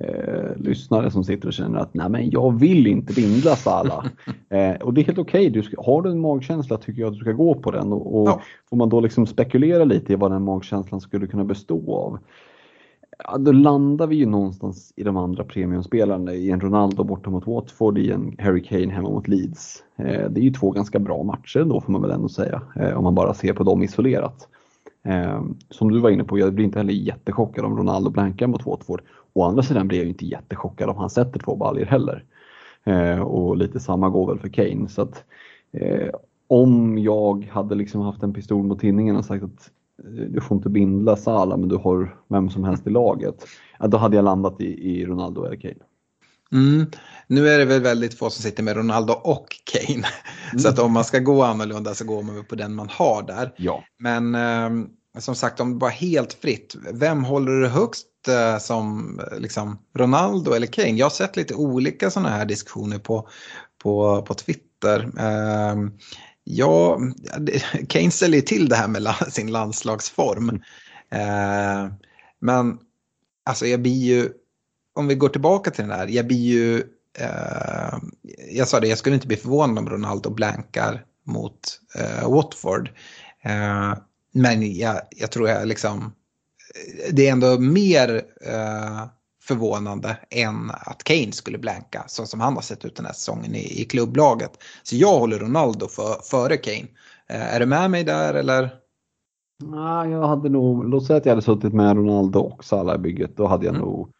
eh, lyssnare som sitter och känner att nej, men jag vill inte bindla Salah. eh, och det är helt okej. Du ska, har du en magkänsla tycker jag att du ska gå på den. Och, och ja. Får man då liksom spekulera lite i vad den magkänslan skulle kunna bestå av. Ja, då landar vi ju någonstans i de andra premiumspelarna, i en Ronaldo borta mot Watford, i en Harry Kane hemma mot Leeds. Eh, det är ju två ganska bra matcher då, får man väl ändå säga, eh, om man bara ser på dem isolerat. Eh, som du var inne på, jag blir inte heller jättechockad om Ronaldo blankar mot Watford. Å andra sidan blir jag ju inte jättechockad om han sätter två baller heller. Eh, och lite samma går väl för Kane. Så att, eh, om jag hade liksom haft en pistol mot tinningen och sagt att du får inte bindla Salah men du har vem som helst i laget, då hade jag landat i, i Ronaldo eller Kane. Mm. Nu är det väl väldigt få som sitter med Ronaldo och Kane. Mm. Så att om man ska gå annorlunda så går man på den man har där. Ja. Men eh, som sagt, om det bara helt fritt, vem håller du högst eh, som liksom Ronaldo eller Kane? Jag har sett lite olika sådana här diskussioner på, på, på Twitter. Eh, Ja, Kane ställer ju till det här med sin landslagsform. Mm. Eh, men alltså jag blir ju, om vi går tillbaka till den här, jag blir ju, eh, jag sa det, jag skulle inte bli förvånad om Ronaldo blankar mot eh, Watford. Eh, men jag, jag tror jag liksom, det är ändå mer eh, förvånande än att Kane skulle blanka så som han har sett ut den här säsongen i, i klubblaget. Så jag håller Ronaldo för, före Kane. Eh, är du med mig där eller? Nej, jag hade nog, låt säga att jag hade suttit med Ronaldo och Salah i bygget, då hade jag mm. nog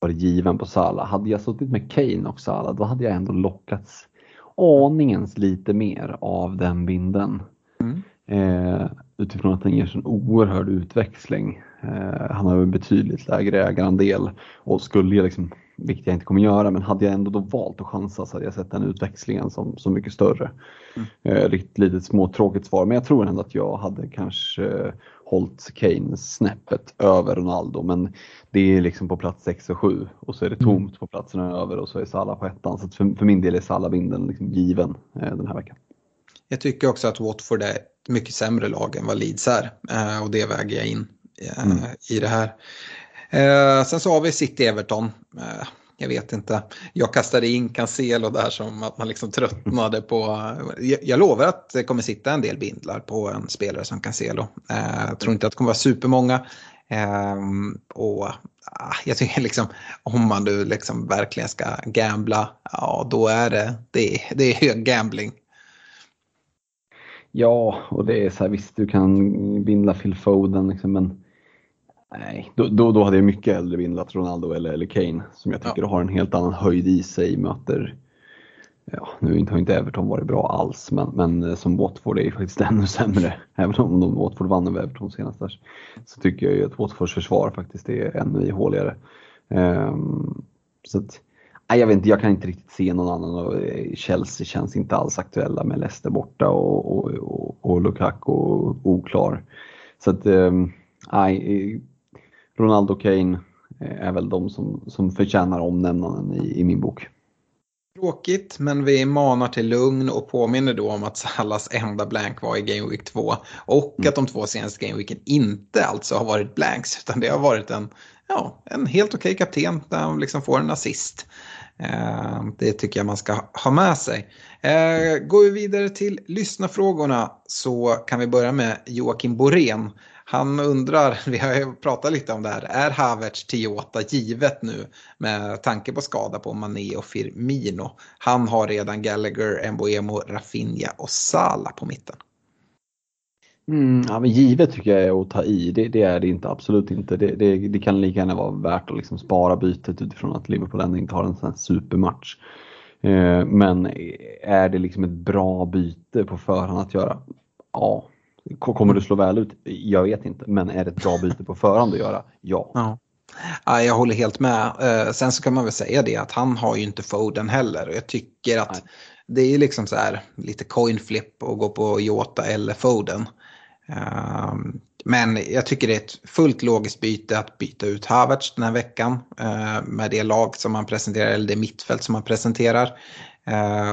varit given på Salah. Hade jag suttit med Kane och Salah, då hade jag ändå lockats aningens lite mer av den binden. Mm. Eh, utifrån att han ger en oerhörd utväxling. Eh, han har en betydligt lägre ägarandel och skulle jag liksom, vilket jag inte kommer göra, men hade jag ändå då valt att chansa så hade jag sett den utväxlingen som, som mycket större. Mm. Eh, riktigt litet småtråkigt svar, men jag tror ändå att jag hade kanske eh, hållit Kane snäppet över Ronaldo, men det är liksom på plats sex och sju och så är det tomt mm. på platserna över och så är Salah på ettan, så för, för min del är Salah-binden liksom given eh, den här veckan. Jag tycker också att Watford är mycket sämre lag än vad Leeds är. Och det väger jag in mm. i det här. Sen så har vi City-Everton. Jag vet inte. Jag kastade in Cancelo där som att man liksom tröttnade på. Jag lovar att det kommer sitta en del bindlar på en spelare som Cancelo. Jag tror inte att det kommer vara supermånga. Och jag tycker liksom, om man nu liksom verkligen ska gambla, ja då är det, det, det är hög gambling. Ja, och det är så här, visst du kan bindla Phil Foden liksom, men nej, då, då, då hade jag mycket hellre bindlat Ronaldo eller, eller Kane som jag tycker ja. har en helt annan höjd i sig, möter, ja, nu har inte Everton varit bra alls, men, men som Watford är ju faktiskt ännu sämre, även om de Watford vann över Everton senast där, så tycker jag ju att Watfords försvar faktiskt är ännu ihåligare. Um, så att jag vet inte, jag kan inte riktigt se någon annan, och Chelsea känns inte alls aktuella med Leicester borta och, och, och, och Lukaku oklar. Så att nej, eh, Ronaldo och Kane är väl de som, som förtjänar omnämnanden i, i min bok. Tråkigt, men vi manar till lugn och påminner då om att Salahs enda blank var i Game Week två och mm. att de två senaste Game Weeken inte alltså har varit blanks, utan det har varit en, ja, en helt okej kapten där han liksom får en assist. Det tycker jag man ska ha med sig. Går vi vidare till lyssnafrågorna så kan vi börja med Joakim Borén. Han undrar, vi har ju pratat lite om det här, är Havertz till Jota givet nu med tanke på skada på Mané och Firmino? Han har redan Gallagher, Mboemo, Raphinha och Salah på mitten. Mm, ja, men givet tycker jag är att ta i. Det, det är det inte, absolut inte. Det, det, det kan lika gärna vara värt att liksom spara bytet utifrån att Liverpool ändå inte har en sån här supermatch. Eh, men är det liksom ett bra byte på förhand att göra? Ja. Kommer du slå väl ut? Jag vet inte. Men är det ett bra byte på förhand att göra? Ja. Ja. Ja, jag håller helt med. Sen så kan man väl säga det att han har ju inte Foden heller. Och jag tycker att Nej. det är liksom så här lite coin flip att gå på Jota eller Foden. Men jag tycker det är ett fullt logiskt byte att byta ut Havertz den här veckan med det lag som han presenterar eller det mittfält som han presenterar.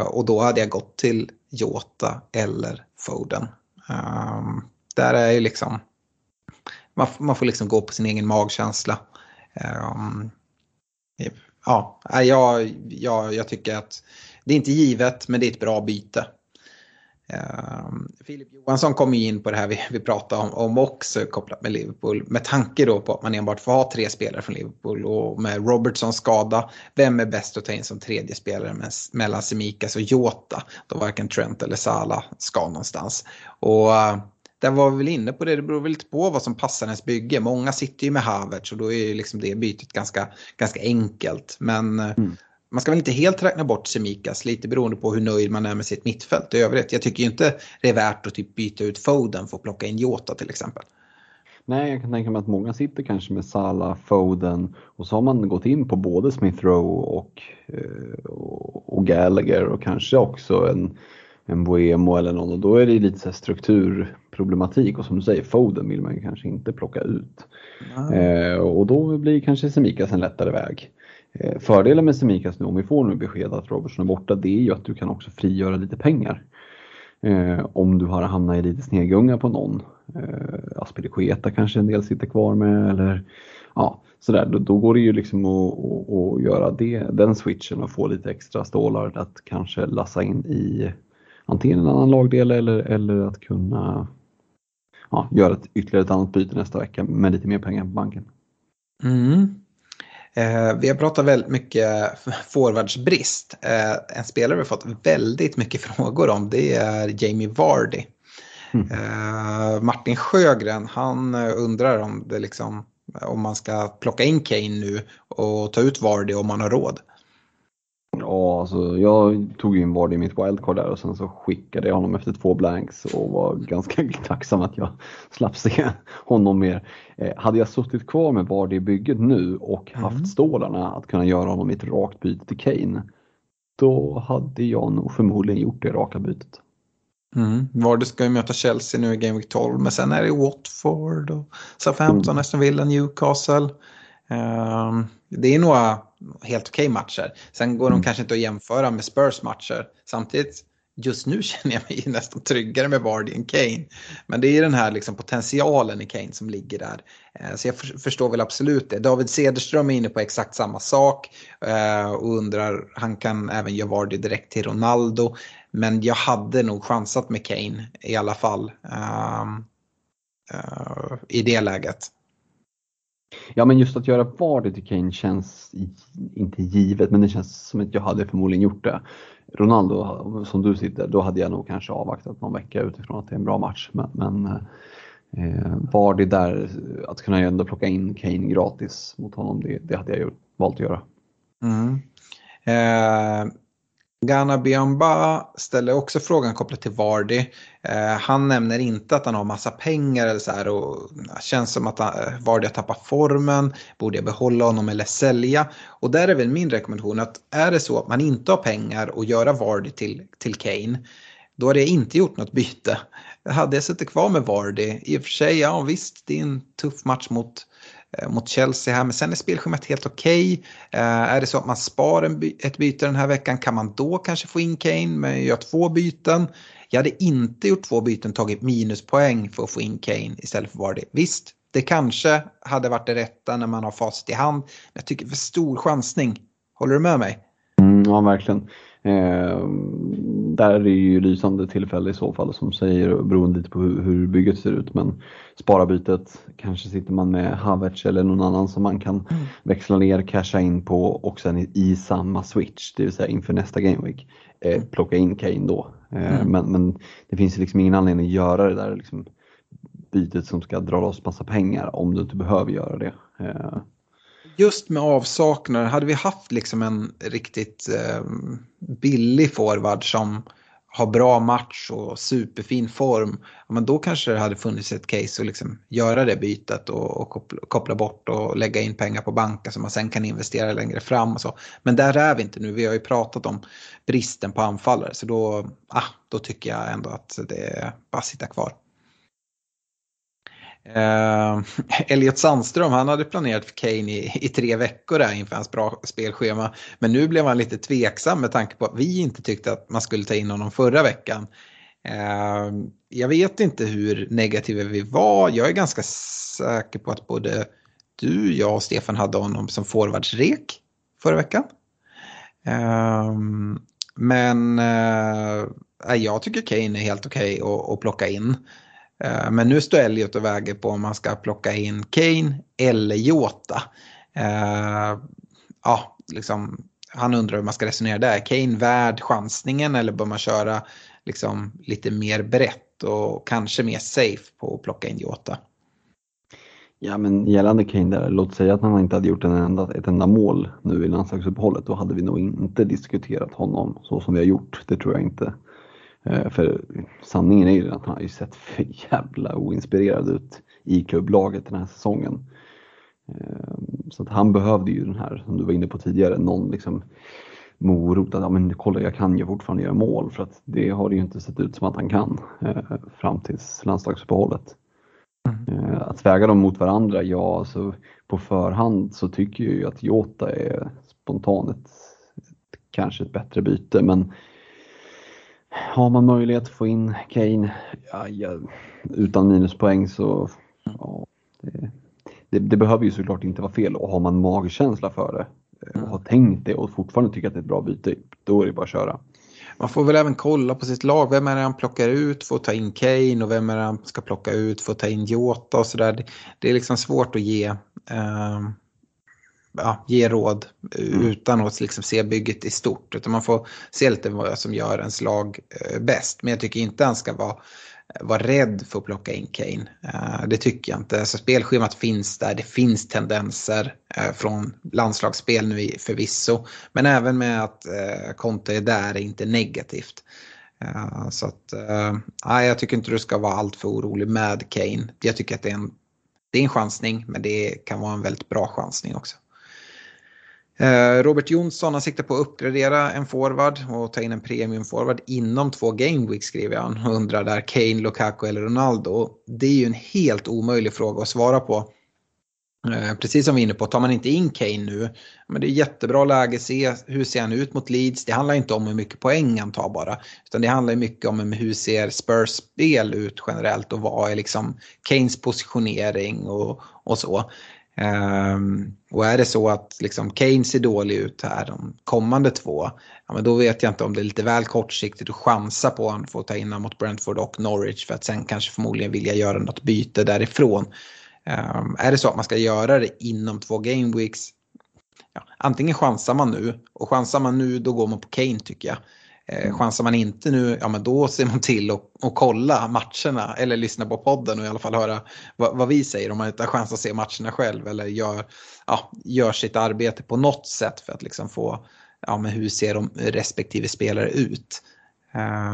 Och då hade jag gått till Jota eller Foden. Där är ju liksom man får liksom gå på sin egen magkänsla. Um, ja, jag, jag, jag tycker att det är inte givet, men det är ett bra byte. um, Filip Johansson kom ju in på det här vi, vi pratade om, om också kopplat med Liverpool, med tanke då på att man enbart får ha tre spelare från Liverpool och med Robertsons skada, vem är bäst att ta in som tredje spelare med, mellan Tsimikas och Jota, då varken Trent eller Salah ska någonstans. Och där var vi väl inne på det, det beror väl lite på vad som passar ens bygge. Många sitter ju med Havertz och då är ju liksom det bytet ganska, ganska enkelt. Men mm. man ska väl inte helt räkna bort Tsimikas, lite beroende på hur nöjd man är med sitt mittfält i övrigt. Jag tycker ju inte det är värt att typ byta ut Foden för att plocka in Jota till exempel. Nej, jag kan tänka mig att många sitter kanske med Salah, Foden och så har man gått in på både Smith Rowe och, och, och Gallagher och kanske också en... en Boemo eller någon, och då är det lite så här strukturproblematik och som du säger, Foden vill man ju kanske inte plocka ut. Eh, och då blir kanske Tsimikas en lättare väg. Eh, fördelen med Tsimikas nu, om vi får nu besked att Robertson är borta, det är ju att du kan också frigöra lite pengar. Eh, om du har hamnat i lite snedgunga på någon. Eh, Aspilicueta kanske en del sitter kvar med eller ja, sådär. Då, då går det ju liksom att, att, att göra det, den switchen och få lite extra stålar att kanske lassa in i antingen en annan lagdel eller, eller att kunna ja, göra ett, ytterligare ett annat byte nästa vecka med lite mer pengar på banken. Mm. Eh, vi har pratat väldigt mycket forwardsbrist. Eh, en spelare vi har fått väldigt mycket frågor om, det är Jamie Vardy. Mm. Eh, Martin Sjögren, han undrar om, det liksom, om man ska plocka in Kane nu och ta ut Vardy om man har råd. Ja, alltså jag tog in Vardy i mitt wildcard där och sen så skickade jag honom efter två blanks och var ganska tacksam att jag slapp se honom mer. Eh, hade jag suttit kvar med Vardy i bygget nu och haft mm. stålarna att kunna göra honom i ett rakt byte till Kane, då hade jag nog förmodligen gjort det raka bytet. Mm. Vardy ska ju möta Chelsea nu i Game Week tolv, men sen är det Watford och Southampton, Aston Villa, Newcastle. Um, det är några helt okej matcher. Sen går mm. de kanske inte att jämföra med Spurs matcher. Samtidigt, just nu känner jag mig nästan tryggare med Vardy än Kane. Men det är den här liksom potentialen i Kane som ligger där. uh, Så jag för- förstår väl absolut det. David Cederström är inne på exakt samma sak uh, och undrar, han kan även göra Vardy direkt till Ronaldo. Men jag hade nog chansat med Kane i alla fall uh, uh, i det läget. Ja, men just att göra Vardy till Kane känns inte givet, men det känns som att jag hade förmodligen gjort det. Ronaldo, som du sitter, då hade jag nog kanske avvaktat någon vecka utifrån att det är en bra match. Men, men eh, Vardy där, att kunna ändå plocka in Kane gratis mot honom, det, det hade jag ju valt att göra. Mm. Eh... Ghana Biamba ställer också frågan kopplat till Vardy. Eh, han nämner inte att han har massa pengar eller så här, och det känns som att han, Vardy har tappat formen. Borde jag behålla honom eller sälja? Och där är väl min rekommendation att är det så att man inte har pengar och göra Vardy till, till Kane, då hade jag inte gjort något byte. Jag hade suttit kvar med Vardy. I och för sig, ja visst, det är en tuff match mot... mot Chelsea här, men sen är spelschemat helt okej. Okay. Eh, är det så att man sparar en by- ett byte den här veckan, kan man då kanske få in Kane med gör två byten? Jag hade inte gjort två byten, tagit minuspoäng för att få in Kane istället för Vardy. Visst, det kanske hade varit det rätta när man har facit i hand, men jag tycker för stor chansning. Håller du med mig? Mm, ja, verkligen. Eh, där är det ju lysande tillfälle i så fall som säger, beroende lite på hur, hur bygget ser ut, men spara bytet, kanske sitter man med Havertz eller någon annan som man kan mm. växla ner, casha in på och sen i, i samma switch, det vill säga inför nästa gameweek eh, plocka in Kane då eh, mm. men, men det finns liksom ingen anledning att göra det där liksom bytet som ska dra loss massa pengar om du inte behöver göra det. Eh. Just med avsaknad, hade vi haft liksom en riktigt eh, billig forward som har bra match och superfin form, ja, men då kanske det hade funnits ett case att liksom göra det bytet och, och koppla, koppla bort och lägga in pengar på banken som man sen kan investera längre fram och så. Men där är vi inte nu, vi har ju pratat om bristen på anfallare, så då, ah, då tycker jag ändå att det bara sitta kvar. Uh, Elliot Sandström, han hade planerat för Kane i, i tre veckor där inför hans bra spelschema, men nu blev han lite tveksam med tanke på att vi inte tyckte att man skulle ta in honom förra veckan. Uh, jag vet inte hur negativa vi var. Jag är ganska säker på att både du, jag och Stefan hade honom som forwardsrek förra veckan. Uh, men uh, jag tycker Kane är helt okej okay att plocka in. Men nu står Elliot och väger på om man ska plocka in Kane eller Jota. Eh, ja, liksom, han undrar hur man ska resonera där. Kane värd chansningen eller bör man köra liksom, lite mer brett och kanske mer safe på att plocka in Jota? Ja, men gällande Kane där, låt säga att han inte hade gjort en enda, ett enda mål nu i landslagsuppehållet. Då hade vi nog inte diskuterat honom så som vi har gjort. Det tror jag inte. För sanningen är ju att han har ju sett för jävla oinspirerad ut i klubblaget den här säsongen. Så att han behövde ju den här, som du var inne på tidigare, någon liksom morot att, ja men kolla, jag kan ju fortfarande göra mål, för att det har det ju inte sett ut som att han kan fram tills landslagsuppehållet. Mm. Att väga dem mot varandra, ja, så på förhand så tycker jag ju att Jota är spontant ett, kanske ett bättre byte, men har man möjlighet att få in Kane, ja, ja, utan minuspoäng så ja, det, det, det behöver ju såklart inte vara fel. Och har man magkänsla för det och har tänkt det och fortfarande tycker att det är ett bra byte, då är det bara att köra. Man får väl även kolla på sitt lag. Vem är det han plockar ut för att ta in Kane och vem är det han ska plocka ut för att ta in Jota och sådär. Det, det är liksom svårt att ge... Um... Ja, ge råd utan att liksom se bygget i stort, utan man får se lite vad som gör ens lag eh, bäst, men jag tycker inte han ska vara, vara rädd för att plocka in Kane, eh, det tycker jag inte. Så spelschemat finns där, det finns tendenser eh, från landslagsspel nu i, förvisso, men även med att eh, Conte är där är inte negativt, eh, så att eh, jag tycker inte du ska vara allt för orolig med Kane. Jag tycker att det är en, det är en chansning, men det kan vara en väldigt bra chansning också. Robert Jonsson, han siktar på att uppgradera en forward och ta in en premium forward inom två gameweeks, skriver han. Och undrar där Kane, Lukaku eller Ronaldo. Det är ju en helt omöjlig fråga att svara på. Precis som vi är inne på, tar man inte in Kane nu, men det är jättebra läge att se hur ser han ut mot Leeds. Det handlar inte om hur mycket poäng han tar bara, utan det handlar mycket om hur ser Spurs spel ut generellt och vad är liksom Kanes positionering och, och så. Um, och är det så att liksom Kane ser dålig ut här de kommande två, ja, men då vet jag inte om det är lite väl kortsiktigt att chansa på att få ta in mot Brentford och Norwich för att sen kanske förmodligen vilja göra något byte därifrån. Um, är det så att man ska göra det inom två gameweeks, ja, antingen chansar man nu, och chansar man nu då går man på Kane tycker jag. Eh, chansar man inte nu, ja men då ser man till att och kolla matcherna eller lyssna på podden och i alla fall höra vad, vad vi säger om man inte har chans att se matcherna själv eller gör, ja, gör sitt arbete på något sätt för att liksom få, ja men hur ser de respektive spelare ut.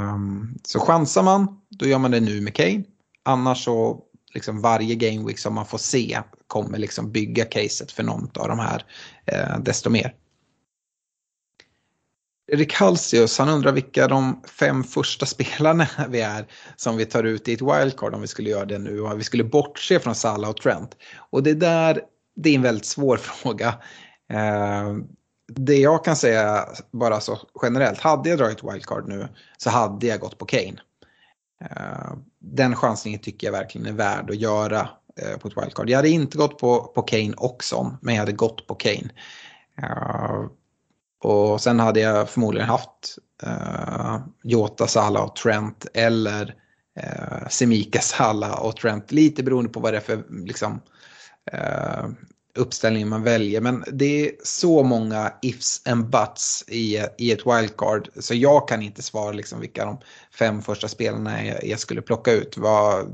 Um, så chansar man, då gör man det nu med Kane, annars så liksom varje gameweek som man får se kommer liksom bygga caset för någon av de här eh, desto mer. Erik Halsius, han undrar vilka de fem första spelarna vi är som vi tar ut i ett wildcard om vi skulle göra det nu och vi skulle bortse från Salah och Trent. Och det där, det är en väldigt svår fråga. Eh, det jag kan säga bara så generellt, hade jag dragit wildcard nu så hade jag gått på Kane. Eh, den chansningen tycker jag verkligen är värd att göra eh, på ett wildcard. Jag hade inte gått på, på Kane och Son, men jag hade gått på Kane. Eh, Och sen hade jag förmodligen haft eh, Jota, Salah och Trent eller eh, Tsimikas, Salah och Trent. Lite beroende på vad det är för liksom, eh, uppställningen man väljer. Men det är så många ifs and buts i, i ett wildcard. Så jag kan inte svara liksom vilka de fem första spelarna jag, jag skulle plocka ut. Vad,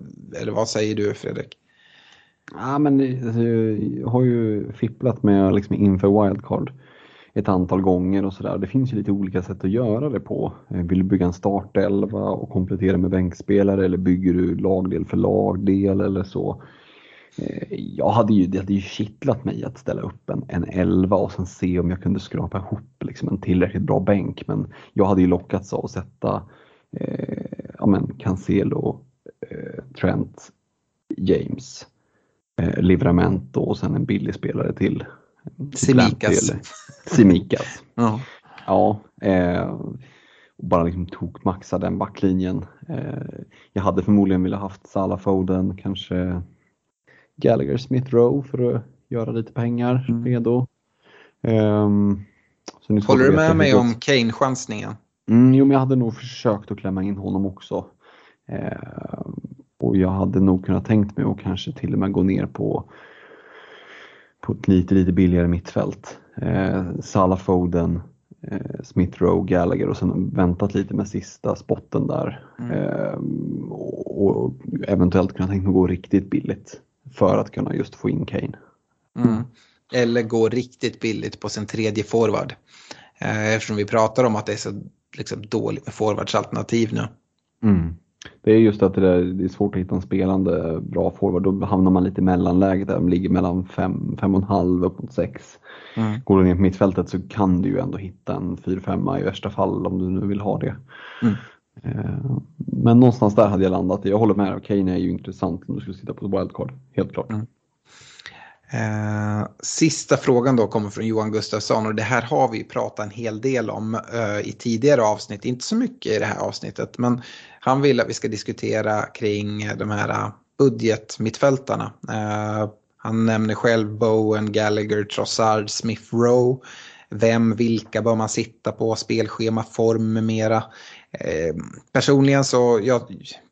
eller vad säger du, Fredrik? Ja, men jag har ju fipplat med liksom inför wildcard ett antal gånger och sådär. Det finns ju lite olika sätt att göra det på. Vill du bygga en startelva och komplettera med bänkspelare, eller bygger du lagdel för lagdel eller så? Jag hade ju, det hade ju kittlat mig att ställa upp en, en elva och sen se om jag kunde skrapa ihop liksom en tillräckligt bra bänk. Men jag hade ju lockats av att sätta eh, ja men, Cancelo, eh, Trent, James, eh, Livramento och sen en billig spelare till. Tsimikas. Tsimikas. Ja. Ja eh, och bara liksom tog maxa den backlinjen. Eh, jag hade förmodligen velat haft Salah, Foden, kanske Gallagher, Smith Rowe för att göra lite pengar mm. redo. Um, så nu håller du med mig om Kane-chansningen? Mm, jo, men jag hade nog försökt att klämma in honom också. Uh, och jag hade nog kunnat tänkt mig att kanske till och med gå ner på, på ett lite, lite billigare mittfält. Uh, Salah, Foden, uh, Smith Rowe, Gallagher och sen väntat lite med sista spotten där. Mm. Uh, och, och eventuellt kunnat tänkt mig att gå riktigt billigt. För att kunna just få in Kane. Mm. Eller gå riktigt billigt på sin tredje forward. Eftersom vi pratar om att det är så liksom dåligt med forwardsalternativ nu. Mm. Det är just att det, där, det är svårt att hitta en spelande bra forward. Då hamnar man lite mellanläge där de ligger mellan fem komma fem upp mot sex. Mm. Går du ner på mittfältet så kan du ju ändå hitta en fyra fem i värsta fall om du nu vill ha det. Mm. Men någonstans där hade jag landat. Jag håller med, Kane är ju intressant om du skulle sitta på wildcard, helt klart. Mm. eh, Sista frågan då kommer från Johan Gustafsson. Och det här har vi pratat en hel del om eh, i tidigare avsnitt. Inte så mycket i det här avsnittet, men han vill att vi ska diskutera kring de här budgetmittfältarna. eh, Han nämner själv Bowen, Gallagher, Trossard, Smith Rowe. Vem, vilka bör man sitta på, spelschema, form med mera. Eh, personligen så jag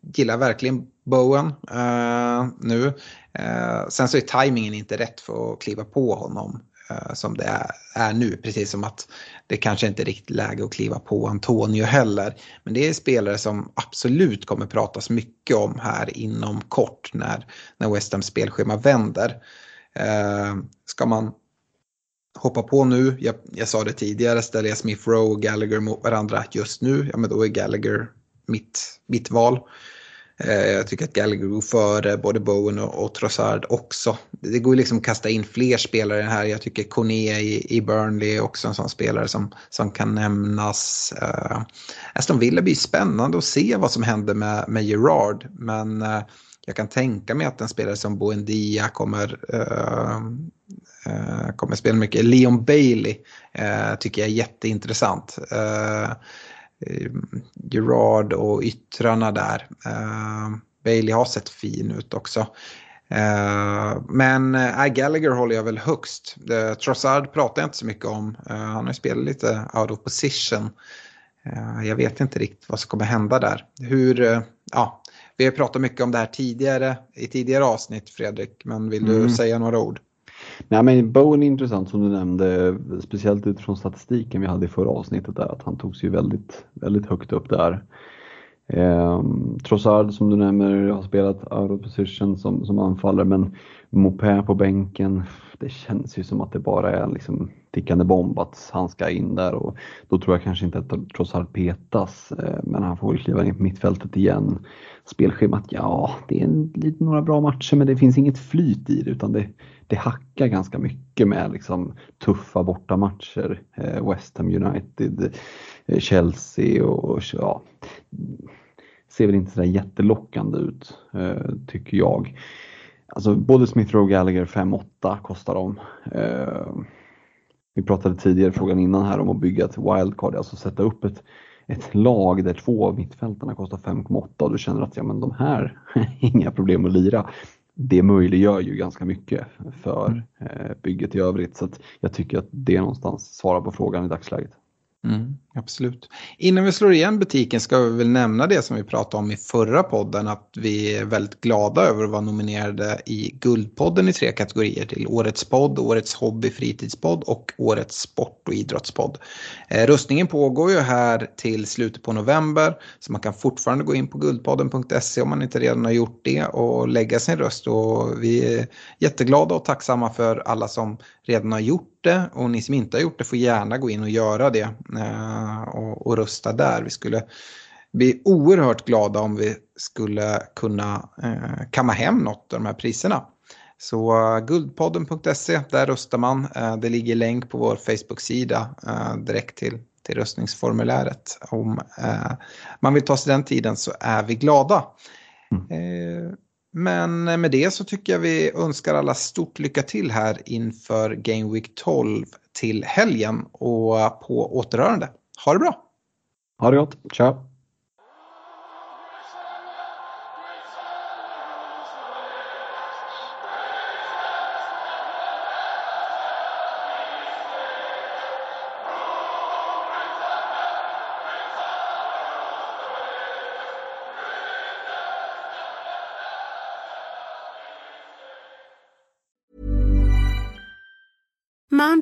gillar verkligen Bowen eh, nu. Eh, sen så är tajmingen inte rätt för att kliva på honom eh, som det är, är nu. Precis som att det kanske inte är riktigt läge att kliva på Antonio heller. Men det är spelare som absolut kommer pratas mycket om här inom kort när, när West Ham spelschema vänder. Eh, ska man hoppa på nu, jag, jag sa det tidigare, ställer jag Smith Rowe och Gallagher mot varandra just nu, ja men då är Gallagher mitt, mitt val. Eh, jag tycker att Gallagher går före både Bowen och, och Trossard också. Det går ju liksom att kasta in fler spelare här. Jag tycker Kone i, i Burnley är också en sån spelare som, som kan nämnas. Eh, Aston Villa blir spännande att se vad som händer med, med Gerrard, men eh, jag kan tänka mig att en spelare som Buendia kommer... Eh, Uh, kommer spela mycket. Leon Bailey uh, tycker jag är jätteintressant. uh, uh, Gerrard och yttrarna där. uh, Bailey har sett fin ut också. uh, Men uh, Gallagher håller jag väl högst. uh, Trossard pratar jag inte så mycket om. uh, Han har spelat lite out of position. uh, Jag vet inte riktigt vad som kommer hända där. Hur, uh, ja, vi har pratat mycket om det här tidigare i tidigare avsnitt, Fredrik, men vill mm. du säga några ord? Nej, men Bowen är intressant som du nämnde, speciellt utifrån statistiken vi hade i förra avsnittet där, att han tog sig väldigt, väldigt högt upp där. Ehm, Trossard som du nämner har spelat out of position som, som anfaller, men Mopé på bänken, det känns ju som att det bara är liksom tickande bomb att han ska in där, och då tror jag kanske inte att Trossard petas, ehm, men han får ju kliva in på mittfältet igen. Spelschemat, ja det är en, lite några bra matcher, men det finns inget flyt i det, utan det Det hackar ganska mycket med liksom tuffa bortamatcher. Eh, West Ham United, eh, Chelsea och, och ja, ser väl inte så där jättelockande ut eh, tycker jag. Alltså både Smith Rowe och Gallagher fem åtta kostar de. Eh, vi pratade tidigare frågan innan här om att bygga ett wildcard, alltså sätta upp ett ett lag där två av mittfältarna kostar fem komma åtta och du känner att ja men de här inga problem att lira. Det möjliggör ju ganska mycket för bygget i övrigt, så att jag tycker att det någonstans svarar på frågan i dagsläget. Mm, absolut. Innan vi slår igen butiken ska vi väl nämna det som vi pratade om i förra podden, att vi är väldigt glada över att vara nominerade i Guldpodden i tre kategorier, till Årets podd, Årets hobby, fritidspodd och Årets sport- och idrottspodd. Eh, röstningen pågår ju här till slutet på november, så man kan fortfarande gå in på guldpodden punkt se om man inte redan har gjort det och lägga sin röst, och vi är jätteglada och tacksamma för alla som redan har gjort det, och ni som inte har gjort det får gärna gå in och göra det och, och rösta där. Vi skulle bli oerhört glada om vi skulle kunna eh, kamma hem något av de här priserna. Så uh, guldpodden punkt se, där röstar man. Uh, det ligger länk på vår Facebook-sida uh, direkt till, till röstningsformuläret. Om uh, man vill ta sig den tiden så är vi glada. Mm. Uh, Men med det så tycker jag vi önskar alla stort lycka till här inför Game Week tolv till helgen, och på återhörande. Ha det bra! Ha det gott! Ciao! Mom